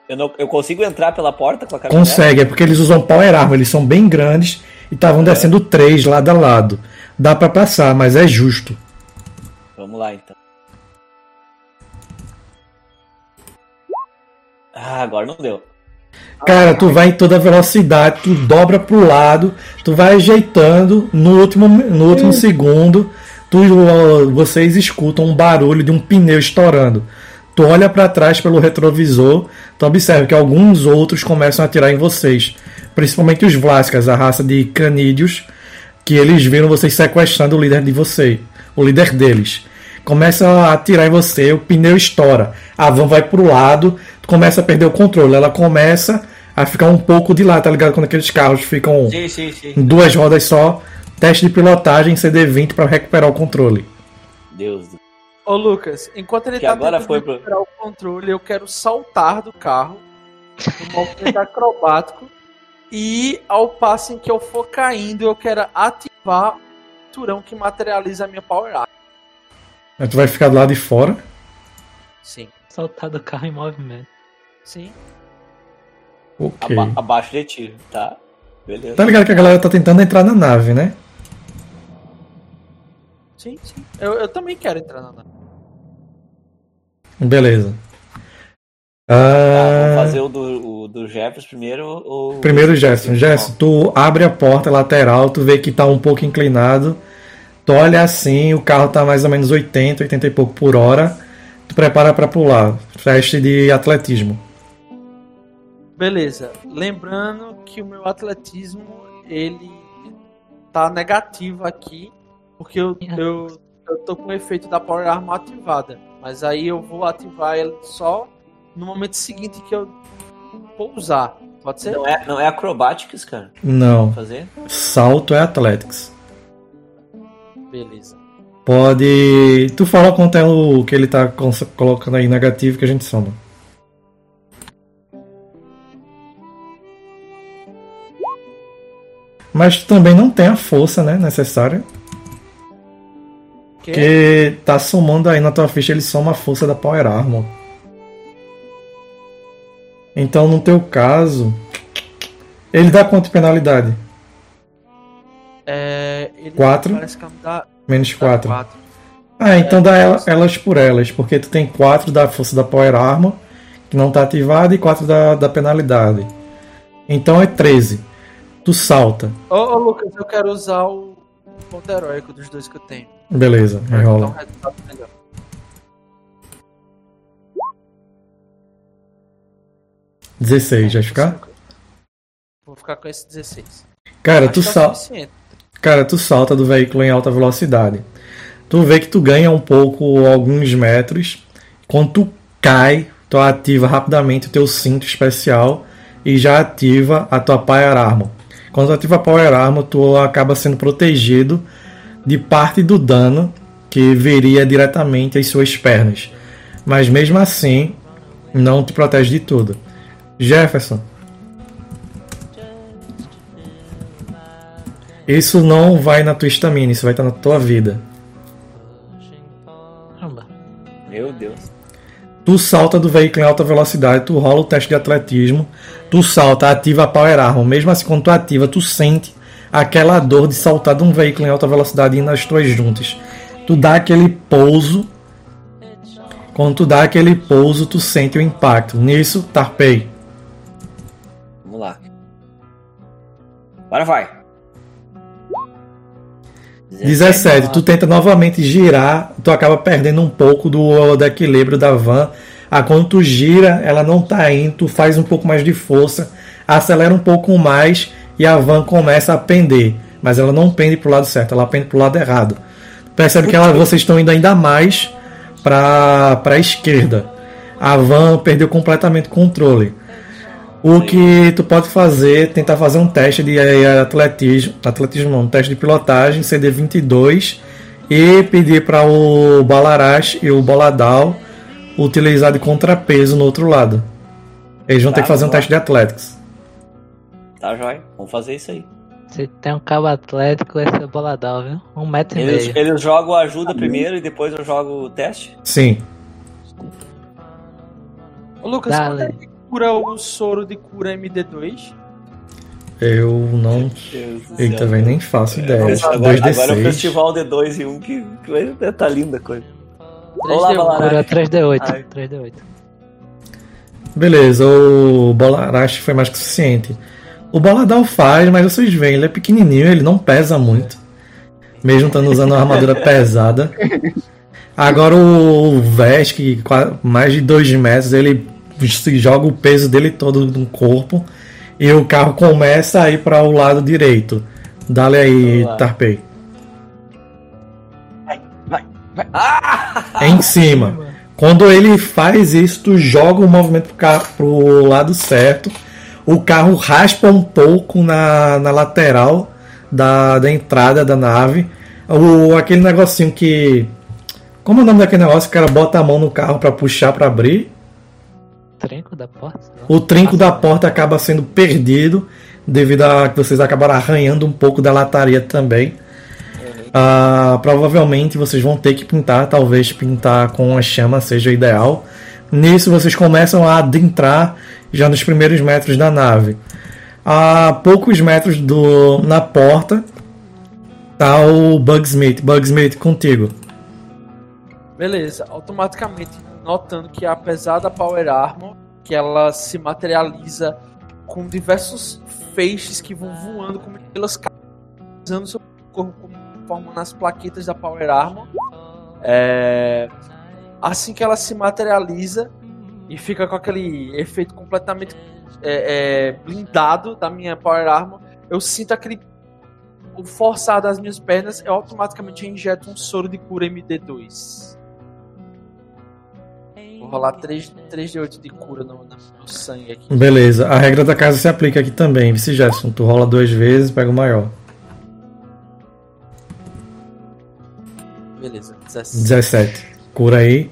Eu, não, eu consigo entrar pela porta com a caminhonete? Consegue, é porque eles usam power armor, eles são bem grandes e estavam é. descendo três lado a lado. Dá para passar, mas é justo. Vamos lá, então. Ah, agora não deu. Cara, tu vai em toda velocidade, tu dobra pro lado, tu vai ajeitando, no último, no último segundo, tu, vocês escutam um barulho de um pneu estourando. Tu olha pra trás pelo retrovisor, tu observa que alguns outros começam a atirar em vocês, principalmente os Vlaskas, a raça de canídeos, que eles viram vocês sequestrando o líder de vocês, o líder deles. Começa a atirar em você, o pneu estoura, a van vai pro lado, tu começa a perder o controle, ela começa a ficar um pouco de lado, tá ligado? Quando aqueles carros ficam sim, sim, sim. em duas rodas só, teste de pilotagem C D vinte pra recuperar o controle. Deus do... Ô Lucas, enquanto ele que tá agora tentando recuperar pro... o controle, eu quero saltar do carro, um movimento acrobático, e ao passo em que eu for caindo, eu quero ativar o cinturão que materializa a minha power armor. Mas tu vai ficar do lado de fora? Sim. Saltar do carro em movimento. Sim. Ok. Aba- abaixo de ti, tá? Beleza. Tá ligado que a galera tá tentando entrar na nave, né? Sim, sim. Eu, eu também quero entrar na nave. Beleza. Ah, ah, vamos fazer o do, o do Jefferson primeiro ou... Primeiro o Jefferson. Jefferson, tu abre a porta lateral, tu vê que tá um pouco inclinado. Tu olha assim, o carro tá mais ou menos oitenta, oitenta e pouco por hora. Tu prepara pra pular. Teste de atletismo. Beleza. Lembrando que o meu atletismo, ele tá negativo aqui, porque eu, eu, eu tô com o efeito da Power Armor ativada. Mas aí eu vou ativar ele só no momento seguinte que eu pousar. Pode ser? Não é, não é acrobatics, cara? Não. Fazer? Salto é athletics. Beleza. Pode. Tu fala quanto é o que ele tá cons... colocando aí negativo que a gente soma. Mas tu também não tem a força, né, necessária. Que? Porque tá somando aí na tua ficha, ele soma a força da Power Armor. Então no teu caso. Ele dá quanto de penalidade? É, ele quatro dá, menos quatro. quatro. Ah, então é, dá ela, elas por elas, porque tu tem quatro da força da Power Armor, que não tá ativada, e quatro da, da penalidade. Então é treze. Tu salta. Ô, ô Lucas, eu quero usar o ponto heróico dos dois que eu tenho. Beleza, eu rola. Um dezesseis, vai ficar? Vou ficar com esse dezesseis. Cara, tu salta. Cara, tu salta do veículo em alta velocidade. Tu vê que tu ganha um pouco, alguns metros. Quando tu cai, tu ativa rapidamente o teu cinto especial e já ativa a tua Power Armor. Quando tu ativa a Power Armor, tu acaba sendo protegido de parte do dano que viria diretamente às suas pernas. Mas mesmo assim, não te protege de tudo. Jefferson. Isso não vai na tua estamina, isso vai estar na tua vida. Meu Deus. Tu salta do veículo em alta velocidade, tu rola o teste de atletismo, tu salta, ativa a Power Armor. Mesmo assim, quando tu ativa, tu sente aquela dor de saltar de um veículo em alta velocidade e ir nas tuas juntas. Tu dá aquele pouso. Quando tu dá aquele pouso, tu sente o impacto. Nisso, Tarpei. Vamos lá. Agora vai. dezessete. Tu tenta novamente girar, tu acaba perdendo um pouco do, do equilíbrio da van. Ah, quando tu gira, ela não tá indo, tu faz um pouco mais de força, acelera um pouco mais e a van começa a pender. Mas ela não pende pro lado certo, ela pende pro lado errado. Percebe que ela, vocês estão indo ainda mais pra, pra esquerda. A van perdeu completamente o controle. O que tu pode fazer, tentar fazer um teste de atletismo, atletismo não, um teste de pilotagem, C D vinte e dois, e pedir para o Balarash e o Baladal utilizar de contrapeso no outro lado. Eles vão tá, ter que fazer um lá. Teste de athletics. Tá, joia. Vamos fazer isso aí. Se tem um cabo atlético, esse é o Baladal, viu? Um metro e eles, meio. Eles jogam a ajuda ah, primeiro e depois eu jogo o teste? Sim. Ô, Lucas, cura o soro de cura M D dois? Eu não. Eu também nem faço ideia. É, agora, agora o festival D dois e um que, que tá linda a coisa. Olá, Balarashi. três D oito. três D oito. Beleza, o Balarashi foi mais que o suficiente. O Baladal faz, mas vocês veem, ele é pequenininho, ele não pesa muito. Mesmo estando usando uma armadura pesada. Agora o Vesk, mais de dois metros, ele joga o peso dele todo no corpo e o carro começa a ir para o lado direito. Dá-lhe aí, Tarpei. Vai, vai, vai. Ah! É em cima. Quando ele faz isso, tu joga o movimento para o lado certo. O carro raspa um pouco na, na lateral da, da entrada da nave. O, aquele negocinho que... Como é o nome daquele negócio que o cara bota a mão no carro para puxar, para abrir? Trinco da porta? O trinco da porta acaba sendo perdido devido a que vocês acabaram arranhando um pouco da lataria também. Ah, provavelmente vocês vão ter que pintar, talvez pintar com a chama seja o ideal. Nisso vocês começam a adentrar já nos primeiros metros da nave. A poucos metros do, na porta tá o Bugsmith. Bugsmith, contigo. Beleza, automaticamente notando que apesar da Power Armor, que ela se materializa com diversos feixes que vão voando como pelas causando sobre o corpo como formam nas plaquetas da Power Armor, é... assim que ela se materializa e fica com aquele efeito completamente é, é, blindado da minha Power Armor, eu sinto aquele o forçar das minhas pernas, eu automaticamente injeto um soro de cura M D dois. Vou rolar três D oito de cura no, no sangue aqui. Beleza, a regra da casa se aplica aqui também, vice Jefferson. Tu rola duas vezes, pega o maior. Beleza, dezessete. dezessete. Cura aí.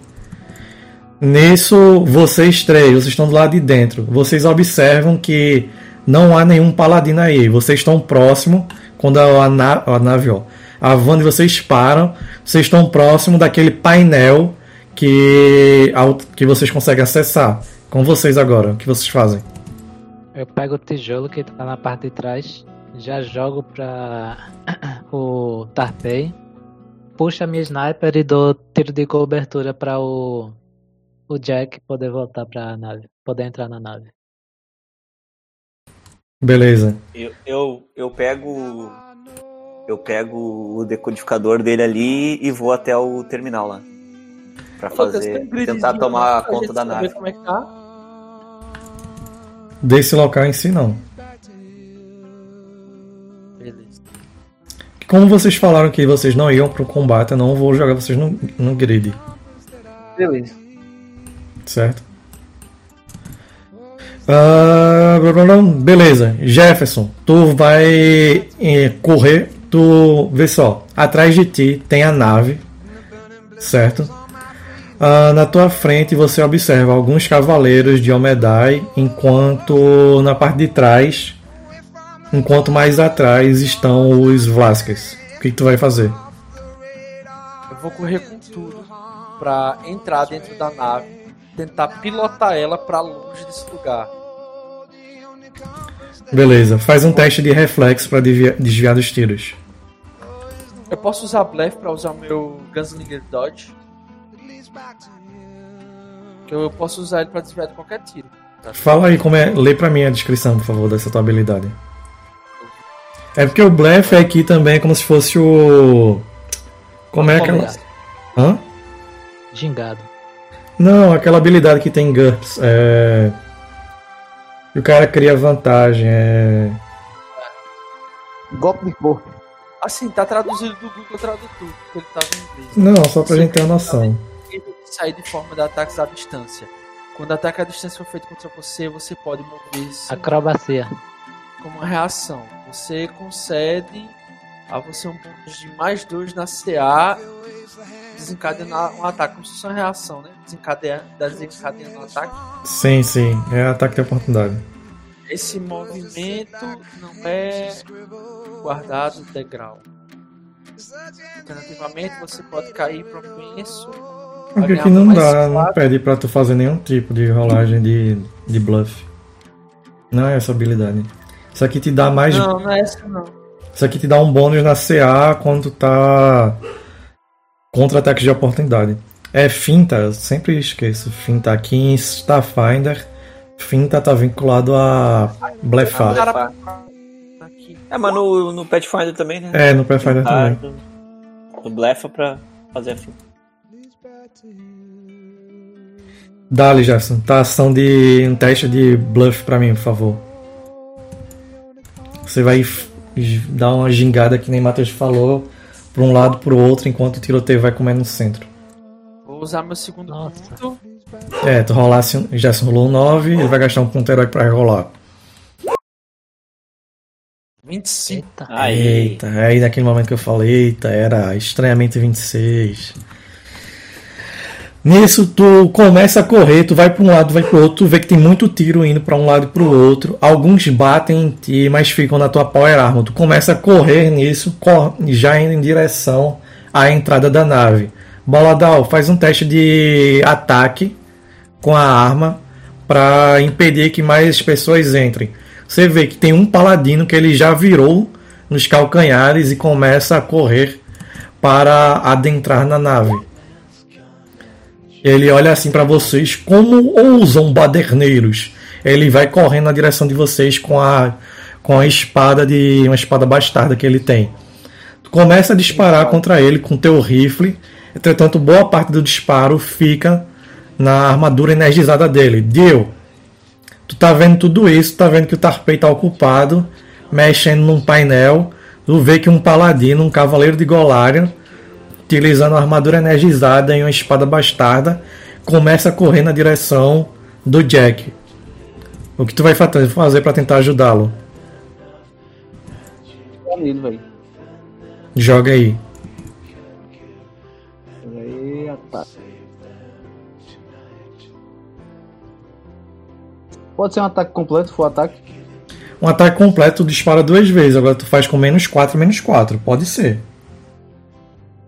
Nisso, vocês três, vocês estão do lado de dentro. Vocês observam que não há nenhum paladino aí. Vocês estão próximo quando a, na- a nave, ó, a van de vocês param. Vocês estão próximo daquele painel Que, que vocês conseguem acessar. Com vocês agora, o que vocês fazem? Eu pego o tijolo que tá na parte de trás, já jogo pra o Tarpei, puxo a minha sniper e dou tiro de cobertura pra o, o Jack poder voltar pra nave, poder entrar na nave. Beleza. Eu, eu, eu pego eu pego o decodificador dele ali e vou até o terminal lá. Pra fazer, tentar tomar conta da nave. Como é que tá? Desse local em si, não. Beleza. Como vocês falaram que vocês não iam pro combate, eu não vou jogar vocês no, no grid. Beleza. Certo? Ah, beleza. Jefferson, tu vai correr. Tu, vê só. Atrás de ti tem a nave. Certo? Uh, na tua frente você observa alguns cavaleiros de Omedai, enquanto na parte de trás enquanto mais atrás estão os Vlaskas. O que, que tu vai fazer? Eu vou correr com tudo pra entrar dentro da nave, tentar pilotar ela pra longe desse lugar. Beleza, faz um teste de reflexo pra desviar, desviar dos tiros. Eu posso usar Blef pra usar meu Gunslinger Dodge? Que eu posso usar ele pra desviar de qualquer tiro. Fala aí como é. Lê pra mim a descrição, por favor, dessa tua habilidade. É porque o Blef aqui também é como se fosse o... Como é aquela... Hã? Gingado. Não, aquela habilidade que tem em GURPS. É... O cara cria vantagem. É... Golpe de corpo. Assim, tá traduzido do Google Tradutor, porque ele tava em inglês. Não, só pra gente ter uma noção. Sair de forma de ataques à distância. Quando o ataque à distância for feito contra você, você pode mover-se. Acrobacia. Como uma reação. Você concede a você um bônus de mais dois na C A. Desencadear um ataque, como se fosse uma reação, né? Desencadear, desencadeando um ataque. Sim, sim. É ataque de oportunidade. Esse movimento não é guardado degrau. Alternativamente, você pode cair propenso. Porque que não dá, não pede pra tu fazer nenhum tipo de rolagem de, de bluff. Não é essa habilidade. Isso aqui te dá mais... Não, não é essa não. Isso aqui te dá um bônus na C A quando tu tá... Contra ataques de oportunidade. É finta, eu sempre esqueço. Finta aqui em Starfinder. Finta tá vinculado a blefar. É, mas no, no Pathfinder também, né? É, no Pathfinder ah, também. Tu blefa pra fazer a finta. Dá-lhe, Jason. Tá ação de um teste de bluff pra mim, por favor. Você vai f- dar uma gingada, que nem Matheus falou, pra um lado, pro outro, enquanto o tiroteio vai comer no centro. Vou usar meu segundo ponto. É, tu rolasse... Jason rolou um nove, ele vai gastar um ponto herói pra rolar. vinte e cinco. Aí. Eita, aí naquele momento que eu falei, eita, era estranhamente vinte e seis... Nisso tu começa a correr, tu vai pra um lado, vai pro outro, tu vê que tem muito tiro indo pra um lado e pro outro, alguns batem em ti, mas ficam na tua power armor. Tu começa a correr nisso, cor- já indo em direção à entrada da nave. Baladal, faz um teste de ataque com a arma pra impedir que mais pessoas entrem. Você vê que tem um paladino que ele já virou nos calcanhares e começa a correr para adentrar na nave. Ele olha assim pra vocês, como ousam baderneiros. Ele vai correndo na direção de vocês com a, com a espada de uma espada bastarda que ele tem. Tu começa a disparar contra ele com teu rifle. Entretanto, boa parte do disparo fica na armadura energizada dele. Deu. Tu tá vendo tudo isso, tá vendo que o Tarpei tá ocupado, mexendo num painel. Tu vê que um paladino, um cavaleiro de Golarion, utilizando a armadura energizada e uma espada bastarda, começa a correr na direção do Jack. O que tu vai fazer pra tentar ajudá-lo? Joga aí. Pode ser um ataque completo, full ataque? Um ataque completo, tu dispara duas vezes. Agora tu faz com menos quatro, menos quatro. Pode ser.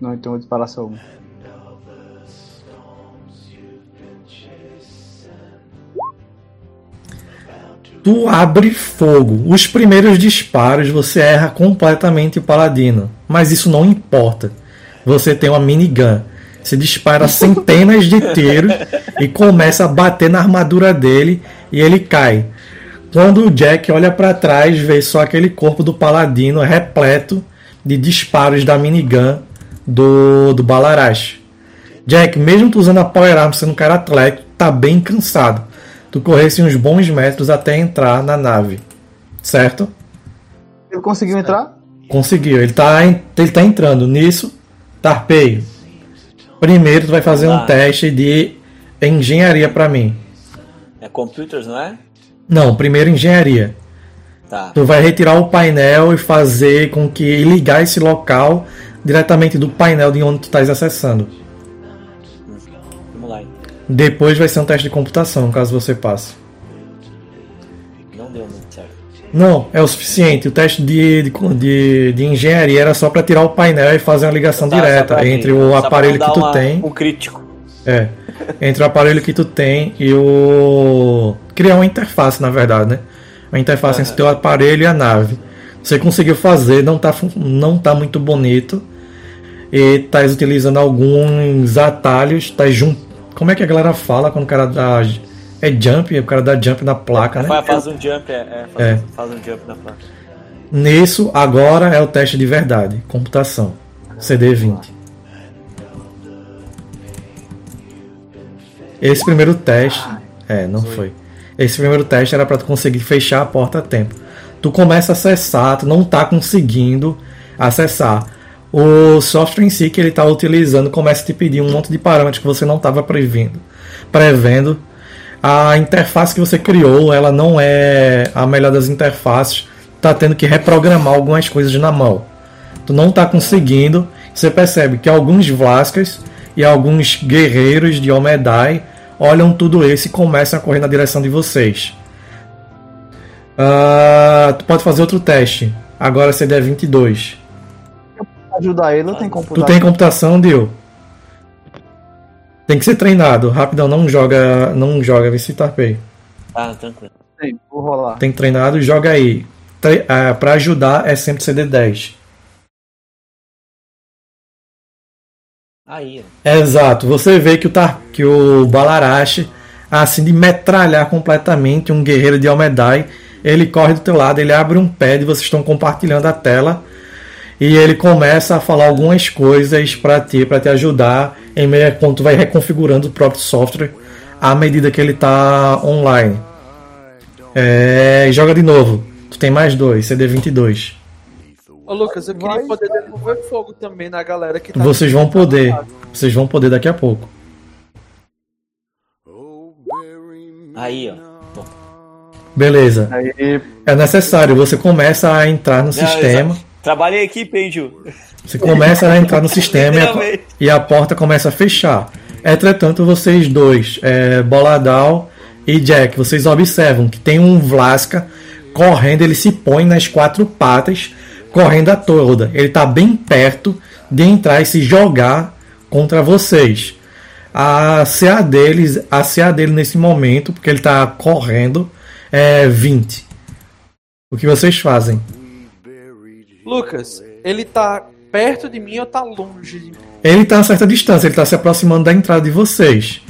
Não, então eu vou disparar só um. Tu abre fogo. Os primeiros disparos você erra completamente o paladino. Mas isso não importa. Você tem uma minigun. Você dispara centenas de tiros e começa a bater na armadura dele e ele cai. Quando o Jack olha para trás, vê só aquele corpo do paladino repleto de disparos da minigun do, do Balarashi. Jack, mesmo tu usando a Power Arm, sendo um cara atlético, tá bem cansado. Tu corresse uns bons metros até entrar na nave, certo? Ele conseguiu entrar? Conseguiu, ele tá, ele tá entrando. Nisso, Tarpei, primeiro tu vai fazer ah. um teste de engenharia pra mim. É computers, não é? Não, primeiro engenharia. Tá. Tu vai retirar o painel e fazer com que ligar esse local diretamente do painel de onde tu estás acessando. Vamos lá. Depois vai ser um teste de computação, caso você passe. Não deu muito certo. Não, é o suficiente. O teste de, de, de, de engenharia era só para tirar o painel e fazer uma ligação tá, direta tá entre o aparelho que tu uma, tem. O crítico. É. Entre o aparelho que tu tem e o. Criar uma interface, na verdade, né? Uma interface ah, entre o teu aparelho e a nave. Você conseguiu fazer, não tá, não tá muito bonito. E tá utilizando alguns atalhos. Tá jun... Como é que a galera fala quando o cara dá. É jump, o cara dá jump na placa, né? Faz um jump, é, é, faz, é. faz um jump na placa. Nisso, agora é o teste de verdade. Computação. C D vinte. Esse primeiro teste. É, não foi. Esse primeiro teste era pra tu conseguir fechar a porta a tempo. Tu começa a acessar, tu não tá conseguindo acessar. O software em si que ele tá utilizando começa a te pedir um monte de parâmetros que você não tava prevendo. Prevendo. A interface que você criou, ela não é a melhor das interfaces. Tá tendo que reprogramar algumas coisas na mão. Tu não tá conseguindo. Você percebe que alguns Vlaskas e alguns guerreiros de Omedai olham tudo isso e começam a correr na direção de vocês. Uh, tu pode fazer outro teste. Agora C D vinte e dois. Ajudar ele, não tem computação. Tu tem computação, Dio? Tem que ser treinado, rapidão, não joga, não joga, vê se Tarpei. Ah, tranquilo. Tem, vou rolar. Tem treinado e joga aí. Tre- ah, pra ajudar é sempre C D dez. Aí. Exato, você vê que o, Tar- que o Balarashi, assim de metralhar completamente um guerreiro de Omedai, ele corre do teu lado, ele abre um pad, vocês estão compartilhando a tela. E ele começa a falar algumas coisas para ti, para te ajudar em meio a quando tu vai reconfigurando o próprio software à medida que ele tá online. É, joga de novo. Tu tem mais dois, C D vinte e dois. Ô Lucas, eu queria poder devolver fogo também na galera que tá. Vocês vão poder. Vocês vão poder daqui a pouco. Aí, ó. Beleza. Aí. É necessário, você começa a entrar no Não, sistema. Exato. Trabalha em equipe, hein, Ju? Você começa a entrar no sistema e, a, e a porta começa a fechar. Entretanto, vocês dois, é, Boladal e Jack, vocês observam que tem um Vlaska correndo, ele se põe nas quatro patas, correndo a toda. Ele está bem perto de entrar e se jogar contra vocês. A C A deles, a C A dele nesse momento, porque ele está correndo, é vinte. O que vocês fazem? Lucas, ele tá perto de mim ou tá longe de mim? Ele tá a certa distância, ele tá se aproximando da entrada de vocês.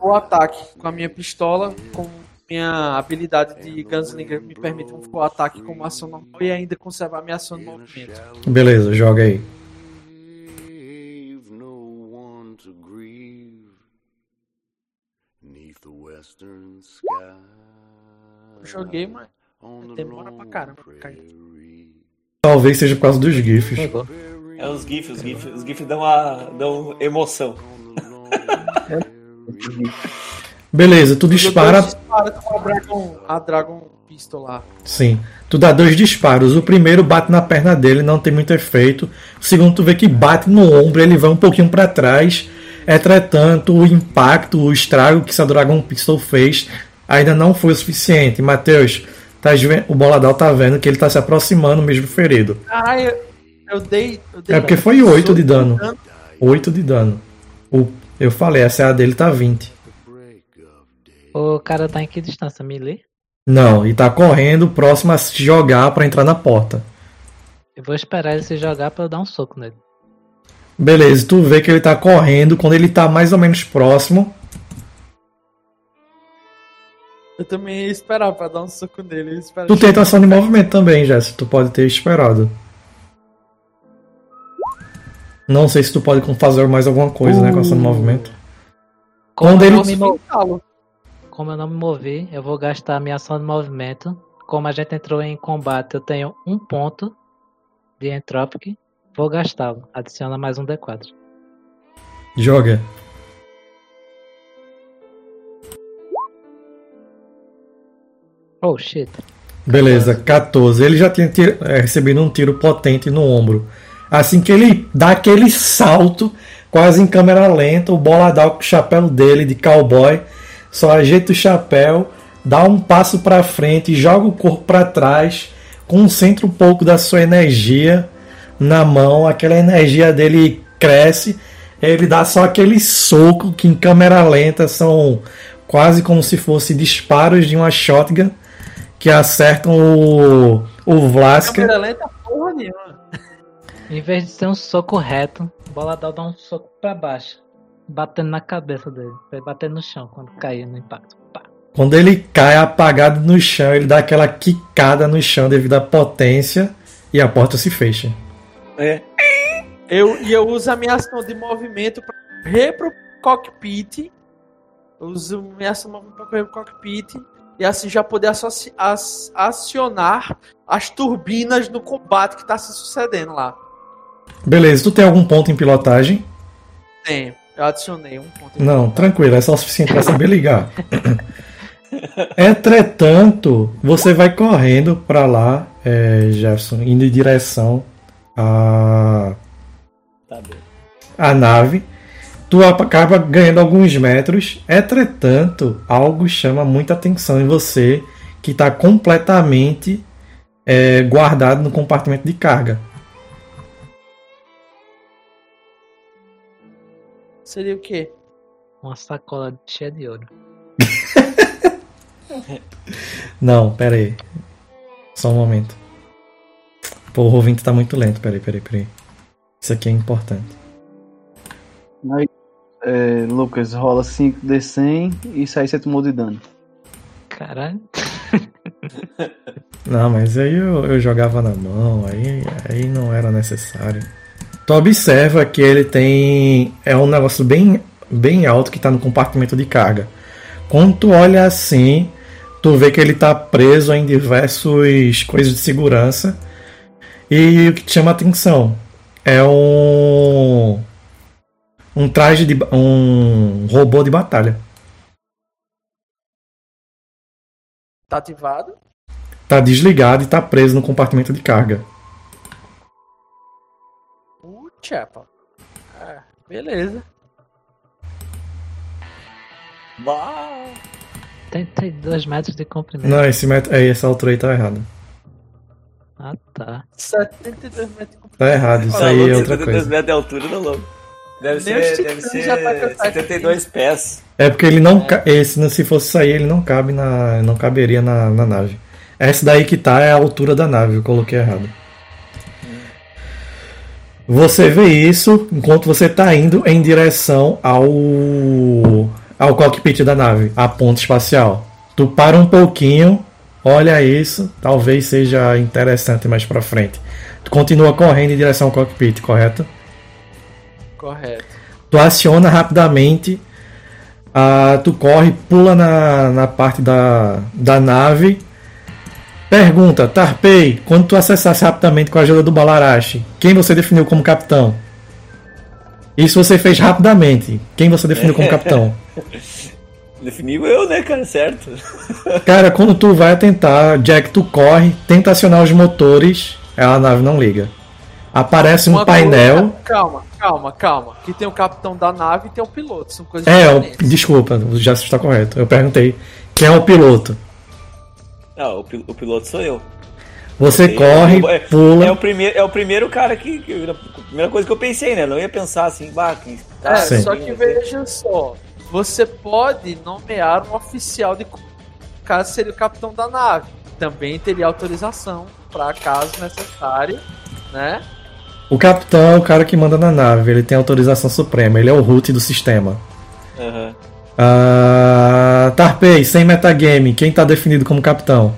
O ataque com a minha pistola, com minha habilidade de Gunslinger, me permite um full ataque como ação normal e ainda conservar minha ação no movimento. Beleza, joga aí. Joguei, mas demora pra caramba pra cair. Talvez seja por causa dos GIFs. É, os GIFs, os GIFs, os GIFs dão, a, dão emoção. Beleza, tu dispara. Dispara com a Dragon, a Dragon Pistol lá. Sim, tu dá dois disparos. O primeiro bate na perna dele, não tem muito efeito. O segundo, tu vê que bate no ombro, ele vai um pouquinho pra trás. Entretanto, o impacto, o estrago que essa Dragon Pistol fez ainda não foi o suficiente. Matheus. Tá, o Boladal tá vendo que ele tá se aproximando mesmo do ferido. Ah, eu, eu, dei, eu dei. É porque foi oito de dano. oito de dano. O, eu falei, a C A dele tá vinte. O cara tá em que distância? Melee? Não, e tá correndo próximo a se jogar pra entrar na porta. Eu vou esperar ele se jogar pra eu dar um soco nele. Beleza, tu vê que ele tá correndo quando ele tá mais ou menos próximo. Eu também ia esperar pra dar um soco nele. Tu tem ação de movimento também, Jess. Tu pode ter esperado. Não sei se tu pode fazer mais alguma coisa, uh, né? Com ação de movimento. Como, Quando eu, ele... não me mov... como eu não me movi, eu vou gastar a minha ação de movimento. Como a gente entrou em combate, eu tenho um ponto de Entropic. Vou gastá-lo. Adiciona mais um D quatro. Joga. Oh, shit. Beleza, catorze. Ele já tinha tiro, é, recebido um tiro potente no ombro. Assim que ele dá aquele salto, quase em câmera lenta, o Boladal com o chapéu dele de cowboy, só ajeita o chapéu, dá um passo para frente, joga o corpo para trás, concentra um pouco da sua energia na mão, aquela energia dele cresce, ele dá só aquele soco que em câmera lenta são quase como se fossem disparos de uma shotgun que acertam o, o Vlaska. Câmera lenta porra nenhuma. Em vez de ser um soco reto, o Baladal dá um soco para baixo, batendo na cabeça dele, batendo no chão quando cair no impacto. Pá. Quando ele cai apagado no chão, ele dá aquela quicada no chão devido à potência e a porta se fecha. É. Eu, e eu uso a minha ação de movimento para correr pro cockpit. Eu uso a minha ação de movimento para correr pro cockpit e assim já poder associ, as, acionar as turbinas no combate que tá se sucedendo lá. Beleza, tu tem algum ponto em pilotagem? Tenho, eu adicionei um ponto em Não, pilotagem. Tranquilo, é só o suficiente para saber ligar. Entretanto, você vai correndo para lá, é, Jefferson, indo em direção a... Tá bem. A nave. Tu acaba ganhando alguns metros. Entretanto, algo chama muita atenção em você, que está completamente é, guardado no compartimento de carga. Seria o quê? Uma sacola cheia de ouro. Não, pera aí. Só um momento. Pô, o ouvinte tá muito lento, peraí, peraí, peraí. Isso aqui é importante. Aí, é, Lucas, rola cinco D cem e isso aí você tomou de dano. Caralho. Não, mas aí eu, eu jogava na mão, aí, aí não era necessário. Tu observa que ele tem... É um negócio bem, bem alto que tá no compartimento de carga. Quando tu olha assim, tu vê que ele tá preso em diversas coisas de segurança. E o que te chama a atenção é um um traje de um robô de batalha. Tá ativado? Tá desligado e tá preso no compartimento de carga. Uh, chapa. Ah, beleza. Uau. trinta e dois metros de comprimento. Não, esse metro, é, essa altura aí tá errada. Ah, tá. setenta e dois metros de comprimento. Tá errado, isso aí é outra coisa. setenta e dois metros de altura, não, logo. Deve ser, deve ser setenta e dois pés. É porque ele não... É. Ca... Esse, se fosse sair, ele não cabe na... Não caberia na, na nave. Essa daí que tá é a altura da nave, eu coloquei errado. Você vê isso enquanto você tá indo em direção ao... Ao cockpit da nave, a ponta espacial. Tu para um pouquinho... Olha isso, talvez seja interessante mais pra frente. Tu continua correndo em direção ao cockpit, correto? Correto. Tu aciona rapidamente, ah, tu corre, pula na, na parte da, da nave. Pergunta, Tarpei, quando tu acessasse rapidamente com a ajuda do Balarashi, quem você definiu como capitão? Isso você fez rapidamente. Quem você definiu como capitão? Definiu eu, né, cara? Certo. Cara, quando tu vai tentar, Jack, tu corre, tenta acionar os motores, a nave não liga. Aparece um Uma painel... Coisa, calma, calma, calma. Que tem o capitão da nave e tem o piloto. São coisas é, eu, desculpa, já está correto. Eu perguntei, quem é o piloto? Ah, o, o piloto sou eu. Você eu corre, eu, é, pula... É o, primeiro, é o primeiro cara que... A primeira coisa que eu pensei, né? Não ia pensar assim, bah... Que, tá, é, sim. Só que veja só... Você pode nomear um oficial de caso seria o capitão da nave. Também teria autorização para caso necessário, né? O capitão é o cara que manda na nave. Ele tem autorização suprema. Ele é o root do sistema. Uhum. Uh, Tarpei, sem metagame, quem tá definido como capitão?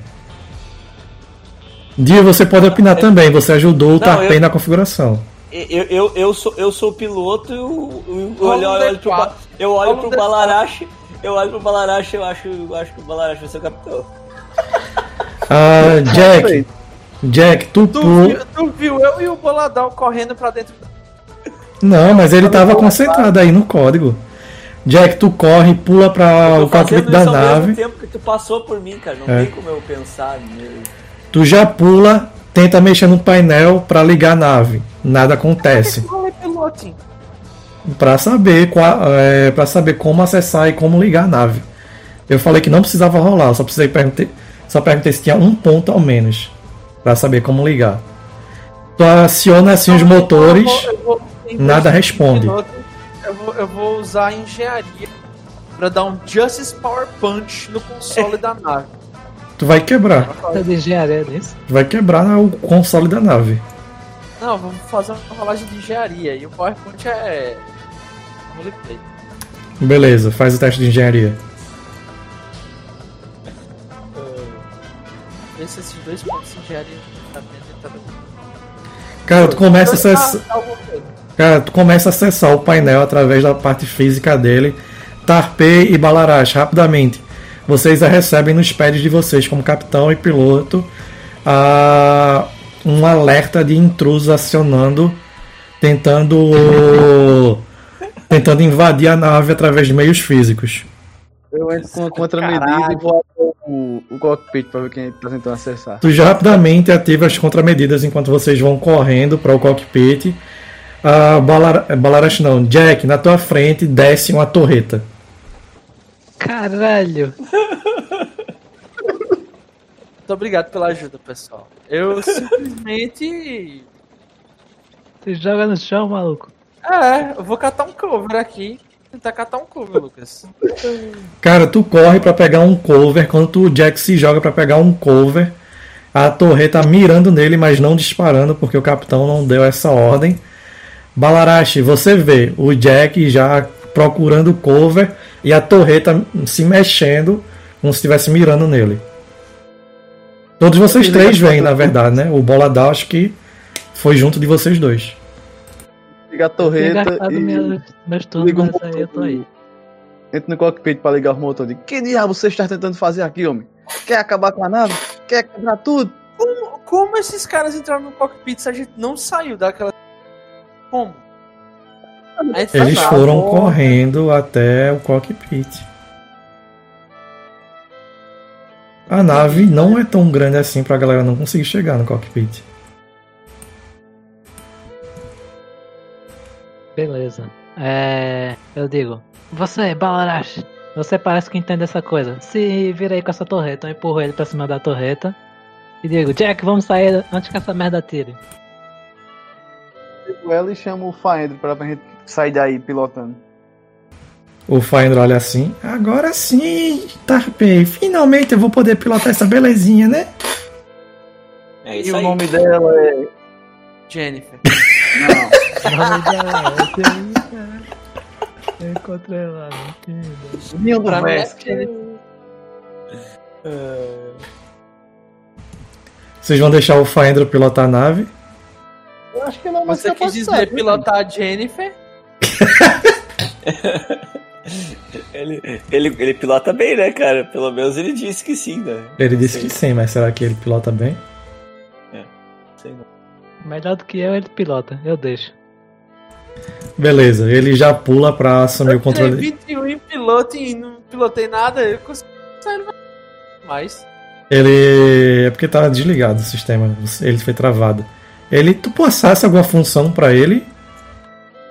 Dia, você pode opinar eu... também. Você ajudou o Não, Tarpei eu... na configuração. Eu, eu, eu, sou, eu sou o piloto e eu, eu, eu olho, olho pro, eu olho pro Balarashi, eu olho pro Balarashi, eu acho, eu acho que o Balarashi vai ser o capitão. Ah, Jack, Jack, tu, tu, viu, tu viu eu e o Boladão correndo pra dentro da... Não, mas ele tava concentrado aí no código. Jack, tu corre, pula pra o cockpit da nave. Ao mesmo tempo que tu passou por mim, cara, não é. Tem como eu pensar. Meu. Tu já pula... Tenta mexer no painel pra ligar a nave. Nada acontece. Pra saber, qual, é, pra saber como acessar e como ligar a nave. Eu falei que não precisava rolar, eu só precisei perguntar, só perguntei se tinha um ponto ao menos para saber como ligar. Tu aciona assim os motores, eu vou, eu vou, nada responde. Eu vou, eu vou usar a engenharia para dar um Justice Power Punch no console é. da nave. Tu vai quebrar. De engenharia desse? Tu vai quebrar o console da nave. Não, vamos fazer uma rolagem de engenharia e o Power Punch é... roleplay. Beleza, faz o teste de engenharia. Vê se esses dois pontos de engenharia tá bem. Cara, tu começa a acessar... Cara, tu começa a acessar o painel através da parte física dele. Tarpei e Balarashi, rapidamente. Vocês a recebem nos pads de vocês, como capitão e piloto, a... um alerta de intruso acionando, tentando tentando invadir a nave através de meios físicos. Eu entro com a contramedida e vou o, o cockpit para ver quem tá tentando acessar. Tu já rapidamente ativa as contramedidas enquanto vocês vão correndo para o cockpit. Ah, Balar... Balarashi não, Jack, na tua frente desce uma torreta. Caralho. Muito obrigado pela ajuda, pessoal. Eu simplesmente... Você joga no chão, maluco? É, eu vou catar um cover aqui. Tentar catar um cover, Lucas. Cara, tu corre pra pegar um cover. Quando tu, o Jack se joga pra pegar um cover, a torreta mirando nele, mas não disparando, porque o capitão não deu essa ordem. Balarashi, você vê o Jack já procurando cover e a torreta se mexendo como se estivesse mirando nele. Todos vocês três vêm, na verdade, né? O Boladal, acho que foi junto de vocês dois. Liga a torreta e... Minha... Mas tudo, liga mas aí eu tô aí. Entra no cockpit pra ligar o motor. De... Que diabo você está tentando fazer aqui, homem? Quer acabar com a nave? Quer quebrar tudo? Como, como esses caras entraram no cockpit se a gente não saiu daquela... Como? Eles foram correndo até o cockpit. A nave não é tão grande assim pra galera não conseguir chegar no cockpit. Beleza. É... Eu digo, você, Balarashi, você parece que entende essa coisa. Se vira aí com essa torreta, eu empurro ele pra cima da torreta. E digo, Jack, vamos sair antes que essa merda atire. Ela e chama o Faendro pra gente sair daí pilotando. O Faendro olha assim. Agora sim, Tarpei. Finalmente eu vou poder pilotar essa belezinha, né? É isso e aí. O nome dela é... Jennifer. Não. O nome dela é Jennifer. Eu encontrei ela. Meu Deus. Vocês vão deixar o Faendro pilotar a nave? Eu acho que não, mas você quis dizer sair, pilotar a Jennifer? ele, ele, ele pilota bem, né, cara? Pelo menos ele disse que sim, né? Ele disse que sim, mas será que ele pilota bem? É, sei não. Melhor do que eu, ele pilota, eu deixo. Beleza, ele já pula pra assumir eu o controle. Eu vinte e um em piloto e não pilotei nada, eu consigo sair mais. Ele... é porque tava desligado o sistema, ele foi travado. Ele, tu passasse alguma função pra ele?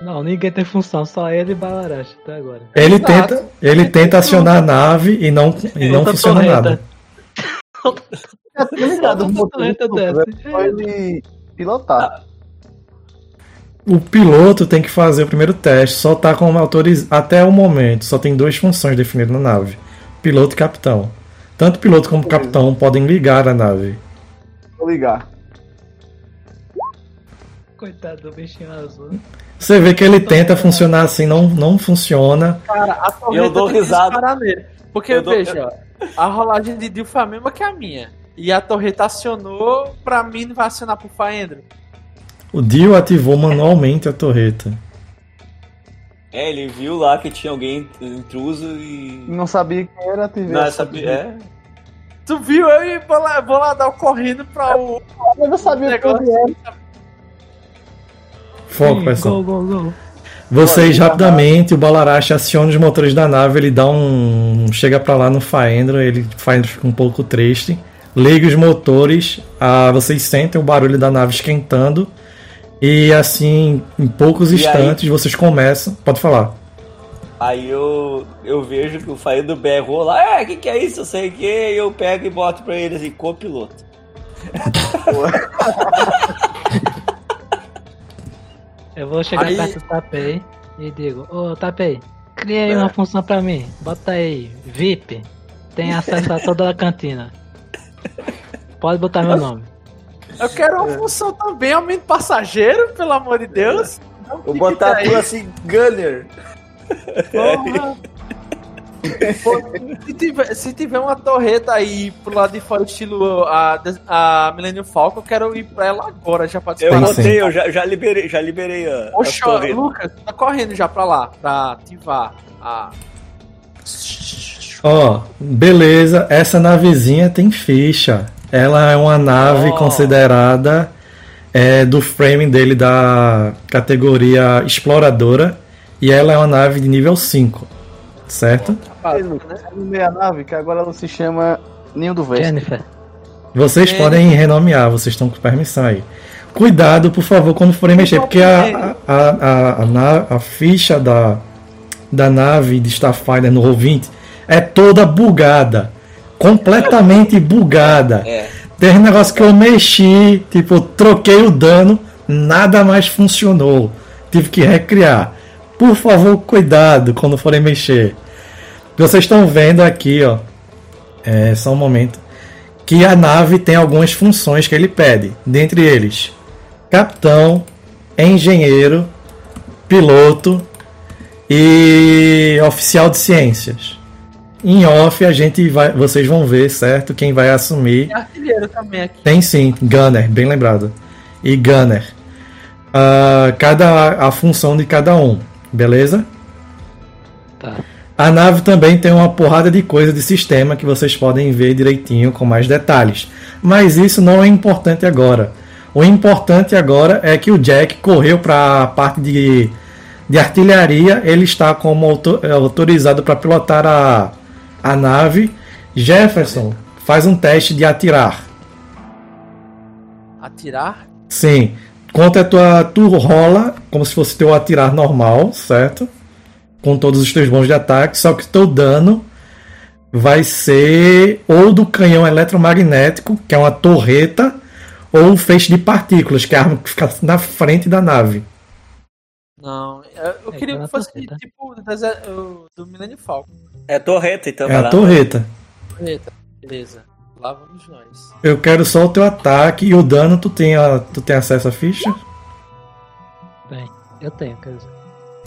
Não, ninguém tem função, só ele e Balarashi até agora. Ele tenta, ele tenta acionar a nave e não, e não funciona torreta. Nada. Ligado, um pode pilotar. O piloto tem que fazer o primeiro teste, só tá com autoriz... até o momento, só tem duas funções definidas na nave: piloto e capitão. Tanto piloto como capitão podem ligar a nave. Vou ligar. Coitado do bichinho azul. Você vê que ele tenta funcionar assim, não, não funciona. Cara, a torreta eu dou risada nele. Porque, eu veja, dou... ó, a rolagem de Dil foi a mesma que a minha. E a torreta acionou, pra mim não vai acionar pro Faendro. O Dil ativou manualmente a torreta. É, ele viu lá que tinha alguém intruso e... Não sabia quem era, ativou. Não, sabia... É. Tu viu, eu e vou lá dar o correndo pra o... Eu não sabia quem era. Foco, pessoal. Go, go, go. Vocês rapidamente, o Balarashi aciona os motores da nave, ele dá um... chega pra lá no Faendro, ele Faendro fica um pouco triste, liga os motores, ah, vocês sentem o barulho da nave esquentando e assim, em poucos e instantes aí? Vocês começam... Pode falar. Aí eu, eu vejo que o Faendro berrou lá, ah, o que, que é isso? Eu sei que eu pego e boto pra ele assim, copiloto. Eu vou chegar aí... perto do Tarpei e digo, ô oh, Tarpei, cria aí é. uma função pra mim, bota aí, V I P, tem acesso a toda a cantina. Pode botar meu eu... nome. Eu quero uma função também, aumento passageiro, pelo amor de Deus. Não vou botar tu assim, Gunner. Porra. Se tiver, se tiver uma torreta aí pro lado de fora, estilo a, a Millennium Falcon, eu quero ir pra ela agora. Já pode eu botei, eu já, já liberei, já liberei a. Oxe, Lucas, tá correndo já pra lá, pra ativar a. Ó, oh, beleza, essa navezinha tem ficha. Ela é uma nave oh. considerada é, do frame dele da categoria exploradora. E ela é uma nave de nível cinco, certo? Rapaz, né? A nave que agora não se chama Ninho do Vespa. Jennifer. Vocês Jennifer. podem renomear, vocês estão com permissão aí. Cuidado, por favor, quando forem mexer, porque a, a, a, a, a ficha da, da nave de Starfinder no Roll vinte é toda bugada. Completamente bugada. É. Tem um negócio que eu mexi, tipo, troquei o dano, nada mais funcionou. Tive que recriar. Por favor, cuidado quando forem mexer. Vocês estão vendo aqui, ó. É só um momento. Que a nave tem algumas funções que ele pede. Dentre eles, capitão, engenheiro, piloto e oficial de ciências. Em off, a gente vai, vocês vão ver, certo? Quem vai assumir. Tem artilheiro também aqui. Tem sim, Gunner, bem lembrado. E Gunner. Uh, cada, a função de cada um. Beleza? Tá. A nave também tem uma porrada de coisa de sistema que vocês podem ver direitinho com mais detalhes. Mas isso não é importante agora. O importante agora é que o Jack correu para a parte de, de artilharia. Ele está como autor, autorizado para pilotar a, a nave. Jefferson, faz um teste de atirar. Atirar? Sim. Conta a tua... Tu rola como se fosse teu atirar normal, certo? Com todos os teus bons de ataque. Só que teu dano vai ser ou do canhão eletromagnético, que é uma torreta, ou um feixe de partículas, que é a arma que fica na frente da nave. Não, eu queria que fosse tipo do Millennium Falcon. É torreta, então. É a torreta. Torreta, beleza. Lá vamos nós. Eu quero só o teu ataque e o dano. Tu tem, a, tu tem acesso à ficha? Tem, eu tenho, quer dizer.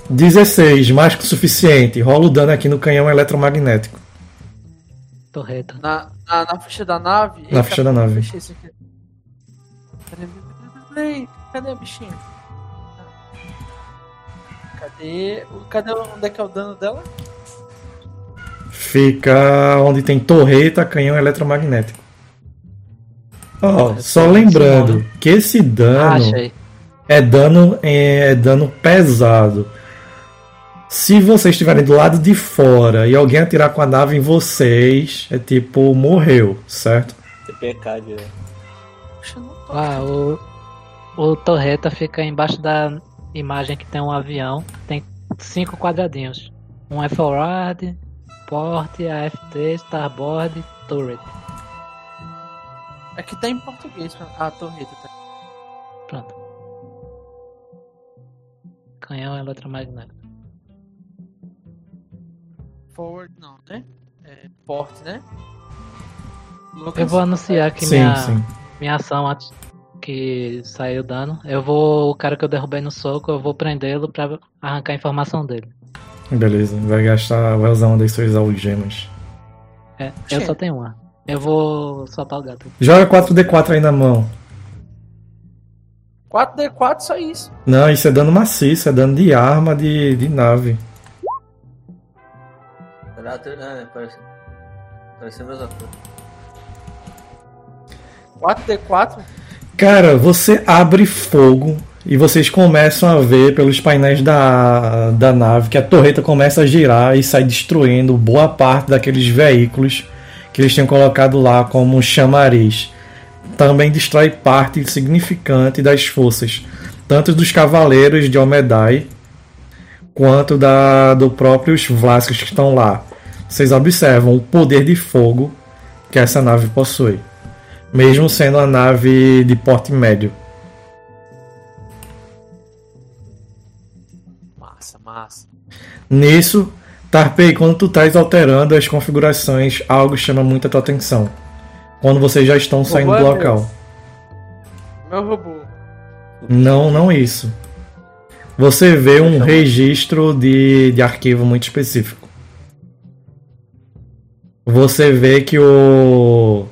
dezesseis, mais que o suficiente. Rola o dano aqui no canhão eletromagnético. Torreta. Na, na, na ficha da nave? Na ficha da nave. Cadê, cadê o bichinho? Cadê, cadê onde é que é o dano dela? Fica onde tem torreta, canhão eletromagnético. Ó, oh, só lembrando que esse dano é dano, é dano pesado. Se vocês estiverem do lado de fora e alguém atirar com a nave em vocês, é tipo, morreu, certo? É pecado, né? Ah, o, o torreta fica embaixo da imagem que tem um avião. Tem cinco quadradinhos. Um é forward... Porte, A F T, Starboard, Turret. Aqui tá em português a torreta. Tá. Pronto. Canhão eletromagnético. Forward não, né? É, porte, né? Lucas, eu vou anunciar que sim, minha, sim. minha ação antes que saiu dano. Eu vou. O cara que eu derrubei no soco, eu vou prendê-lo pra arrancar a informação dele. Beleza, vai gastar, vai usar uma das suas algemas. É, eu só tenho uma. Eu vou soltar o gato. Joga quatro D quatro aí na mão. quatro D quatro só isso? Não, isso é dano maciço, é dano de arma, de, de nave. É, parece, parece mesmo. quatro D quatro? Cara, você abre fogo. E vocês começam a ver pelos painéis da, da nave que a torreta começa a girar e sai destruindo boa parte daqueles veículos que eles tinham colocado lá como chamariz. Também destrói parte significante das forças, tanto dos Cavaleiros de Omedai quanto da, do próprios Vlaskas que estão lá. Vocês observam o poder de fogo que essa nave possui, mesmo sendo uma nave de porte médio. Massa, massa. Nisso, Tarpei, quando tu estás alterando as configurações, algo chama muito a tua atenção. Quando vocês já estão saindo do local. Meu robô. Não, não isso. Você vê um registro de, de arquivo muito específico. Você vê que o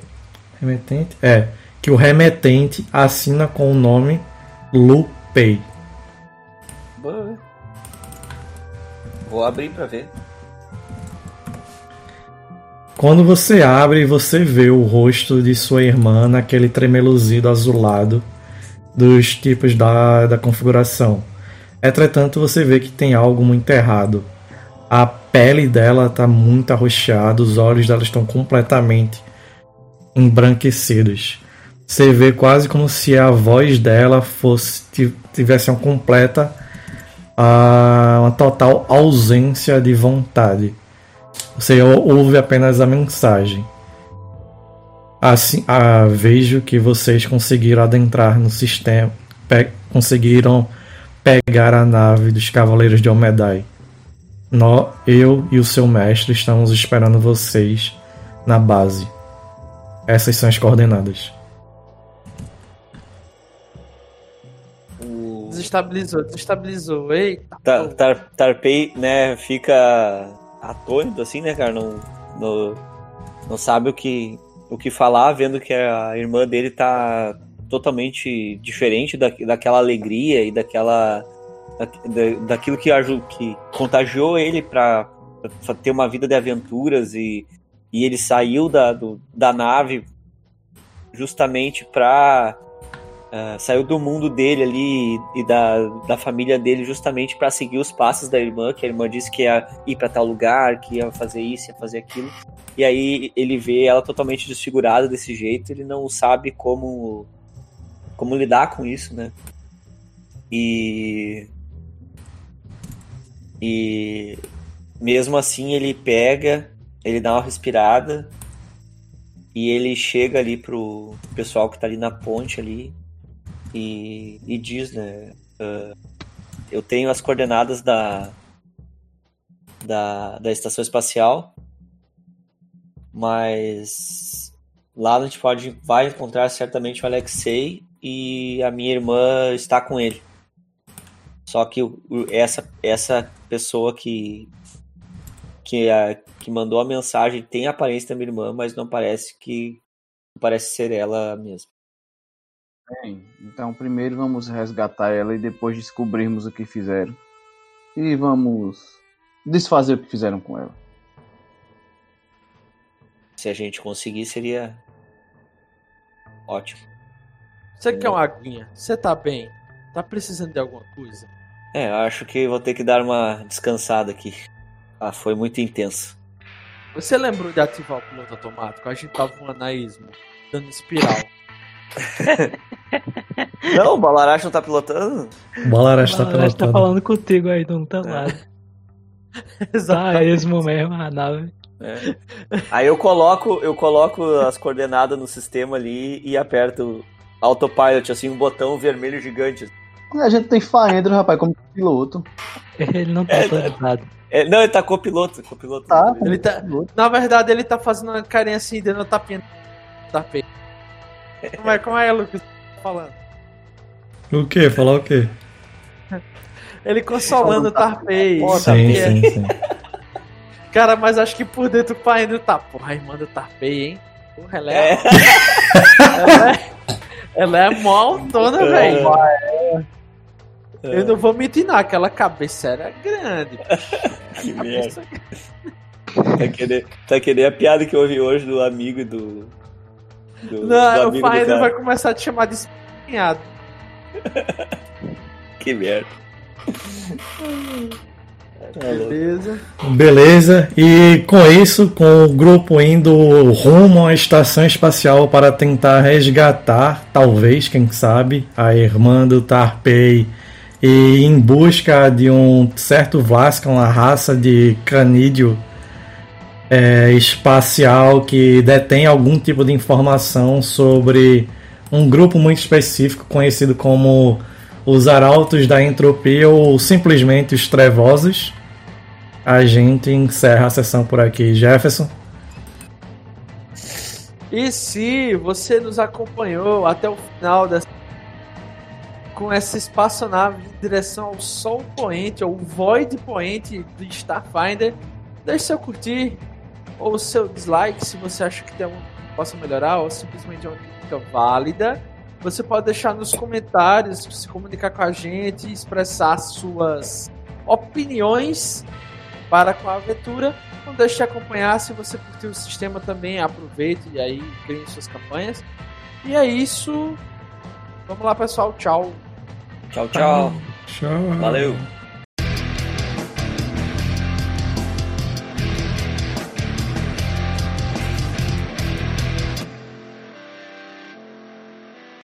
remetente, é, que o remetente assina com o nome Lupei. Vou abrir pra ver. Quando você abre, você vê o rosto de sua irmã naquele tremeluzido azulado dos tipos da, da configuração. Entretanto, você vê que tem algo muito errado. A pele dela está muito arroxeada, os olhos dela estão completamente embranquecidos. Você vê quase como se a voz dela fosse, tivesse uma completa, uh, uma total ausência de vontade. Você ouve apenas a mensagem. Assim, ah, vejo que vocês conseguiram adentrar no sistema, pe- conseguiram pegar a nave dos Cavaleiros de Omedai. Nó, eu e o seu mestre estamos esperando vocês na base. Essas são as coordenadas. O... Desestabilizou, desestabilizou. Eita! Tar, tar, tarpei, né, fica atônito assim, né, cara? Não, não, não sabe o que... o que falar, vendo que a irmã dele tá totalmente diferente da, daquela alegria e daquela da, da, daquilo que, que contagiou ele para ter uma vida de aventuras, e, e ele saiu da, do, da nave justamente para uh, saiu do mundo dele ali e da, da família dele justamente para seguir os passos da irmã, que a irmã disse que ia ir para tal lugar, que ia fazer isso, ia fazer aquilo. E aí ele vê ela totalmente desfigurada desse jeito, ele não sabe como, como lidar com isso, né? E, e mesmo assim ele pega, ele dá uma respirada e ele chega ali pro pessoal que tá ali na ponte ali e, e diz, né? Uh, eu tenho as coordenadas da, da, da estação espacial. Mas lá a gente pode, vai encontrar certamente o Alexei, e a minha irmã está com ele. Só que essa, essa pessoa que, que, a, que mandou a mensagem tem a aparência da minha irmã, mas não parece que não parece ser ela mesma. Bem, então primeiro vamos resgatar ela e depois descobrirmos o que fizeram. E vamos desfazer o que fizeram com ela. Se a gente conseguir, seria ótimo. Você quer uma aguinha? Você tá bem? Tá precisando de alguma coisa? É, eu acho que vou ter que dar uma descansada aqui. Ah, foi muito intenso. Você lembrou de ativar o piloto automático? A gente tava com um anaísmo, dando espiral. Não, o Balarashi não tá pilotando? O Balarashi tá pilotando. O Balarashi tá falando contigo aí, não tá lá. Anaísmo mesmo, a nave. É. Aí eu coloco, eu coloco as coordenadas no sistema ali e aperto autopilot, assim, um botão vermelho gigante. A gente tem Faendro, rapaz, como piloto. Ele não tá é, pilotado. É, não, ele tá copiloto. copiloto tá, ele tá, na verdade, ele tá fazendo uma carinha assim, dando uma tapinha. Tapinha. Como é, como é, Lucas? Falando. O quê? Falar o quê? Ele consolando o Tarpei. Sim, sim, sim. Cara, mas acho que por dentro o pai ainda tá... Porra, a irmã do Tarpei, hein? Porra, ela é... é. ela, é... ela é mó altona, velho. Eu não vou mentir, não. Aquela cabeça era grande. Que cabeça... merda. Tá querendo tá querer a piada que eu ouvi hoje do amigo e do... do não, do o pai ainda vai começar a te chamar de espinhado. Que merda. Beleza. Beleza, e com isso, com o grupo indo rumo à estação espacial para tentar resgatar, talvez, quem sabe, a irmã do Tarpei e em busca de um certo Vlaska, uma raça de canídeo é, espacial que detém algum tipo de informação sobre um grupo muito específico conhecido como os Arautos da Entropia ou simplesmente os Trevosos. A gente encerra a sessão por aqui, Jefferson. E se você nos acompanhou até o final dessa... com essa espaçonave em direção ao Sol Poente, ou Void Poente do Starfinder, deixe seu curtir ou seu dislike se você acha que tem alguma coisa que possa melhorar ou simplesmente uma crítica válida. Você pode deixar nos comentários, se comunicar com a gente, expressar suas opiniões para com a aventura. Não deixe de acompanhar, se você curtiu o sistema também, aproveite e aí crie suas campanhas. E é isso. Vamos lá, pessoal. Tchau. Tchau, tchau. Tchau. Valeu.